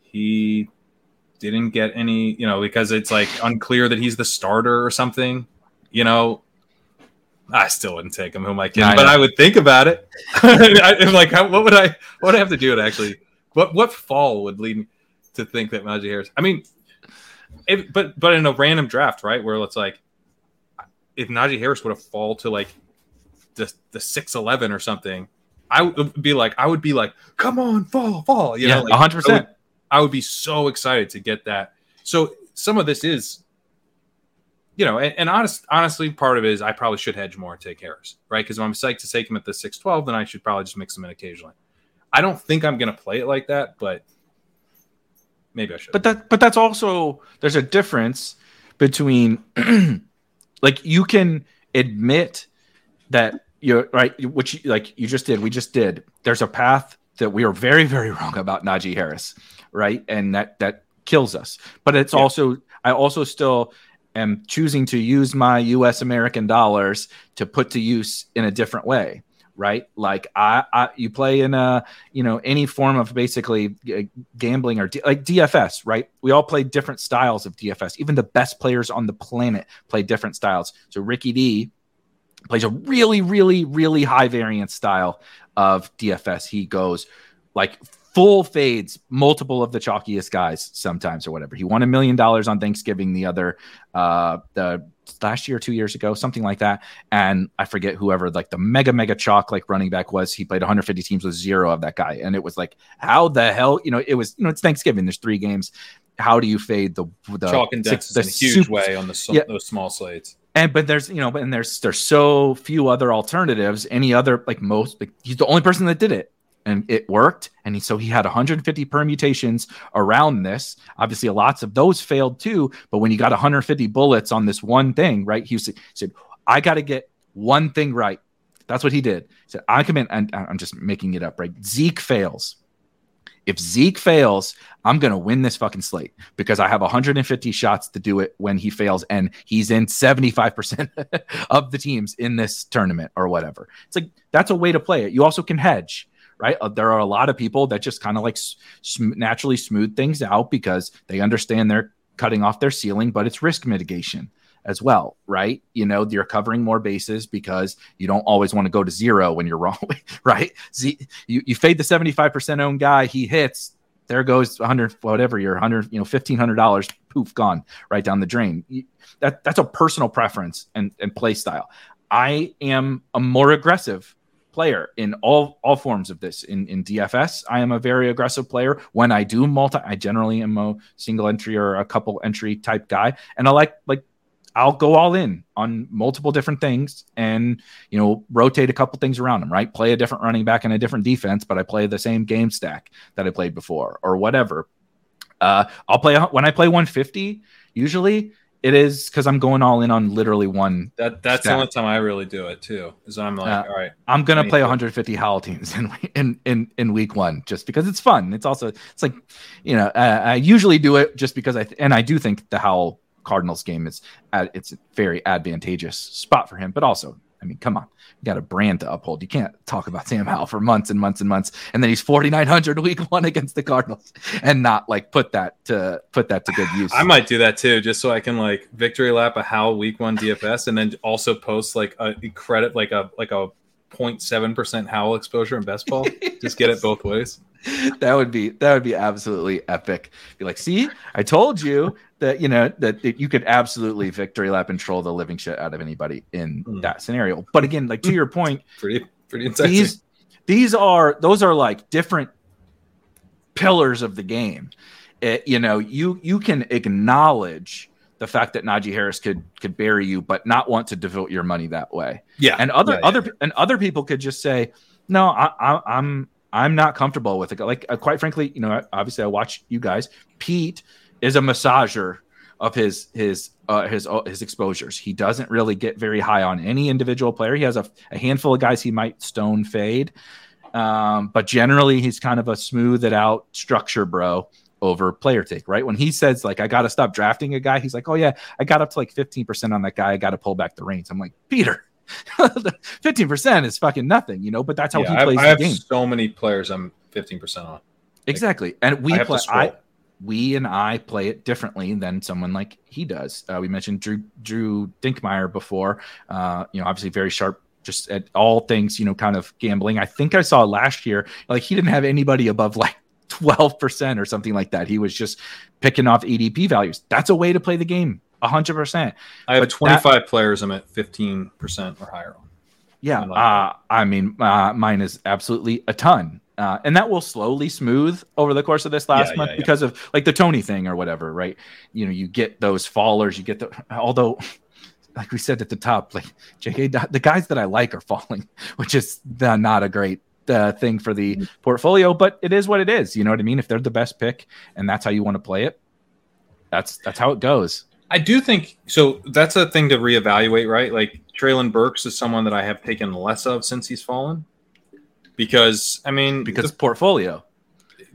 he didn't get any, you know, because it's like unclear that he's the starter or something, you know, I still wouldn't take him. Who am I kidding? I but know. I would think about it. I'm like, how, what would I, what would I have to do to actually, what, what fall would lead me to think that Najee Harris, I mean, if, but, but in a random draft, right? Where it's like, if Najee Harris would have fall to like the, the six eleven or something, I would be like, I would be like, come on, fall, fall, you yeah, know, like, one hundred percent. I would be so excited to get that. So some of this is, you know, and, and honest, honestly, part of it is I probably should hedge more and take Harris, right? Because if I'm psyched to take him at the six twelve, then I should probably just mix him in occasionally. I don't think I'm going to play it like that, but maybe I should. But that, but that's also, there's a difference between, like, you can admit that you're right, which you, like you just did, we just did. There's a path that we are very, very wrong about Najee Harris. Right. And that, that kills us. But it's yeah. also, I also still am choosing to use my U S American dollars to put to use in a different way, right? Like I, I you play in a, you know, any form of basically gambling or d- like D F S, right? We all play different styles of D F S. Even the best players on the planet play different styles. So Ricky D plays a really, really, really high variance style of D F S. He goes like full fades, multiple of the chalkiest guys sometimes or whatever. He won a million dollars on Thanksgiving the other, uh, the last year, two years ago, something like that. And I forget whoever, like the mega, mega chalk, like running back was, he played one hundred fifty teams with zero of that guy. And it was like, how the hell, you know, it was, you know, it's Thanksgiving, there's three games. How do you fade the, the chalk index in a huge super, way on the, yeah, those small slates? And, but there's, you know, but and there's, there's so few other alternatives, any other, like most, like he's the only person that did it. And it worked. And he, so he had one hundred fifty permutations around this. Obviously, lots of those failed too. But when you got one hundred fifty bullets on this one thing, right? He was, said, I got to get one thing right. That's what he did. He said, I commit, and I'm just making it up, right? Zeke fails. If Zeke fails, I'm going to win this fucking slate because I have one hundred fifty shots to do it when he fails. And he's in seventy-five percent of the teams in this tournament or whatever. It's like, that's a way to play it. You also can hedge. Right. There are a lot of people that just kind of like sm- naturally smooth things out because they understand they're cutting off their ceiling, but it's risk mitigation as well. Right. You know, you're covering more bases because you don't always want to go to zero when you're wrong. Right. Z- you, you fade the seventy-five percent owned guy. He hits. There goes one hundred, whatever your one hundred, you know, fifteen hundred dollars poof, gone right down the drain. That That's a personal preference and, and play style. I am a more aggressive player in all all forms of this. In in D F S, I am a very aggressive player. When I do multi, I generally am a single entry or a couple entry type guy, and I like like I'll go all in on multiple different things, and you know, rotate a couple things around them. Right, play a different running back and a different defense, but I play the same game stack that I played before or whatever. Uh, I'll play when I play one fifty. Usually, it is because I'm going all in on literally one. That that's stat. The only time I really do it too. Is I'm like, uh, all right, I'm gonna play one hundred fifty Howl teams in, in in in week one just because it's fun. It's also it's like, you know, uh, I usually do it just because I th- and I do think the Howl Cardinals game is uh, it's a very advantageous spot for him, but also, I mean, come on, you got a brand to uphold. You can't talk about Sam Howell for months and months and months, and then he's forty-nine hundred week one against the Cardinals, and not like put that to put that to good use. I might do that too, just so I can like victory lap a Howell week one D F S, and then also post like a credit, like a like a zero point seven percent Howell exposure in best ball. Just get it both ways. That would be that would be absolutely epic. Be like, see, I told you that, you know, that, that you could absolutely victory lap and troll the living shit out of anybody in mm. that scenario. But again, like to your point, pretty pretty intense. These these are those are like different pillars of the game. It, you know, you you can acknowledge the fact that Najee Harris could could bury you, but not want to devote your money that way. Yeah, and other yeah, yeah, other yeah. and other people could just say, no, I, I, I'm. I'm not comfortable with it. Like, uh, quite frankly, you know, obviously I watch you guys. Pete is a massager of his, his, uh, his, uh, his exposures. He doesn't really get very high on any individual player. He has a, a handful of guys he might stone fade. Um, but generally he's kind of a smooth it out structure bro over player take, right? When he says like, I got to stop drafting a guy, he's like, oh yeah, I got up to like fifteen percent on that guy. I got to pull back the reins. I'm like, Peter, fifteen percent is fucking nothing, you know, but that's how yeah, he plays I, I the game. I have so many players I'm fifteen percent on. Like, exactly. And we I play, I, we and I play it differently than someone like he does. Uh, we mentioned Drew, Drew Dinkmeyer before, uh, you know, obviously very sharp, just at all things, you know, kind of gambling. I think I saw last year, like he didn't have anybody above like twelve percent or something like that. He was just picking off E D P values. That's a way to play the game. A hundred percent. I have but twenty-five that, players. I'm at fifteen percent or higher on. Yeah, uh, I mean, uh, mine is absolutely a ton, uh, and that will slowly smooth over the course of this last yeah, month yeah, because yeah. of like the Tony thing or whatever, right? You know, you get those fallers. You get the although, like we said at the top, like J K, the guys that I like are falling, which is the, not a great uh, thing for the mm-hmm. portfolio, but it is what it is. You know what I mean? If they're the best pick and that's how you want to play it, that's that's how it goes. I do think so. That's a thing to reevaluate, right? Like Treylon Burks is someone that I have taken less of since he's fallen, because I mean, because the, portfolio,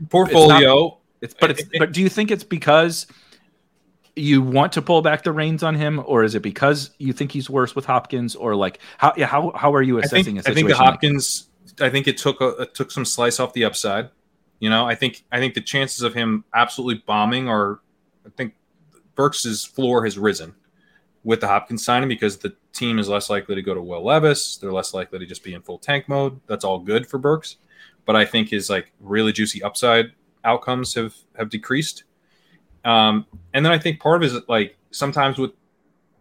portfolio. It's, not, it's but it's it, but do you think it's because you want to pull back the reins on him, or is it because you think he's worse with Hopkins, or like how yeah, how how are you assessing a situation? I think the Hopkins, I think it took a, it took some slice off the upside. You know, I think I think the chances of him absolutely bombing are, I think Burks's floor has risen with the Hopkins signing because the team is less likely to go to Will Levis. They're less likely to just be in full tank mode. That's all good for Burks. But I think his like really juicy upside outcomes have, have decreased. Um, and then I think part of it is like sometimes with,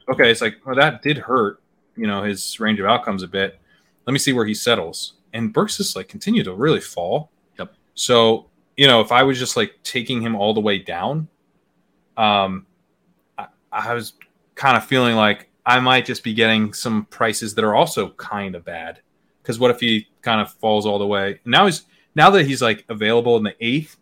okay, it's like, well, that did hurt, you know, his range of outcomes a bit. Let me see where he settles. And Burks just like continued to really fall. Yep. So, you know, if I was just like taking him all the way down, um, I, I was kind of feeling like I might just be getting some prices that are also kind of bad. Because what if he kind of falls all the way? Now he's now that he's like available in the eighth,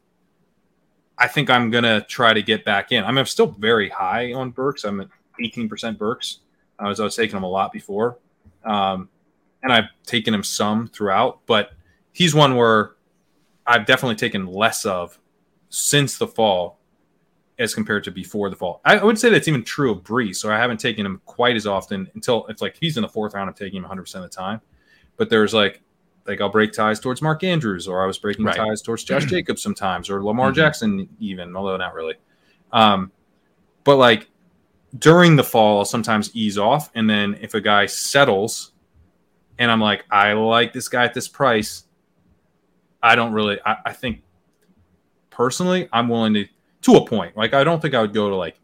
I think I'm gonna try to get back in. I mean, I'm still very high on Burks. I'm at eighteen percent Burks. I was I was taking him a lot before, um, and I've taken him some throughout. But he's one where I've definitely taken less of since the fall as compared to before the fall. I would say that's even true of Brees. So I haven't taken him quite as often until it's like he's in the fourth round. I'm taking him one hundred percent of the time. But there's like, like I'll break ties towards Mark Andrews, or I was breaking right. ties towards Josh Jacobs sometimes, or Lamar mm-hmm. Jackson even, although not really. Um, but like during the fall, I'll sometimes ease off. And then if a guy settles and I'm like, I like this guy at this price, I don't really, I, I think personally, I'm willing to, to a point. Like, I don't think I would go to like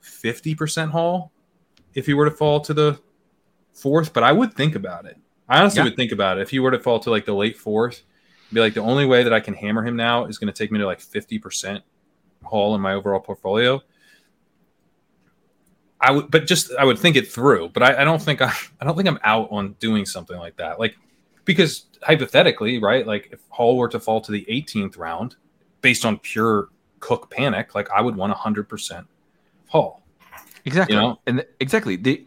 fifty percent haul if he were to fall to the fourth, but I would think about it. I honestly yeah. would think about it. If he were to fall to like the late fourth, be like, the only way that I can hammer him now is going to take me to like fifty percent haul in my overall portfolio. I would, but just, I would think it through, but I, I don't think I, I don't think I'm out on doing something like that. Like, because hypothetically, right? Like if Hall were to fall to the eighteenth round based on pure Cook panic, like I would want a hundred percent haul. Exactly. You know? And the, exactly. The,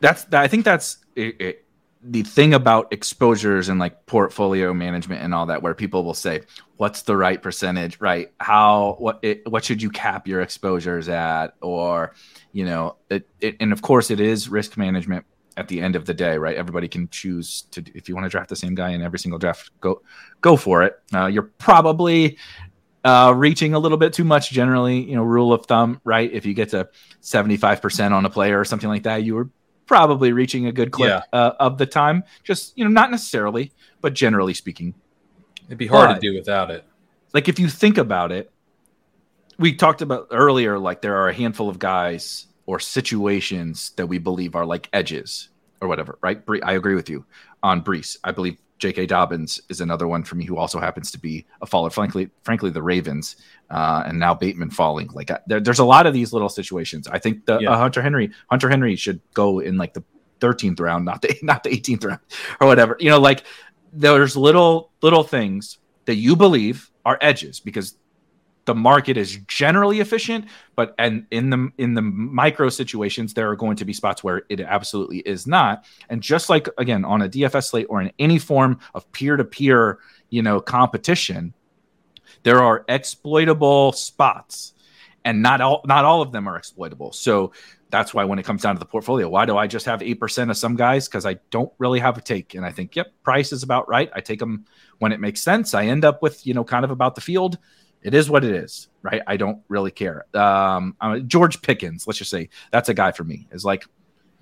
That's I think that's it, it, the thing about exposures and like portfolio management and all that, where people will say, what's the right percentage, right? How what it, what should you cap your exposures at? Or, you know, it, it, and of course it is risk management at the end of the day, right? Everybody can choose to, if you want to draft the same guy in every single draft, go go for it. Uh, you're probably uh, reaching a little bit too much generally, you know, rule of thumb, right? If you get to seventy-five percent on a player or something like that, you were probably reaching a good clip yeah. uh, of the time. Just, you know, not necessarily, but generally speaking. It'd be hard but, to do without it. Like, if you think about it, we talked about earlier, like there are a handful of guys or situations that we believe are like edges or whatever, right? Bre- I agree with you on Brees. I believe J K. Dobbins is another one for me who also happens to be a faller. Frankly, frankly the Ravens uh, and now Bateman falling. Like I, there, there's a lot of these little situations. I think the yeah. uh, Hunter Henry, Hunter Henry should go in like the thirteenth round, not the not the eighteenth round or whatever. You know, like there's little little things that you believe are edges because the market is generally efficient, but and in the in the micro situations, there are going to be spots where it absolutely is not. And just like again on a D F S slate or in any form of peer-to-peer, you know, competition, there are exploitable spots, and not all not all of them are exploitable. So that's why when it comes down to the portfolio, why do I just have eight percent of some guys? Because I don't really have a take. And I think, yep, price is about right. I take them when it makes sense. I end up with, you know, kind of about the field. It is what it is, right? I don't really care. Um, George Pickens, let's just say that's a guy for me. Is like,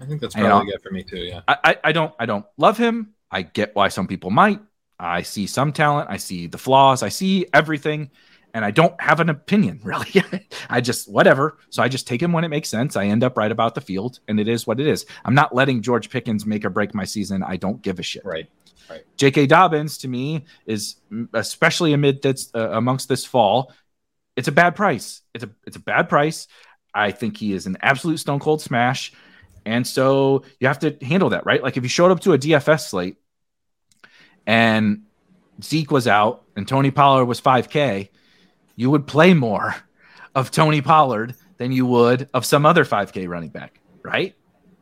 I think that's probably a guy for me too. Yeah, I, I, I don't, I don't love him. I get why some people might. I see some talent. I see the flaws. I see everything, and I don't have an opinion really. I just whatever. So I just take him when it makes sense. I end up right about the field, and it is what it is. I'm not letting George Pickens make or break my season. I don't give a shit. Right. Right. J K. Dobbins, to me, is especially amid that's uh, amongst this fall. It's a bad price. It's a it's a bad price. I think he is an absolute stone cold smash, and so you have to handle that, right? Like if you showed up to a D F S slate and Zeke was out and Tony Pollard was five K, you would play more of Tony Pollard than you would of some other five K running back, right?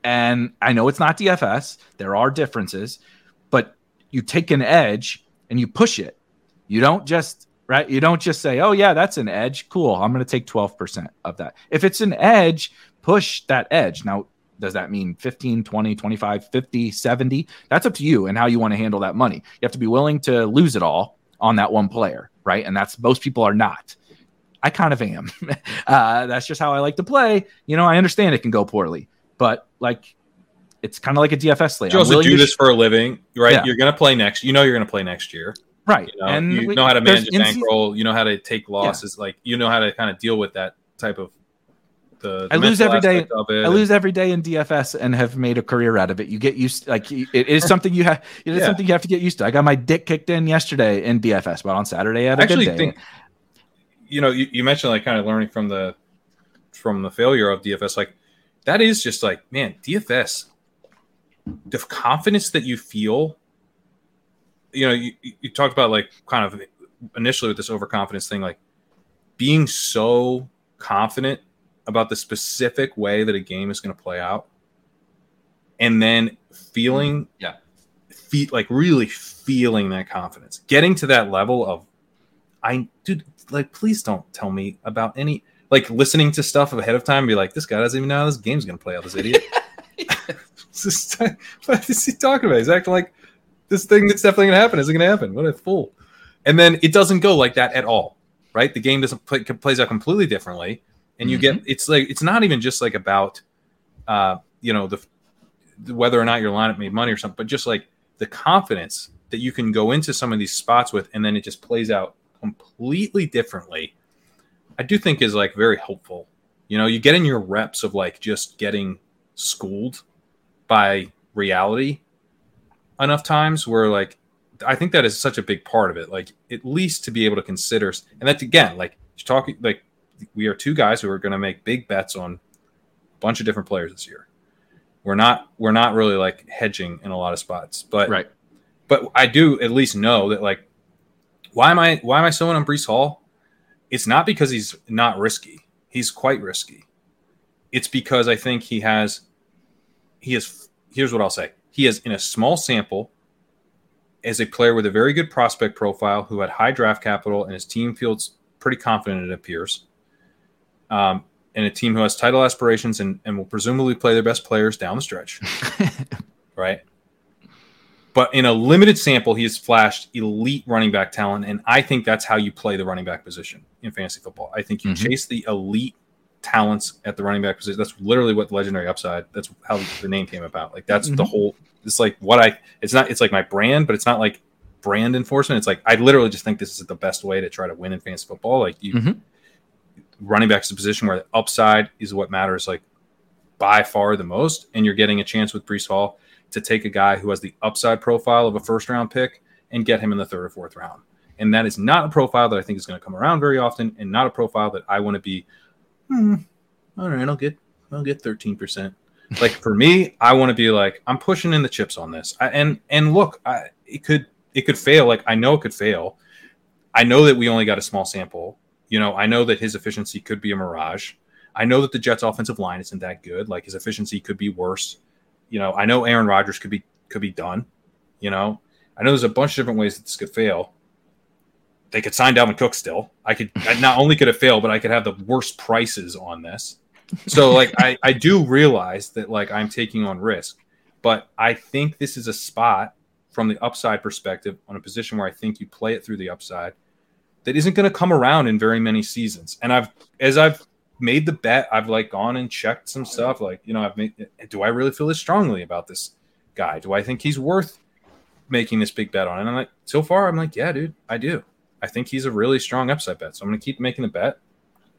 And I know it's not D F S. There are differences, but you take an edge and you push it. You don't just right? You don't just say, oh, yeah, that's an edge. Cool. I'm going to take twelve percent of that. If it's an edge, push that edge. Now, does that mean fifteen, twenty, twenty-five, fifty, seventy? That's up to you and how you want to handle that money. You have to be willing to lose it all on that one player, right? And that's most people are not. I kind of am. uh, that's just how I like to play. You know, I understand it can go poorly, but like, it's kind of like a D F S league. You also do this sh- for a living, right? Yeah. You're going to play next. You know, you're going to play next year, right? You know, and you we, know how to manage a bankroll. You know how to take losses. Yeah. Like, you know how to kind of deal with that type of. The, the I lose every day. I lose every day in D F S and have made a career out of it. You get used to, like it is something you have. It is yeah. something you have to get used to. I got my dick kicked in yesterday in D F S, but on Saturday I had a good day. Think- You know, you, you mentioned like kind of learning from the from the failure of D F S. Like that is just like, man, D F S, the confidence that you feel. You know, you, you talked about like kind of initially with this overconfidence thing, like being so confident about the specific way that a game is going to play out, and then feeling, yeah, feet like really feeling that confidence, getting to that level of, I dude. Like, please don't tell me about any like listening to stuff ahead of time. And be like, this guy doesn't even know how this game's gonna play out. This idiot. What is he talking about? He's acting like this thing that's definitely gonna happen isn't gonna happen. What a fool! And then it doesn't go like that at all, right? The game doesn't play plays out completely differently, and you mm-hmm. get it's like it's not even just like about uh, you know the, the whether or not your lineup made money or something, but just like the confidence that you can go into some of these spots with, and then it just plays out completely differently. I do think is like very helpful. You know, you get in your reps of like just getting schooled by reality enough times where like I think that is such a big part of it. Like at least to be able to consider, and that's again like talking like we are two guys who are going to make big bets on a bunch of different players this year. We're not we're not really like hedging in a lot of spots, but right. But I do at least know that like. Why am I why am I so in on Breece Hall? It's not because he's not risky. He's quite risky. It's because I think he has he is here's what I'll say. He is in a small sample as a player with a very good prospect profile who had high draft capital and his team feels pretty confident, it appears. Um, and a team who has title aspirations and, and will presumably play their best players down the stretch. Right? But in a limited sample, he has flashed elite running back talent, and I think that's how you play the running back position in fantasy football. I think you mm-hmm. chase the elite talents at the running back position. That's literally what Legendary Upside. That's how the name came about. Like that's mm-hmm. the whole. It's like what I. It's not. It's like my brand, but it's not like brand enforcement. It's like I literally just think this is the best way to try to win in fantasy football. Like you, mm-hmm. running back is a position where the upside is what matters, like by far the most, and you're getting a chance with Breece Hall to take a guy who has the upside profile of a first-round pick and get him in the third or fourth round. And that is not a profile that I think is going to come around very often and not a profile that I want to be, hmm, all right, I'll get I'll get thirteen percent. Like, for me, I want to be like, I'm pushing in the chips on this. I, and and look, I, it could it could fail. Like, I know it could fail. I know that we only got a small sample. You know, I know that his efficiency could be a mirage. I know that the Jets' offensive line isn't that good. Like, his efficiency could be worse. You know, I know Aaron Rodgers could be could be done. You know, I know there's a bunch of different ways that this could fail. They could sign Dalvin Cook still. I could not only could it fail, but I could have the worst prices on this. So, like, I, I do realize that, like, I'm taking on risk. But I think this is a spot from the upside perspective on a position where I think you play it through the upside that isn't going to come around in very many seasons. And I've as I've made the bet, I've like gone and checked some stuff. Like, you know, I've made, do I really feel as strongly about this guy? Do I think he's worth making this big bet on? And I'm like, so far, I'm like, yeah, dude, I do. I think he's a really strong upside bet. So I'm going to keep making the bet.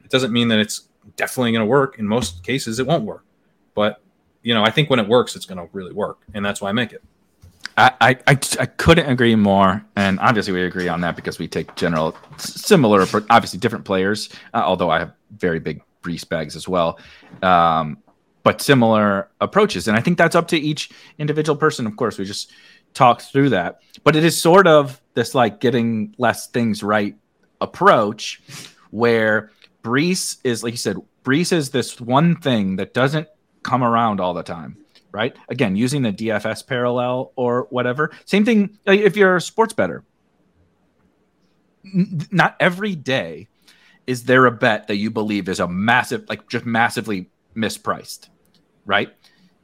It doesn't mean that it's definitely going to work. In most cases, it won't work. But, you know, I think when it works, it's going to really work. And that's why I make it. I, I, I couldn't agree more, and obviously we agree on that because we take general similar, obviously different players, uh, although I have very big Breece bags as well, um, but similar approaches. And I think that's up to each individual person. Of course, we just talked through that, but it is sort of this like getting less things right approach where Breece is, like you said, Breece is this one thing that doesn't come around all the time. Right. Again, using the D F S parallel or whatever. Same thing. Like if you're a sports bettor, not every day is there a bet that you believe is a massive, like just massively mispriced, right?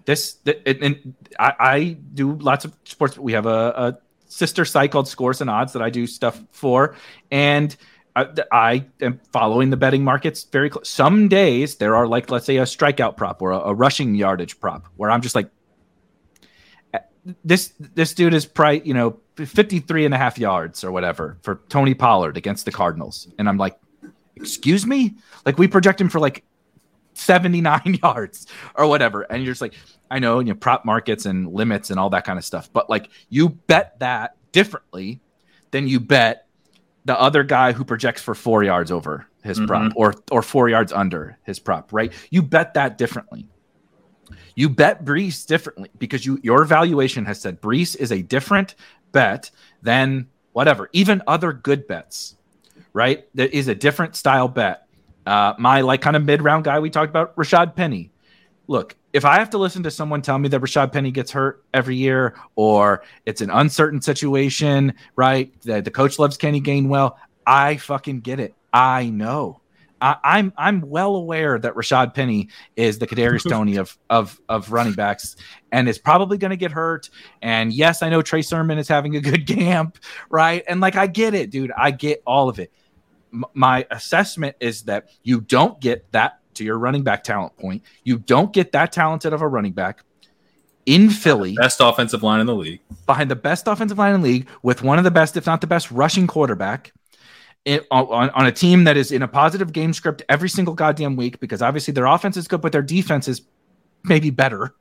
This, it, and I, I do lots of sports. We have a, a sister site called Scores and Odds that I do stuff for. And I, I am following the betting markets very close. Some days there are like, let's say a strikeout prop or a, a rushing yardage prop where I'm just like, this, this dude is probably, you know, fifty-three and a half yards or whatever for Tony Pollard against the Cardinals. And I'm like, excuse me? Like we project him for like seventy-nine yards or whatever. And you're just like, I know, and you know, prop markets and limits and all that kind of stuff. But like you bet that differently than you bet the other guy who projects for four yards over his mm-hmm. prop or, or four yards under his prop, right? You bet that differently. You bet Brees differently because you, your valuation has said Brees is a different bet than whatever, even other good bets, right? That is a different style bet. Uh, my like kind of mid-round guy we talked about, Rashad Penny. Look, if I have to listen to someone tell me that Rashad Penny gets hurt every year or it's an uncertain situation, right, that the coach loves Kenny Gainwell, I fucking get it. I know. I, I'm I'm well aware that Rashad Penny is the Kadarius Toney of of of running backs and is probably going to get hurt. And yes, I know Trey Sermon is having a good camp, right? And like I get it, dude. I get all of it. My assessment is that you don't get that, to your running back talent point, you don't get that talented of a running back in Philly. Best offensive line in the league. Behind the best offensive line in the league with one of the best, if not the best, rushing quarterback it, on, on a team that is in a positive game script every single goddamn week because obviously their offense is good, but their defense is maybe better,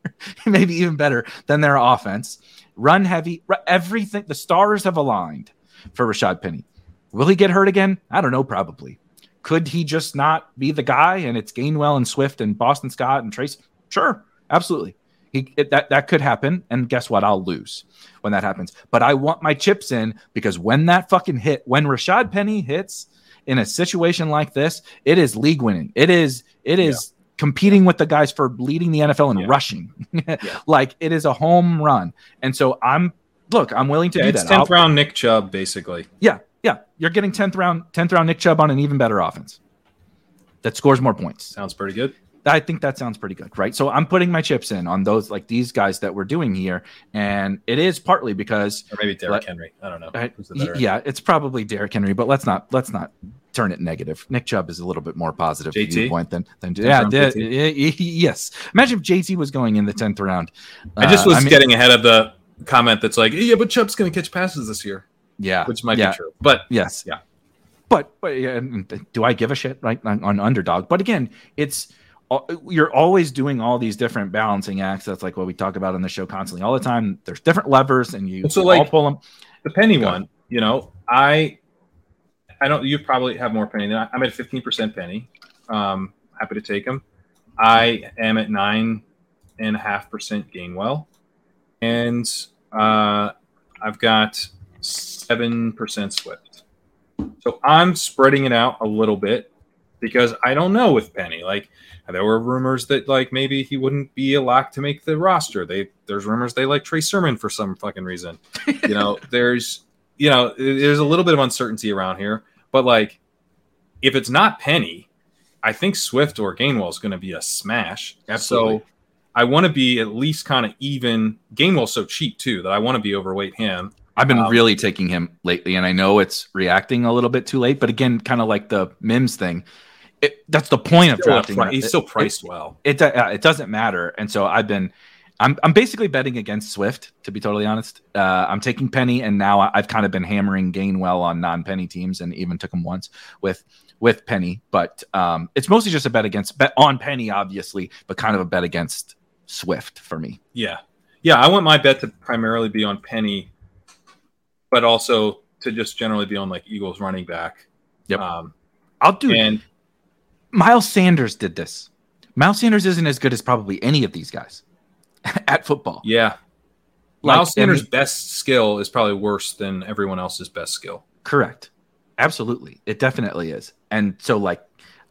maybe even better than their offense. Run heavy, everything. The stars have aligned for Rashad Penny. Will he get hurt again? I don't know, probably. Could he just not be the guy and it's Gainwell and Swift and Boston Scott and Trace? Sure, absolutely. He, it, that, that could happen, and guess what? I'll lose when that happens. But I want my chips in because when that fucking hit, when Rashad Penny hits in a situation like this, it is league winning. It is it is yeah. competing with the guys for leading the N F L in yeah. rushing. yeah. Like, it is a home run. And so I'm, look, I'm willing to yeah, do it's that. It's tenth round Nick Chubb, basically. Yeah. Yeah, you're getting tenth round, tenth round Nick Chubb on an even better offense that scores more points. Sounds pretty good. I think that sounds pretty good, right? So I'm putting my chips in on those, like these guys that we're doing here, and it is partly because or maybe Derrick let, Henry. I don't know. I, Who's the better yeah, it's probably Derrick Henry, but let's not let's not turn it negative. Nick Chubb is a little bit more positive J T? viewpoint than than yeah. D- yes, imagine if J T was going in the tenth round. I just was uh, I mean, getting ahead of the comment that's like, yeah, but Chubb's going to catch passes this year. Yeah, which might yeah. be true, but yes, yeah, but but yeah, do I give a shit right on, on Underdog? But again, it's you're always doing all these different balancing acts. That's like what we talk about on the show constantly, all the time. There's different levers, and you so like all pull them. The penny Go. one, you know, I, I don't. You probably have more penny than I. I'm at fifteen percent penny. Um, happy to take them. I am at nine and a half percent Gainwell, and uh, I've got seven percent Swift. So I'm spreading it out a little bit because I don't know with Penny. Like there were rumors that like maybe he wouldn't be a lock to make the roster. They there's rumors they like Trey Sermon for some fucking reason. You know, there's you know, there's a little bit of uncertainty around here, but like if it's not Penny, I think Swift or Gainwell is going to be a smash. Absolutely. So I want to be at least kind of even. Gainwell's so cheap too that I want to be overweight him. I've been um, really taking him lately, and I know it's reacting a little bit too late, but again, kind of like the Mims thing. It, that's the point of drafting. Pri- he's still priced it, well. It, it, uh, it doesn't matter. And so I've been – I'm I'm basically betting against Swift, to be totally honest. Uh, I'm taking Penny, and now I've kind of been hammering Gainwell on non-Penny teams and even took him once with with Penny. But um, it's mostly just a bet against – bet on Penny, obviously, but kind of a bet against Swift for me. Yeah. Yeah, I want my bet to primarily be on Penny – but also to just generally be on like Eagles running back. Yep. Um, I'll do and Miles Sanders did this. Miles Sanders isn't as good as probably any of these guys at football. Yeah. Like, Miles Sanders' he, best skill is probably worse than everyone else's best skill. Correct. Absolutely. It definitely is. And so like,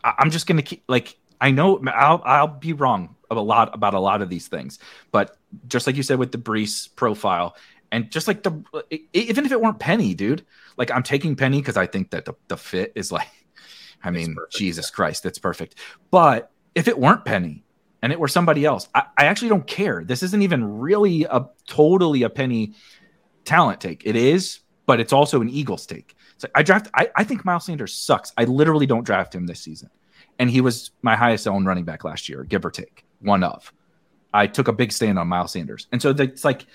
I, I'm just going to keep like, I know I'll, I'll be wrong a lot about a lot of these things, but just like you said, with the Brees profile, And just like the, even if it weren't Penny, dude, like I'm taking Penny because I think that the, the fit is like, I mean, perfect, Jesus yeah. Christ, that's perfect. But if it weren't Penny and it were somebody else, I, I actually don't care. This isn't even really a totally a Penny talent take. It is, but it's also an Eagles take. So I draft, I, I think Miles Sanders sucks. I literally don't draft him this season. And he was my highest owned running back last year, give or take, one of. I took a big stand on Miles Sanders. And so it's like,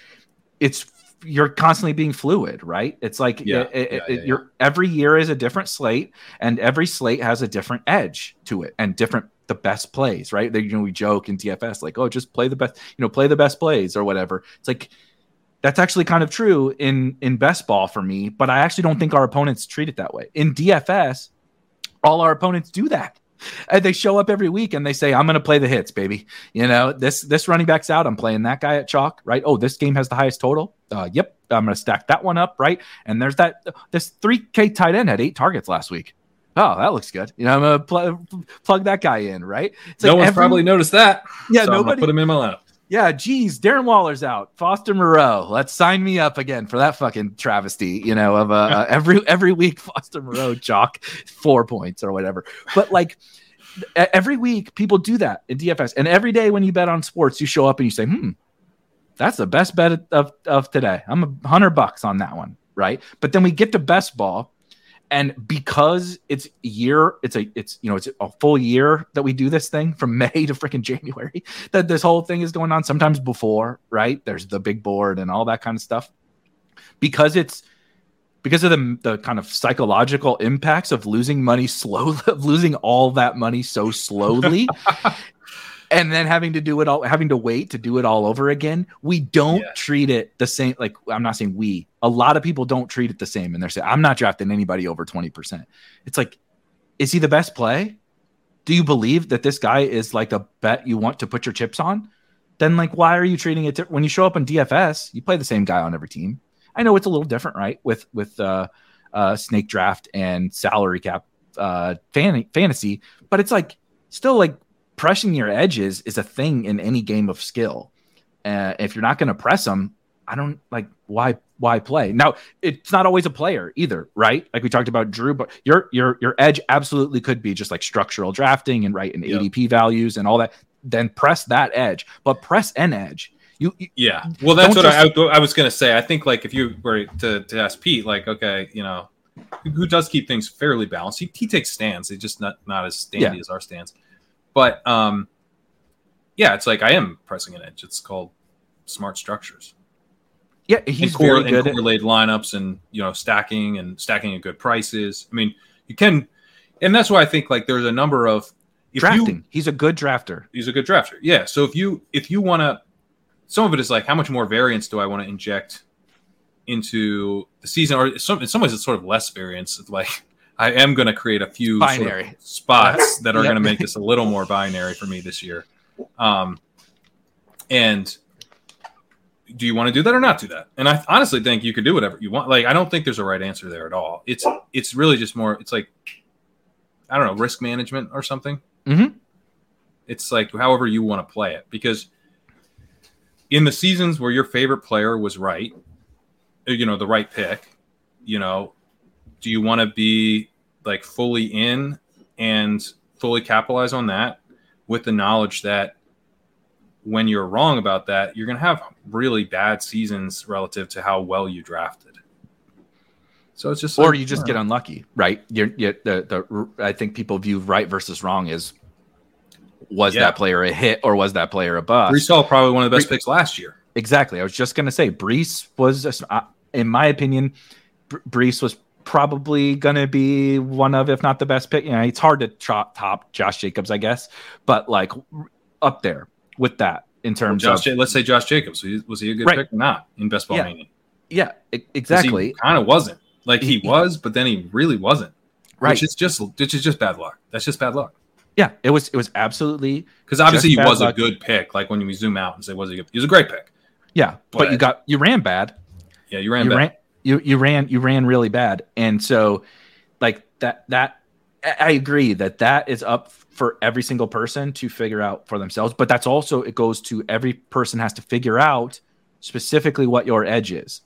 it's, you're constantly being fluid, right? It's like yeah, it, it, yeah, yeah, it, you're, yeah. every year is a different slate, and every slate has a different edge to it and different the best plays, right? They, you know, we joke in D F S like, oh, just play the best, you know, play the best plays or whatever. It's like that's actually kind of true in in best ball for me, but I actually don't think our opponents treat it that way. In D F S, all our opponents do that. And they show up every week and they say, I'm going to play the hits, baby. You know, this this running back's out. I'm playing that guy at chalk, right? Oh, this game has the highest total. Uh, yep, I'm going to stack that one up, right? And there's that. This three K tight end had eight targets last week. Oh, that looks good. You know, I'm going to pl- plug that guy in, right? It's no like one's every... probably noticed that. Yeah, so nobody. I'm going to put him in my lineup. Yeah, geez, Darren Waller's out. Foster Moreau, let's sign me up again for that fucking travesty, you know, of uh, every every week Foster Moreau chalk four points or whatever. But like every week people do that in D F S. And every day when you bet on sports, you show up and you say, hmm, that's the best bet of, of today. I'm a hundred bucks on that one, right? But then we get to best ball. And because it's a year, it's a, it's, you know, it's a full year that we do this thing from May to freaking January that this whole thing is going on, sometimes before, right? There's the big board and all that kind of stuff because it's, because of the, the kind of psychological impacts of losing money slowly, of losing all that money so slowly and then having to do it all, having to wait to do it all over again. We don't yeah. treat it the same. Like, I'm not saying we, a lot of people don't treat it the same. And they're saying, I'm not drafting anybody over twenty percent. It's like, is he the best play? Do you believe that this guy is like a bet you want to put your chips on? Then like, why are you treating it? T- when you show up in D F S, you play the same guy on every team. I know it's a little different, right? With, with uh, uh, snake draft and salary cap uh, fan- fantasy, but it's like still like, pressing your edges is a thing in any game of skill. Uh, if you're not going to press them, I don't like why, why play now. It's not always a player either. Right. Like we talked about Drew, but your, your, your edge absolutely could be just like structural drafting and right. And yep. A D P values and all that, then press that edge, but press an edge. You, you yeah. Well, that's what just... I, I was going to say. I think like if you were to, to ask Pete, like, okay, you know, who does keep things fairly balanced? He, he takes stands. It's just not, not as standy yeah. as our stands. But, um, yeah, it's like I am pressing an edge. It's called smart structures. Yeah, he's and really good and correlated at... lineups and, you know, stacking and stacking at good prices. I mean, you can – and that's why I think, like, there's a number of – Drafting. You, he's a good drafter. He's a good drafter, yeah. So if you if you want to – some of it is like how much more variance do I want to inject into the season? Or some, in some ways it's sort of less variance. It's like – I am going to create a few sort of spots that are yep. going to make this a little more binary for me this year. Um, and do you want to do that or not do that? And I honestly think you could do whatever you want. Like, I don't think there's a right answer there at all. It's, it's really just more, it's like, I don't know, risk management or something. Mm-hmm. It's like, however you want to play it, because in the seasons where your favorite player was right, you know, the right pick, you know, do you want to be like fully in and fully capitalize on that with the knowledge that when you're wrong about that, you're going to have really bad seasons relative to how well you drafted? So it's just, or like, you just get know. unlucky, right? You're, you're the, the, I think people view right versus wrong as was yeah. that player a hit or was that player a bust? Brees Hall probably one of the best Brees, picks last year. Exactly. I was just going to say Brees was, uh, in my opinion, Brees was, probably going to be one of, if not the best pick. You know, it's hard to top, top Josh Jacobs, I guess, but like up there with that in terms well, Josh, of. Let's say Josh Jacobs. Was he a good right. pick or not in Best Ball yeah. Mania? Yeah, exactly. He kind of wasn't. Like he was, but then he really wasn't. Right. Which is just, which is just bad luck. That's just bad luck. Yeah, it was, it was absolutely. Because obviously he was luck. a good pick. Like when we zoom out and say, was he good? He was a great pick. Yeah, but, but you got, you ran bad. Yeah, you ran you bad. Ran, You you ran you ran really bad, and so like that that I agree that that is up for every single person to figure out for themselves. But that's also, it goes to every person has to figure out specifically what your edge is.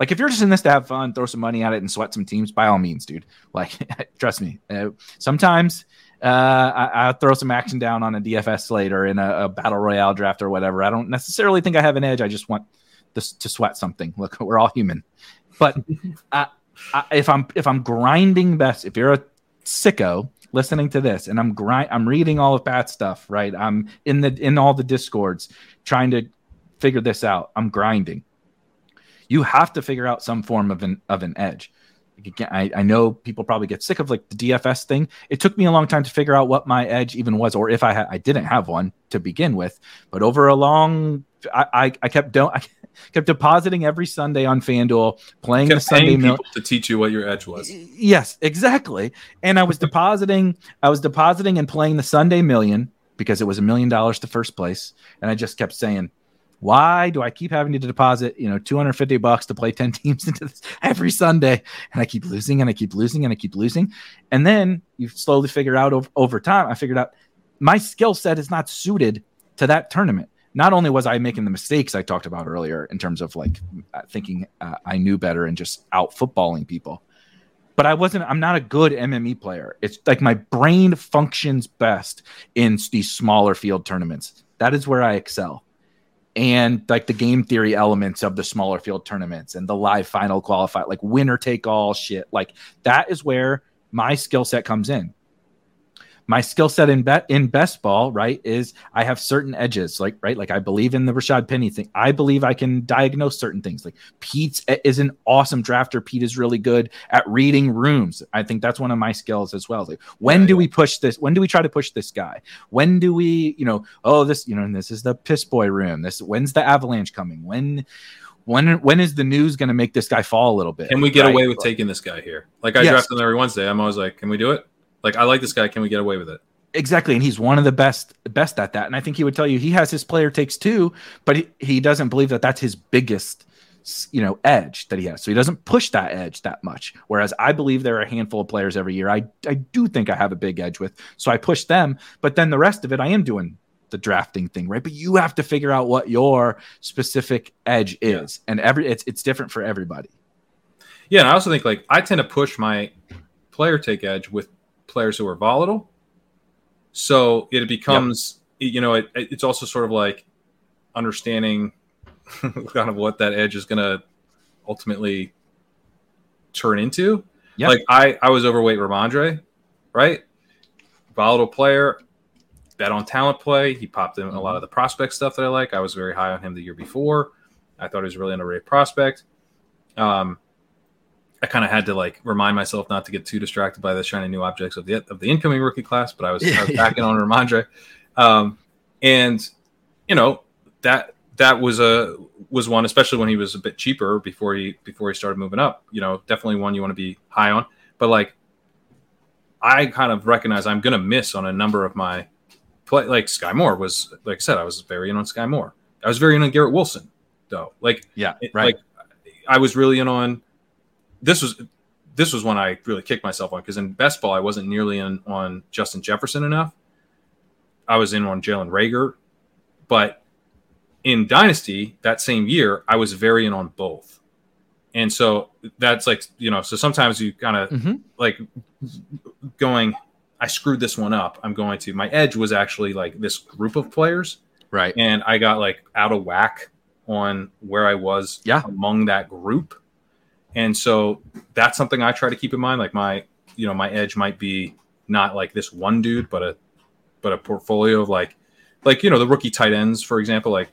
Like, if you're just in this to have fun, throw some money at it and sweat some teams, by all means, dude. Like, trust me. Uh, sometimes uh, I, I'll throw some action down on a D F S slate or in a, a battle royale draft or whatever. I don't necessarily think I have an edge. I just want this, to sweat something. Look, we're all human. But I, I, if I'm if I'm grinding best, if you're a sicko listening to this, and I'm grind, I'm reading all of Pat's stuff, right? I'm in the in all the discords trying to figure this out. I'm grinding. You have to figure out some form of an of an edge. Again, I, I know people probably get sick of like the D F S thing. It took me a long time to figure out what my edge even was, or if I ha- I didn't have one to begin with. But over a long, I I, I kept don't. I, kept depositing every Sunday on FanDuel, playing the Sunday mil- to teach you what your edge was. Yes, exactly. And I was depositing, I was depositing and playing the Sunday million because it was a million dollars to first place. And I just kept saying, why do I keep having to deposit, you know, two hundred fifty bucks to play ten teams into this every Sunday? And I keep losing and I keep losing and I keep losing. And then you slowly figure out over, over time, I figured out my skill set is not suited to that tournament. Not only was I making the mistakes I talked about earlier in terms of like thinking uh, I knew better and just out footballing people, but I wasn't, I'm not a good M M E player. It's like my brain functions best in these smaller field tournaments. That is where I excel. And like the game theory elements of the smaller field tournaments and the live final qualifier, like winner take all shit. Like that is where my skill set comes in. My skill set in bet in best ball, right, is I have certain edges, like right, like I believe in the Rashad Penny thing. I believe I can diagnose certain things. Like Pete is an awesome drafter. Pete is really good at reading rooms. I think that's one of my skills as well. Like when yeah, do yeah. we push this? When do we try to push this guy? When do we, you know, oh this, you know, and this is the piss boy room. This when's the avalanche coming? When, when, when is the news going to make this guy fall a little bit? Can we get right? away with like, taking this guy here? Like I yes. draft him every Wednesday. I'm always like, can we do it? Like, I like this guy. Can we get away with it? Exactly. And he's one of the best best at that. And I think he would tell you he has his player takes two, but he, he doesn't believe that that's his biggest, you know, edge that he has. So he doesn't push that edge that much. Whereas I believe there are a handful of players every year I, I do think I have a big edge with. So I push them. But then the rest of it, I am doing the drafting thing, right? But you have to figure out what your specific edge is. Yeah. And every it's it's different for everybody. Yeah. And I also think, like, I tend to push my player take edge with players who are volatile, so it becomes yep. you know it, it's also sort of like understanding kind of what that edge is going to ultimately turn into. Yep. Like I I was overweight Ramondre, right? Volatile player, bet on talent play. He popped in mm-hmm. a lot of the prospect stuff that I like. I was very high on him the year before. I thought he was a really underrated prospect. Um, I kind of had to like remind myself not to get too distracted by the shiny new objects of the of the incoming rookie class, but I was, I was backing on Ramondre, um, and you know that that was a was one, especially when he was a bit cheaper before he before he started moving up. You know, definitely one you want to be high on. But like, I kind of recognize I'm going to miss on a number of my play. Like Sky Moore was, like I said, I was very in on Sky Moore. I was very in on Garrett Wilson though. Like yeah, it, right. Like I was really in on. This was this was one I really kicked myself on because in best ball I wasn't nearly in on Justin Jefferson enough. I was in on Jalen Reagor, but in Dynasty that same year I was very in on both, and so that's like you know. So sometimes you kind of mm-hmm. like going, I screwed this one up. I'm going to my edge was actually like this group of players, right? And I got like out of whack on where I was yeah. among that group. And so that's something I try to keep in mind. Like my, you know, my edge might be not like this one dude, but a, but a portfolio of like, like, you know, the rookie tight ends, for example, like,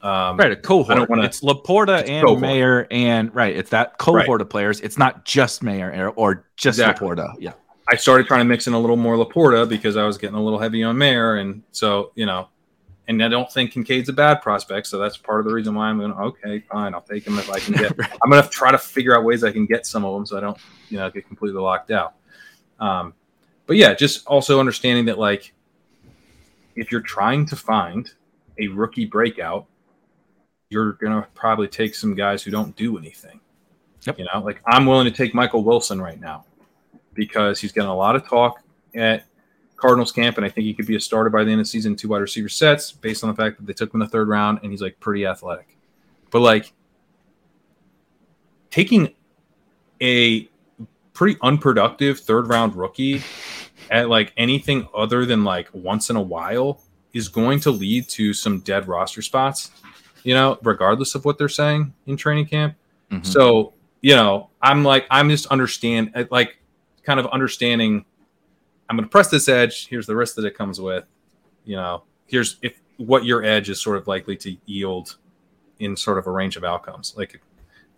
um, right. A cohort. I don't wanna, it's Laporta it's and cohort. Mayer and right. It's that cohort right. of players. It's not just Mayer or just exactly. Laporta. Yeah. I started trying to mix in a little more Laporta because I was getting a little heavy on Mayer. And so, you know, and I don't think Kincaid's a bad prospect, so that's part of the reason why I'm going. Okay, fine, I'll take him if I can get. right. I'm going to try to figure out ways I can get some of them, so I don't, you know, get completely locked out. Um, but yeah, just also understanding that, like, if you're trying to find a rookie breakout, you're going to probably take some guys who don't do anything. Yep. You know, like I'm willing to take Michael Wilson right now because he's getting a lot of talk at Cardinals camp, and I think he could be a starter by the end of the season, two wide receiver sets, based on the fact that they took him in the third round, and he's like pretty athletic. But like taking a pretty unproductive third round rookie at like anything other than like once in a while is going to lead to some dead roster spots, you know, regardless of what they're saying in training camp. Mm-hmm. So, you know, I'm like, I'm just understand like kind of understanding I'm going to press this edge. Here's the risk that it comes with, you know, here's if what your edge is sort of likely to yield in sort of a range of outcomes. Like,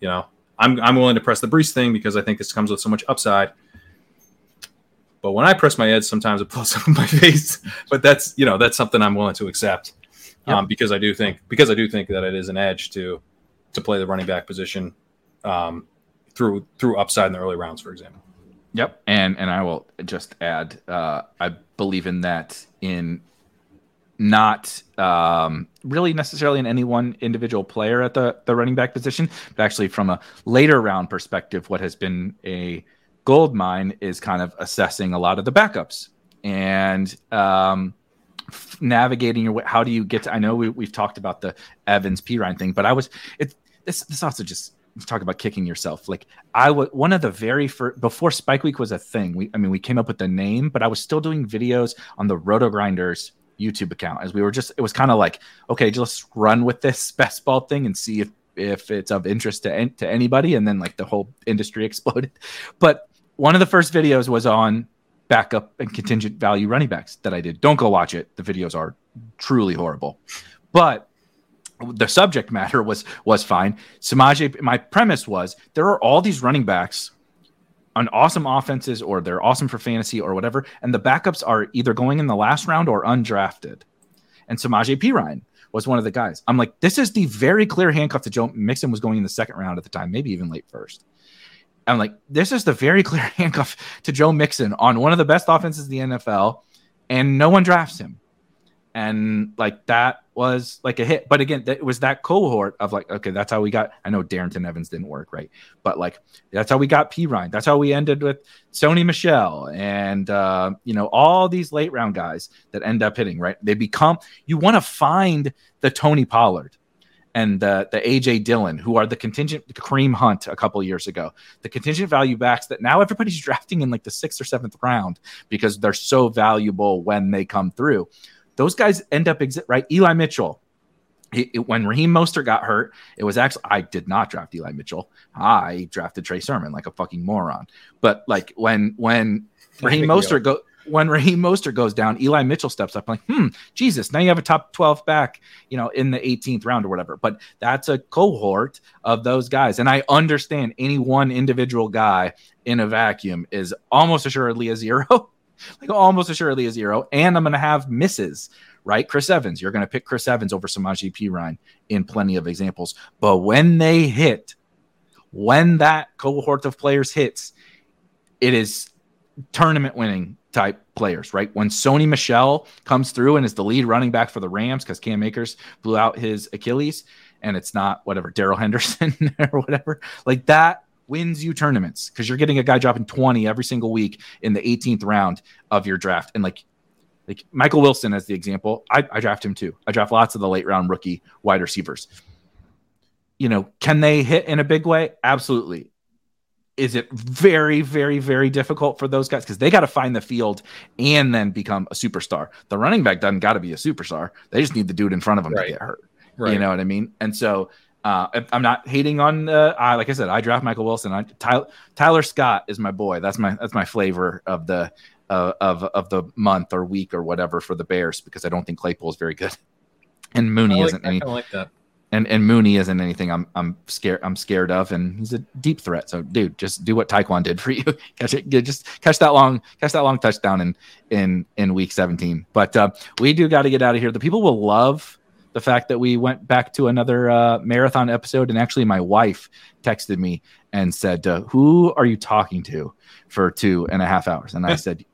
you know, I'm, I'm willing to press the Brees thing because I think this comes with so much upside. But when I press my edge, sometimes it blows up in my face. But that's, you know, that's something I'm willing to accept, yep. um, because I do think because I do think that it is an edge to to play the running back position um, through through upside in the early rounds, for example. Yep, and and I will just add, uh, I believe in that in not um, really necessarily in any one individual player at the the running back position, but actually from a later round perspective, what has been a goldmine is kind of assessing a lot of the backups and um, f- navigating your way. How do you get to, I know we, we've talked about the Evans Pirine thing, but I was, it, this, this also just talk about kicking yourself. Like I was one of the very first, before Spike Week was a thing. We, I mean, we came up with the name, but I was still doing videos on the RotoGrinders YouTube account as we were just, it was kind of like, okay, just run with this best ball thing and see if, if it's of interest to, to anybody. And then like the whole industry exploded. But one of the first videos was on backup and contingent value running backs that I did. Don't go watch it. The videos are truly horrible. But the subject matter was was fine. Samaje, my premise was there are all these running backs on awesome offenses or they're awesome for fantasy or whatever, and the backups are either going in the last round or undrafted. And Samaje Perine was one of the guys. I'm like, this is the very clear handcuff to Joe Mixon was going in the second round at the time, maybe even late first. I'm like, this is the very clear handcuff to Joe Mixon on one of the best offenses in the N F L, and no one drafts him. And like that was like a hit. But again, it was that cohort of like, okay, that's how we got. I know Darrington Evans didn't work, right? But like, that's how we got Pirine. That's how we ended with Sony Michel and, uh, you know, all these late round guys that end up hitting, right? They become, you want to find the Tony Pollard and the the A J Dillon, who are the contingent Kareem Hunt a couple years ago, the contingent value backs that now everybody's drafting in like the sixth or seventh round because they're so valuable when they come through. Those guys end up exit right. Eli Mitchell, it, it, when Raheem Mostert got hurt, it was actually I did not draft Eli Mitchell. I drafted Trey Sermon like a fucking moron. But like when when Raheem Mostert go. When Raheem Mostert goes down, Eli Mitchell steps up like, hmm, Jesus, now you have a top twelve back, you know, in the eighteenth round or whatever. But that's a cohort of those guys. And I understand any one individual guy in a vacuum is almost assuredly a zero, like almost assuredly a zero. And I'm going to have misses, right? Chris Evans, you're going to pick Chris Evans over Samaje Perine in plenty of examples. But when they hit, when that cohort of players hits, it is tournament winning type players, right? When Sony Michel comes through and is the lead running back for the Rams because Cam Akers blew out his Achilles and it's not whatever, Darrell Henderson or whatever, like that wins you tournaments because you're getting a guy dropping twenty every single week in the eighteenth round of your draft. And like, like Michael Wilson as the example, I, I draft him too. I draft lots of the late round rookie wide receivers. You know, can they hit in a big way? Absolutely. Is it very, very, very difficult for those guys? Because they got to find the field and then become a superstar. The running back doesn't got to be a superstar. They just need the dude in front of them right. to get hurt. Right. You know what I mean? And so uh, I'm not hating on, uh, I, like I said, I draft Michael Wilson. I, Tyler, Tyler Scott is my boy. That's my that's my flavor of the uh, of of the month or week or whatever for the Bears because I don't think Claypool is very good. And Mooney I like, isn't I any. Like that. And and Mooney isn't anything I'm I'm scared I'm scared of, and he's a deep threat. So dude, just do what Taekwon did for you. catch it, just catch that long catch that long touchdown in in, in week seventeen. But uh, we do got to get out of here. The people will love the fact that we went back to another uh, marathon episode, and actually my wife texted me and said, uh, "Who are you talking to for two and a half hours?" And I said,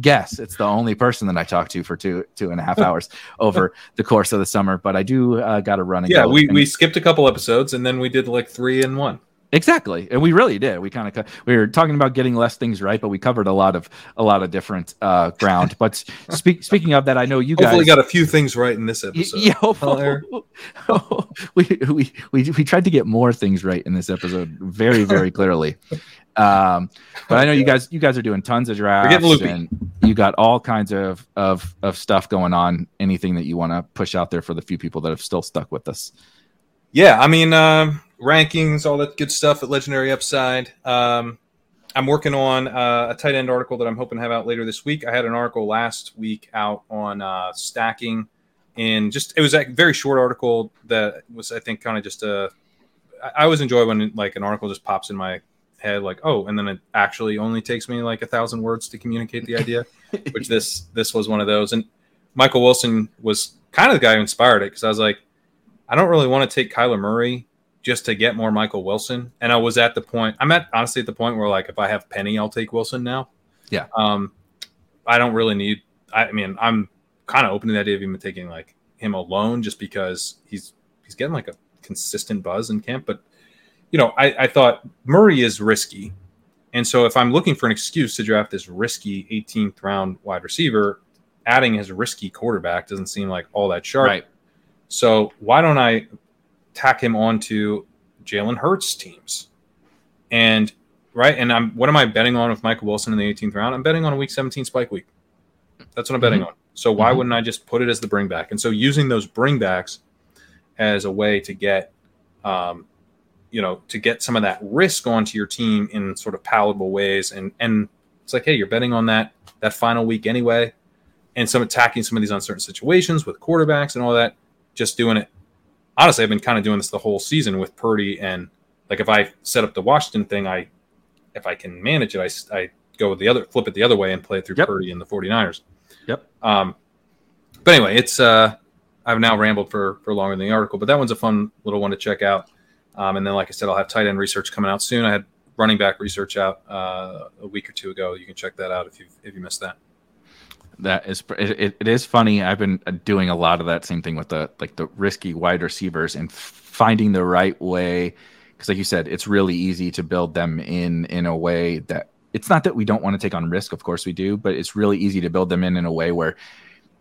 "Guess it's the only person that I talked to for two two and a half hours over the course of the summer." But I do uh, got to run. And yeah, go. we and we skipped a couple episodes, and then we did like three in one. Exactly. And we really did. We kind of, we were talking about getting less things right, but we covered a lot of, a lot of different uh, ground. But speak, speaking of that, I know you guys hopefully got a few things right in this episode. Yeah, hopefully. Oh, we, we, we, we tried to get more things right in this episode very, very clearly. Um, but I know you guys, you guys are doing tons of drafts and you got all kinds of, of, of stuff going on. Anything that you want to push out there for the few people that have still stuck with us? Yeah. I mean, um, rankings, all that good stuff at Legendary Upside. Um, I'm working on uh, a tight end article that I'm hoping to have out later this week. I had an article last week out on uh, stacking, and just it was a very short article that was, I think, kind of just a. I always enjoy when like an article just pops in my head, like oh, and then it actually only takes me like a thousand words to communicate the idea, which this this was one of those. And Michael Wilson was kind of the guy who inspired it, because I was like, I don't really want to take Kyler Murray just to get more Michael Wilson. And I was at the point, I'm at honestly at the point where like, if I have Penny, I'll take Wilson now. Yeah. Um, I don't really need, I mean, I'm kind of open to the idea of even taking like him alone, just because he's, he's getting like a consistent buzz in camp. But, you know, I, I thought Murray is risky. And so if I'm looking for an excuse to draft this risky eighteenth round wide receiver, adding his risky quarterback doesn't seem like all that sharp. Right. So why don't I tack him onto Jalen Hurts teams, and right. And I'm, what am I betting on with Michael Wilson in the eighteenth round? I'm betting on a week seventeen Spike Week. That's what I'm betting mm-hmm. on. So why mm-hmm. wouldn't I just put it as the bring back? And so using those bring backs as a way to get, um, you know, to get some of that risk onto your team in sort of palatable ways. And, and it's like, hey, you're betting on that, that final week anyway. And some attacking some of these uncertain situations with quarterbacks and all that, just doing it. Honestly, I've been kind of doing this the whole season with Purdy, and like if I set up the Washington thing, I if I can manage it, I, I go the other flip it the other way and play it through yep. Purdy and the 49ers. Yep. Um, but anyway, it's uh, I've now rambled for for longer than the article, but that one's a fun little one to check out. Um, and then, like I said, I'll have tight end research coming out soon. I had running back research out uh, a week or two ago. You can check that out if you if you missed that. That is, it, it is funny. I've been doing a lot of that same thing with the like the risky wide receivers and finding the right way, because like you said, it's really easy to build them in in a way that it's not that we don't want to take on risk. Of course we do, but it's really easy to build them in in a way where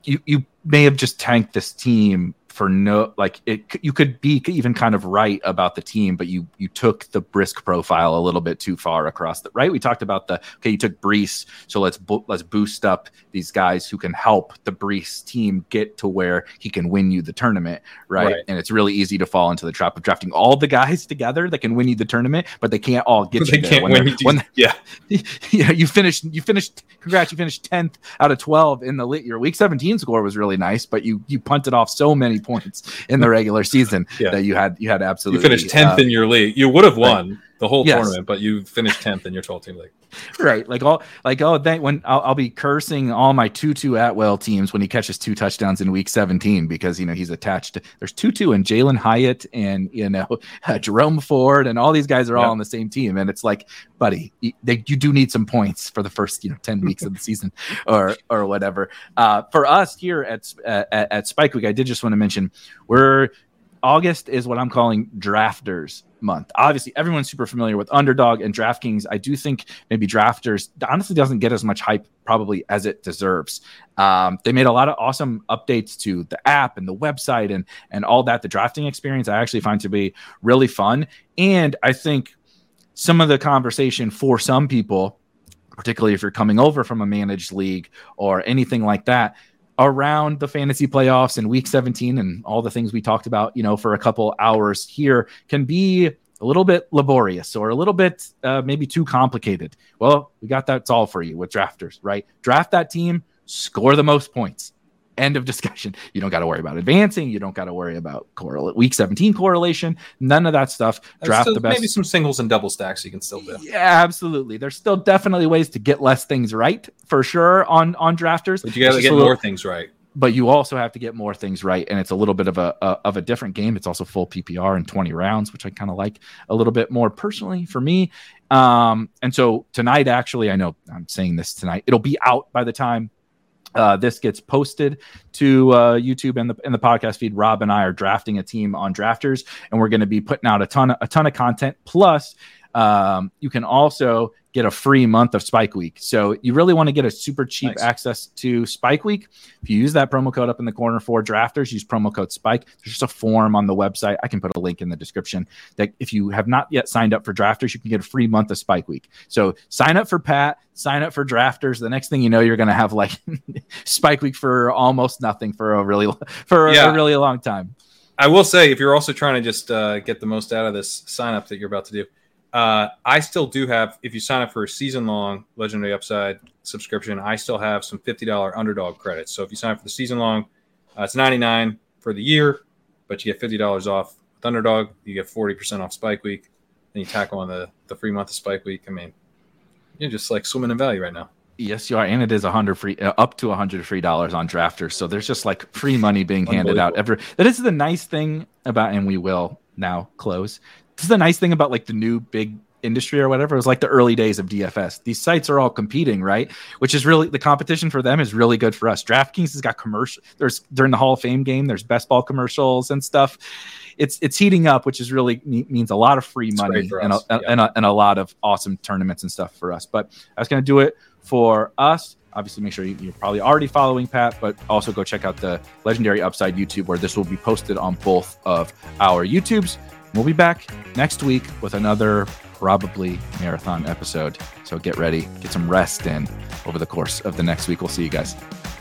you you may have just tanked this team for no like it. You could be even kind of right about the team, but you you took the brisk profile a little bit too far across the right. We talked about the okay, you took Brees, so let's bo- let's boost up these guys who can help the Brees team get to where he can win you the tournament, right? right? And it's really easy to fall into the trap of drafting all the guys together that can win you the tournament, but they can't all get they you there. When win you when yeah, yeah, you finished you finished congrats, you finished tenth out of twelve in the league. Your week seventeen score was really nice, but you you punted off so many points in the regular season yeah. that you had you had absolutely you finished tenth uh, in your league. You would have won right. the whole yes. tournament, but you finished tenth in your twelve team league. Right, like all like oh, thank when I'll, I'll be cursing all my Tutu Atwell teams when he catches two touchdowns in week seventeen, because you know he's attached to, there's Tutu and Jalen Hyatt and you know uh, Jerome Ford and all these guys are yeah. all on the same team, and it's like, buddy, you, they, you do need some points for the first you know ten weeks of the season or or whatever. Uh, for us here at, uh, at at Spike Week, I did just want to mention we're August is what I'm calling drafters month. Obviously, everyone's super familiar with Underdog and DraftKings. I do think maybe drafters honestly doesn't get as much hype probably as it deserves. Um, they made a lot of awesome updates to the app and the website and and all that. The drafting experience I actually find to be really fun. And I think some of the conversation for some people, particularly if you're coming over from a managed league or anything like that, around the fantasy playoffs and week seventeen and all the things we talked about, you know, for a couple hours here can be a little bit laborious or a little bit uh, maybe too complicated. Well, we got that's all for you with drafters, right? Draft that team, score the most points. End of discussion. You don't got to worry about advancing. You don't got to worry about correl- week seventeen correlation. None of that stuff. Draft still, the best. Maybe some singles and double stacks you can still do. Yeah, absolutely. There's still definitely ways to get less things right for sure on, on drafters. But you got to get little, more things right. But you also have to get more things right, and it's a little bit of a, a of a different game. It's also full P P R in twenty rounds, which I kind of like a little bit more personally for me. Um, and so tonight, actually, I know I'm saying this tonight. It'll be out by the time Uh, this gets posted to uh, YouTube and the and the podcast feed. Rob and I are drafting a team on Drafters, and we're going to be putting out a ton of, a ton of content. Plus, um, you can also get a free month of Spike Week. So you really want to get a super cheap nice. access to Spike Week. If you use that promo code up in the corner for Drafters, use promo code Spike. There's just a form on the website. I can put a link in the description that if you have not yet signed up for Drafters, you can get a free month of Spike Week. So sign up for Pat, sign up for Drafters. The next thing you know, you're going to have like Spike Week for almost nothing for a really, for yeah. a really long time. I will say, if you're also trying to just uh, get the most out of this sign up that you're about to do, Uh, I still do have, if you sign up for a season-long Legendary Upside subscription, I still have some fifty dollars Underdog credits. So if you sign up for the season-long, uh, it's ninety-nine dollars for the year, but you get fifty dollars off with Underdog. You get forty percent off Spike Week. Then you tackle on the, the free month of Spike Week. I mean, you're just like swimming in value right now. Yes, you are, and it is a hundred free, uh, up to a hundred free dollars on Drafters. So there's just like free money being handed out. Every that is the nice thing about, and we will now close. This is the nice thing about like the new big industry or whatever. It was like the early days of D F S. These sites are all competing, right? Which is really, the competition for them is really good for us. DraftKings has got commercial. There's during the Hall of Fame game, there's best ball commercials and stuff. It's it's heating up, which is really means a lot of free it's money and a, yeah. and, a, and a lot of awesome tournaments and stuff for us. But that's going to do it for us. Obviously, make sure you're probably already following Pat, but also go check out the Legendary Upside YouTube, where this will be posted on both of our YouTubes. We'll be back next week with another probably marathon episode. So get ready, get some rest in over the course of the next week. We'll see you guys.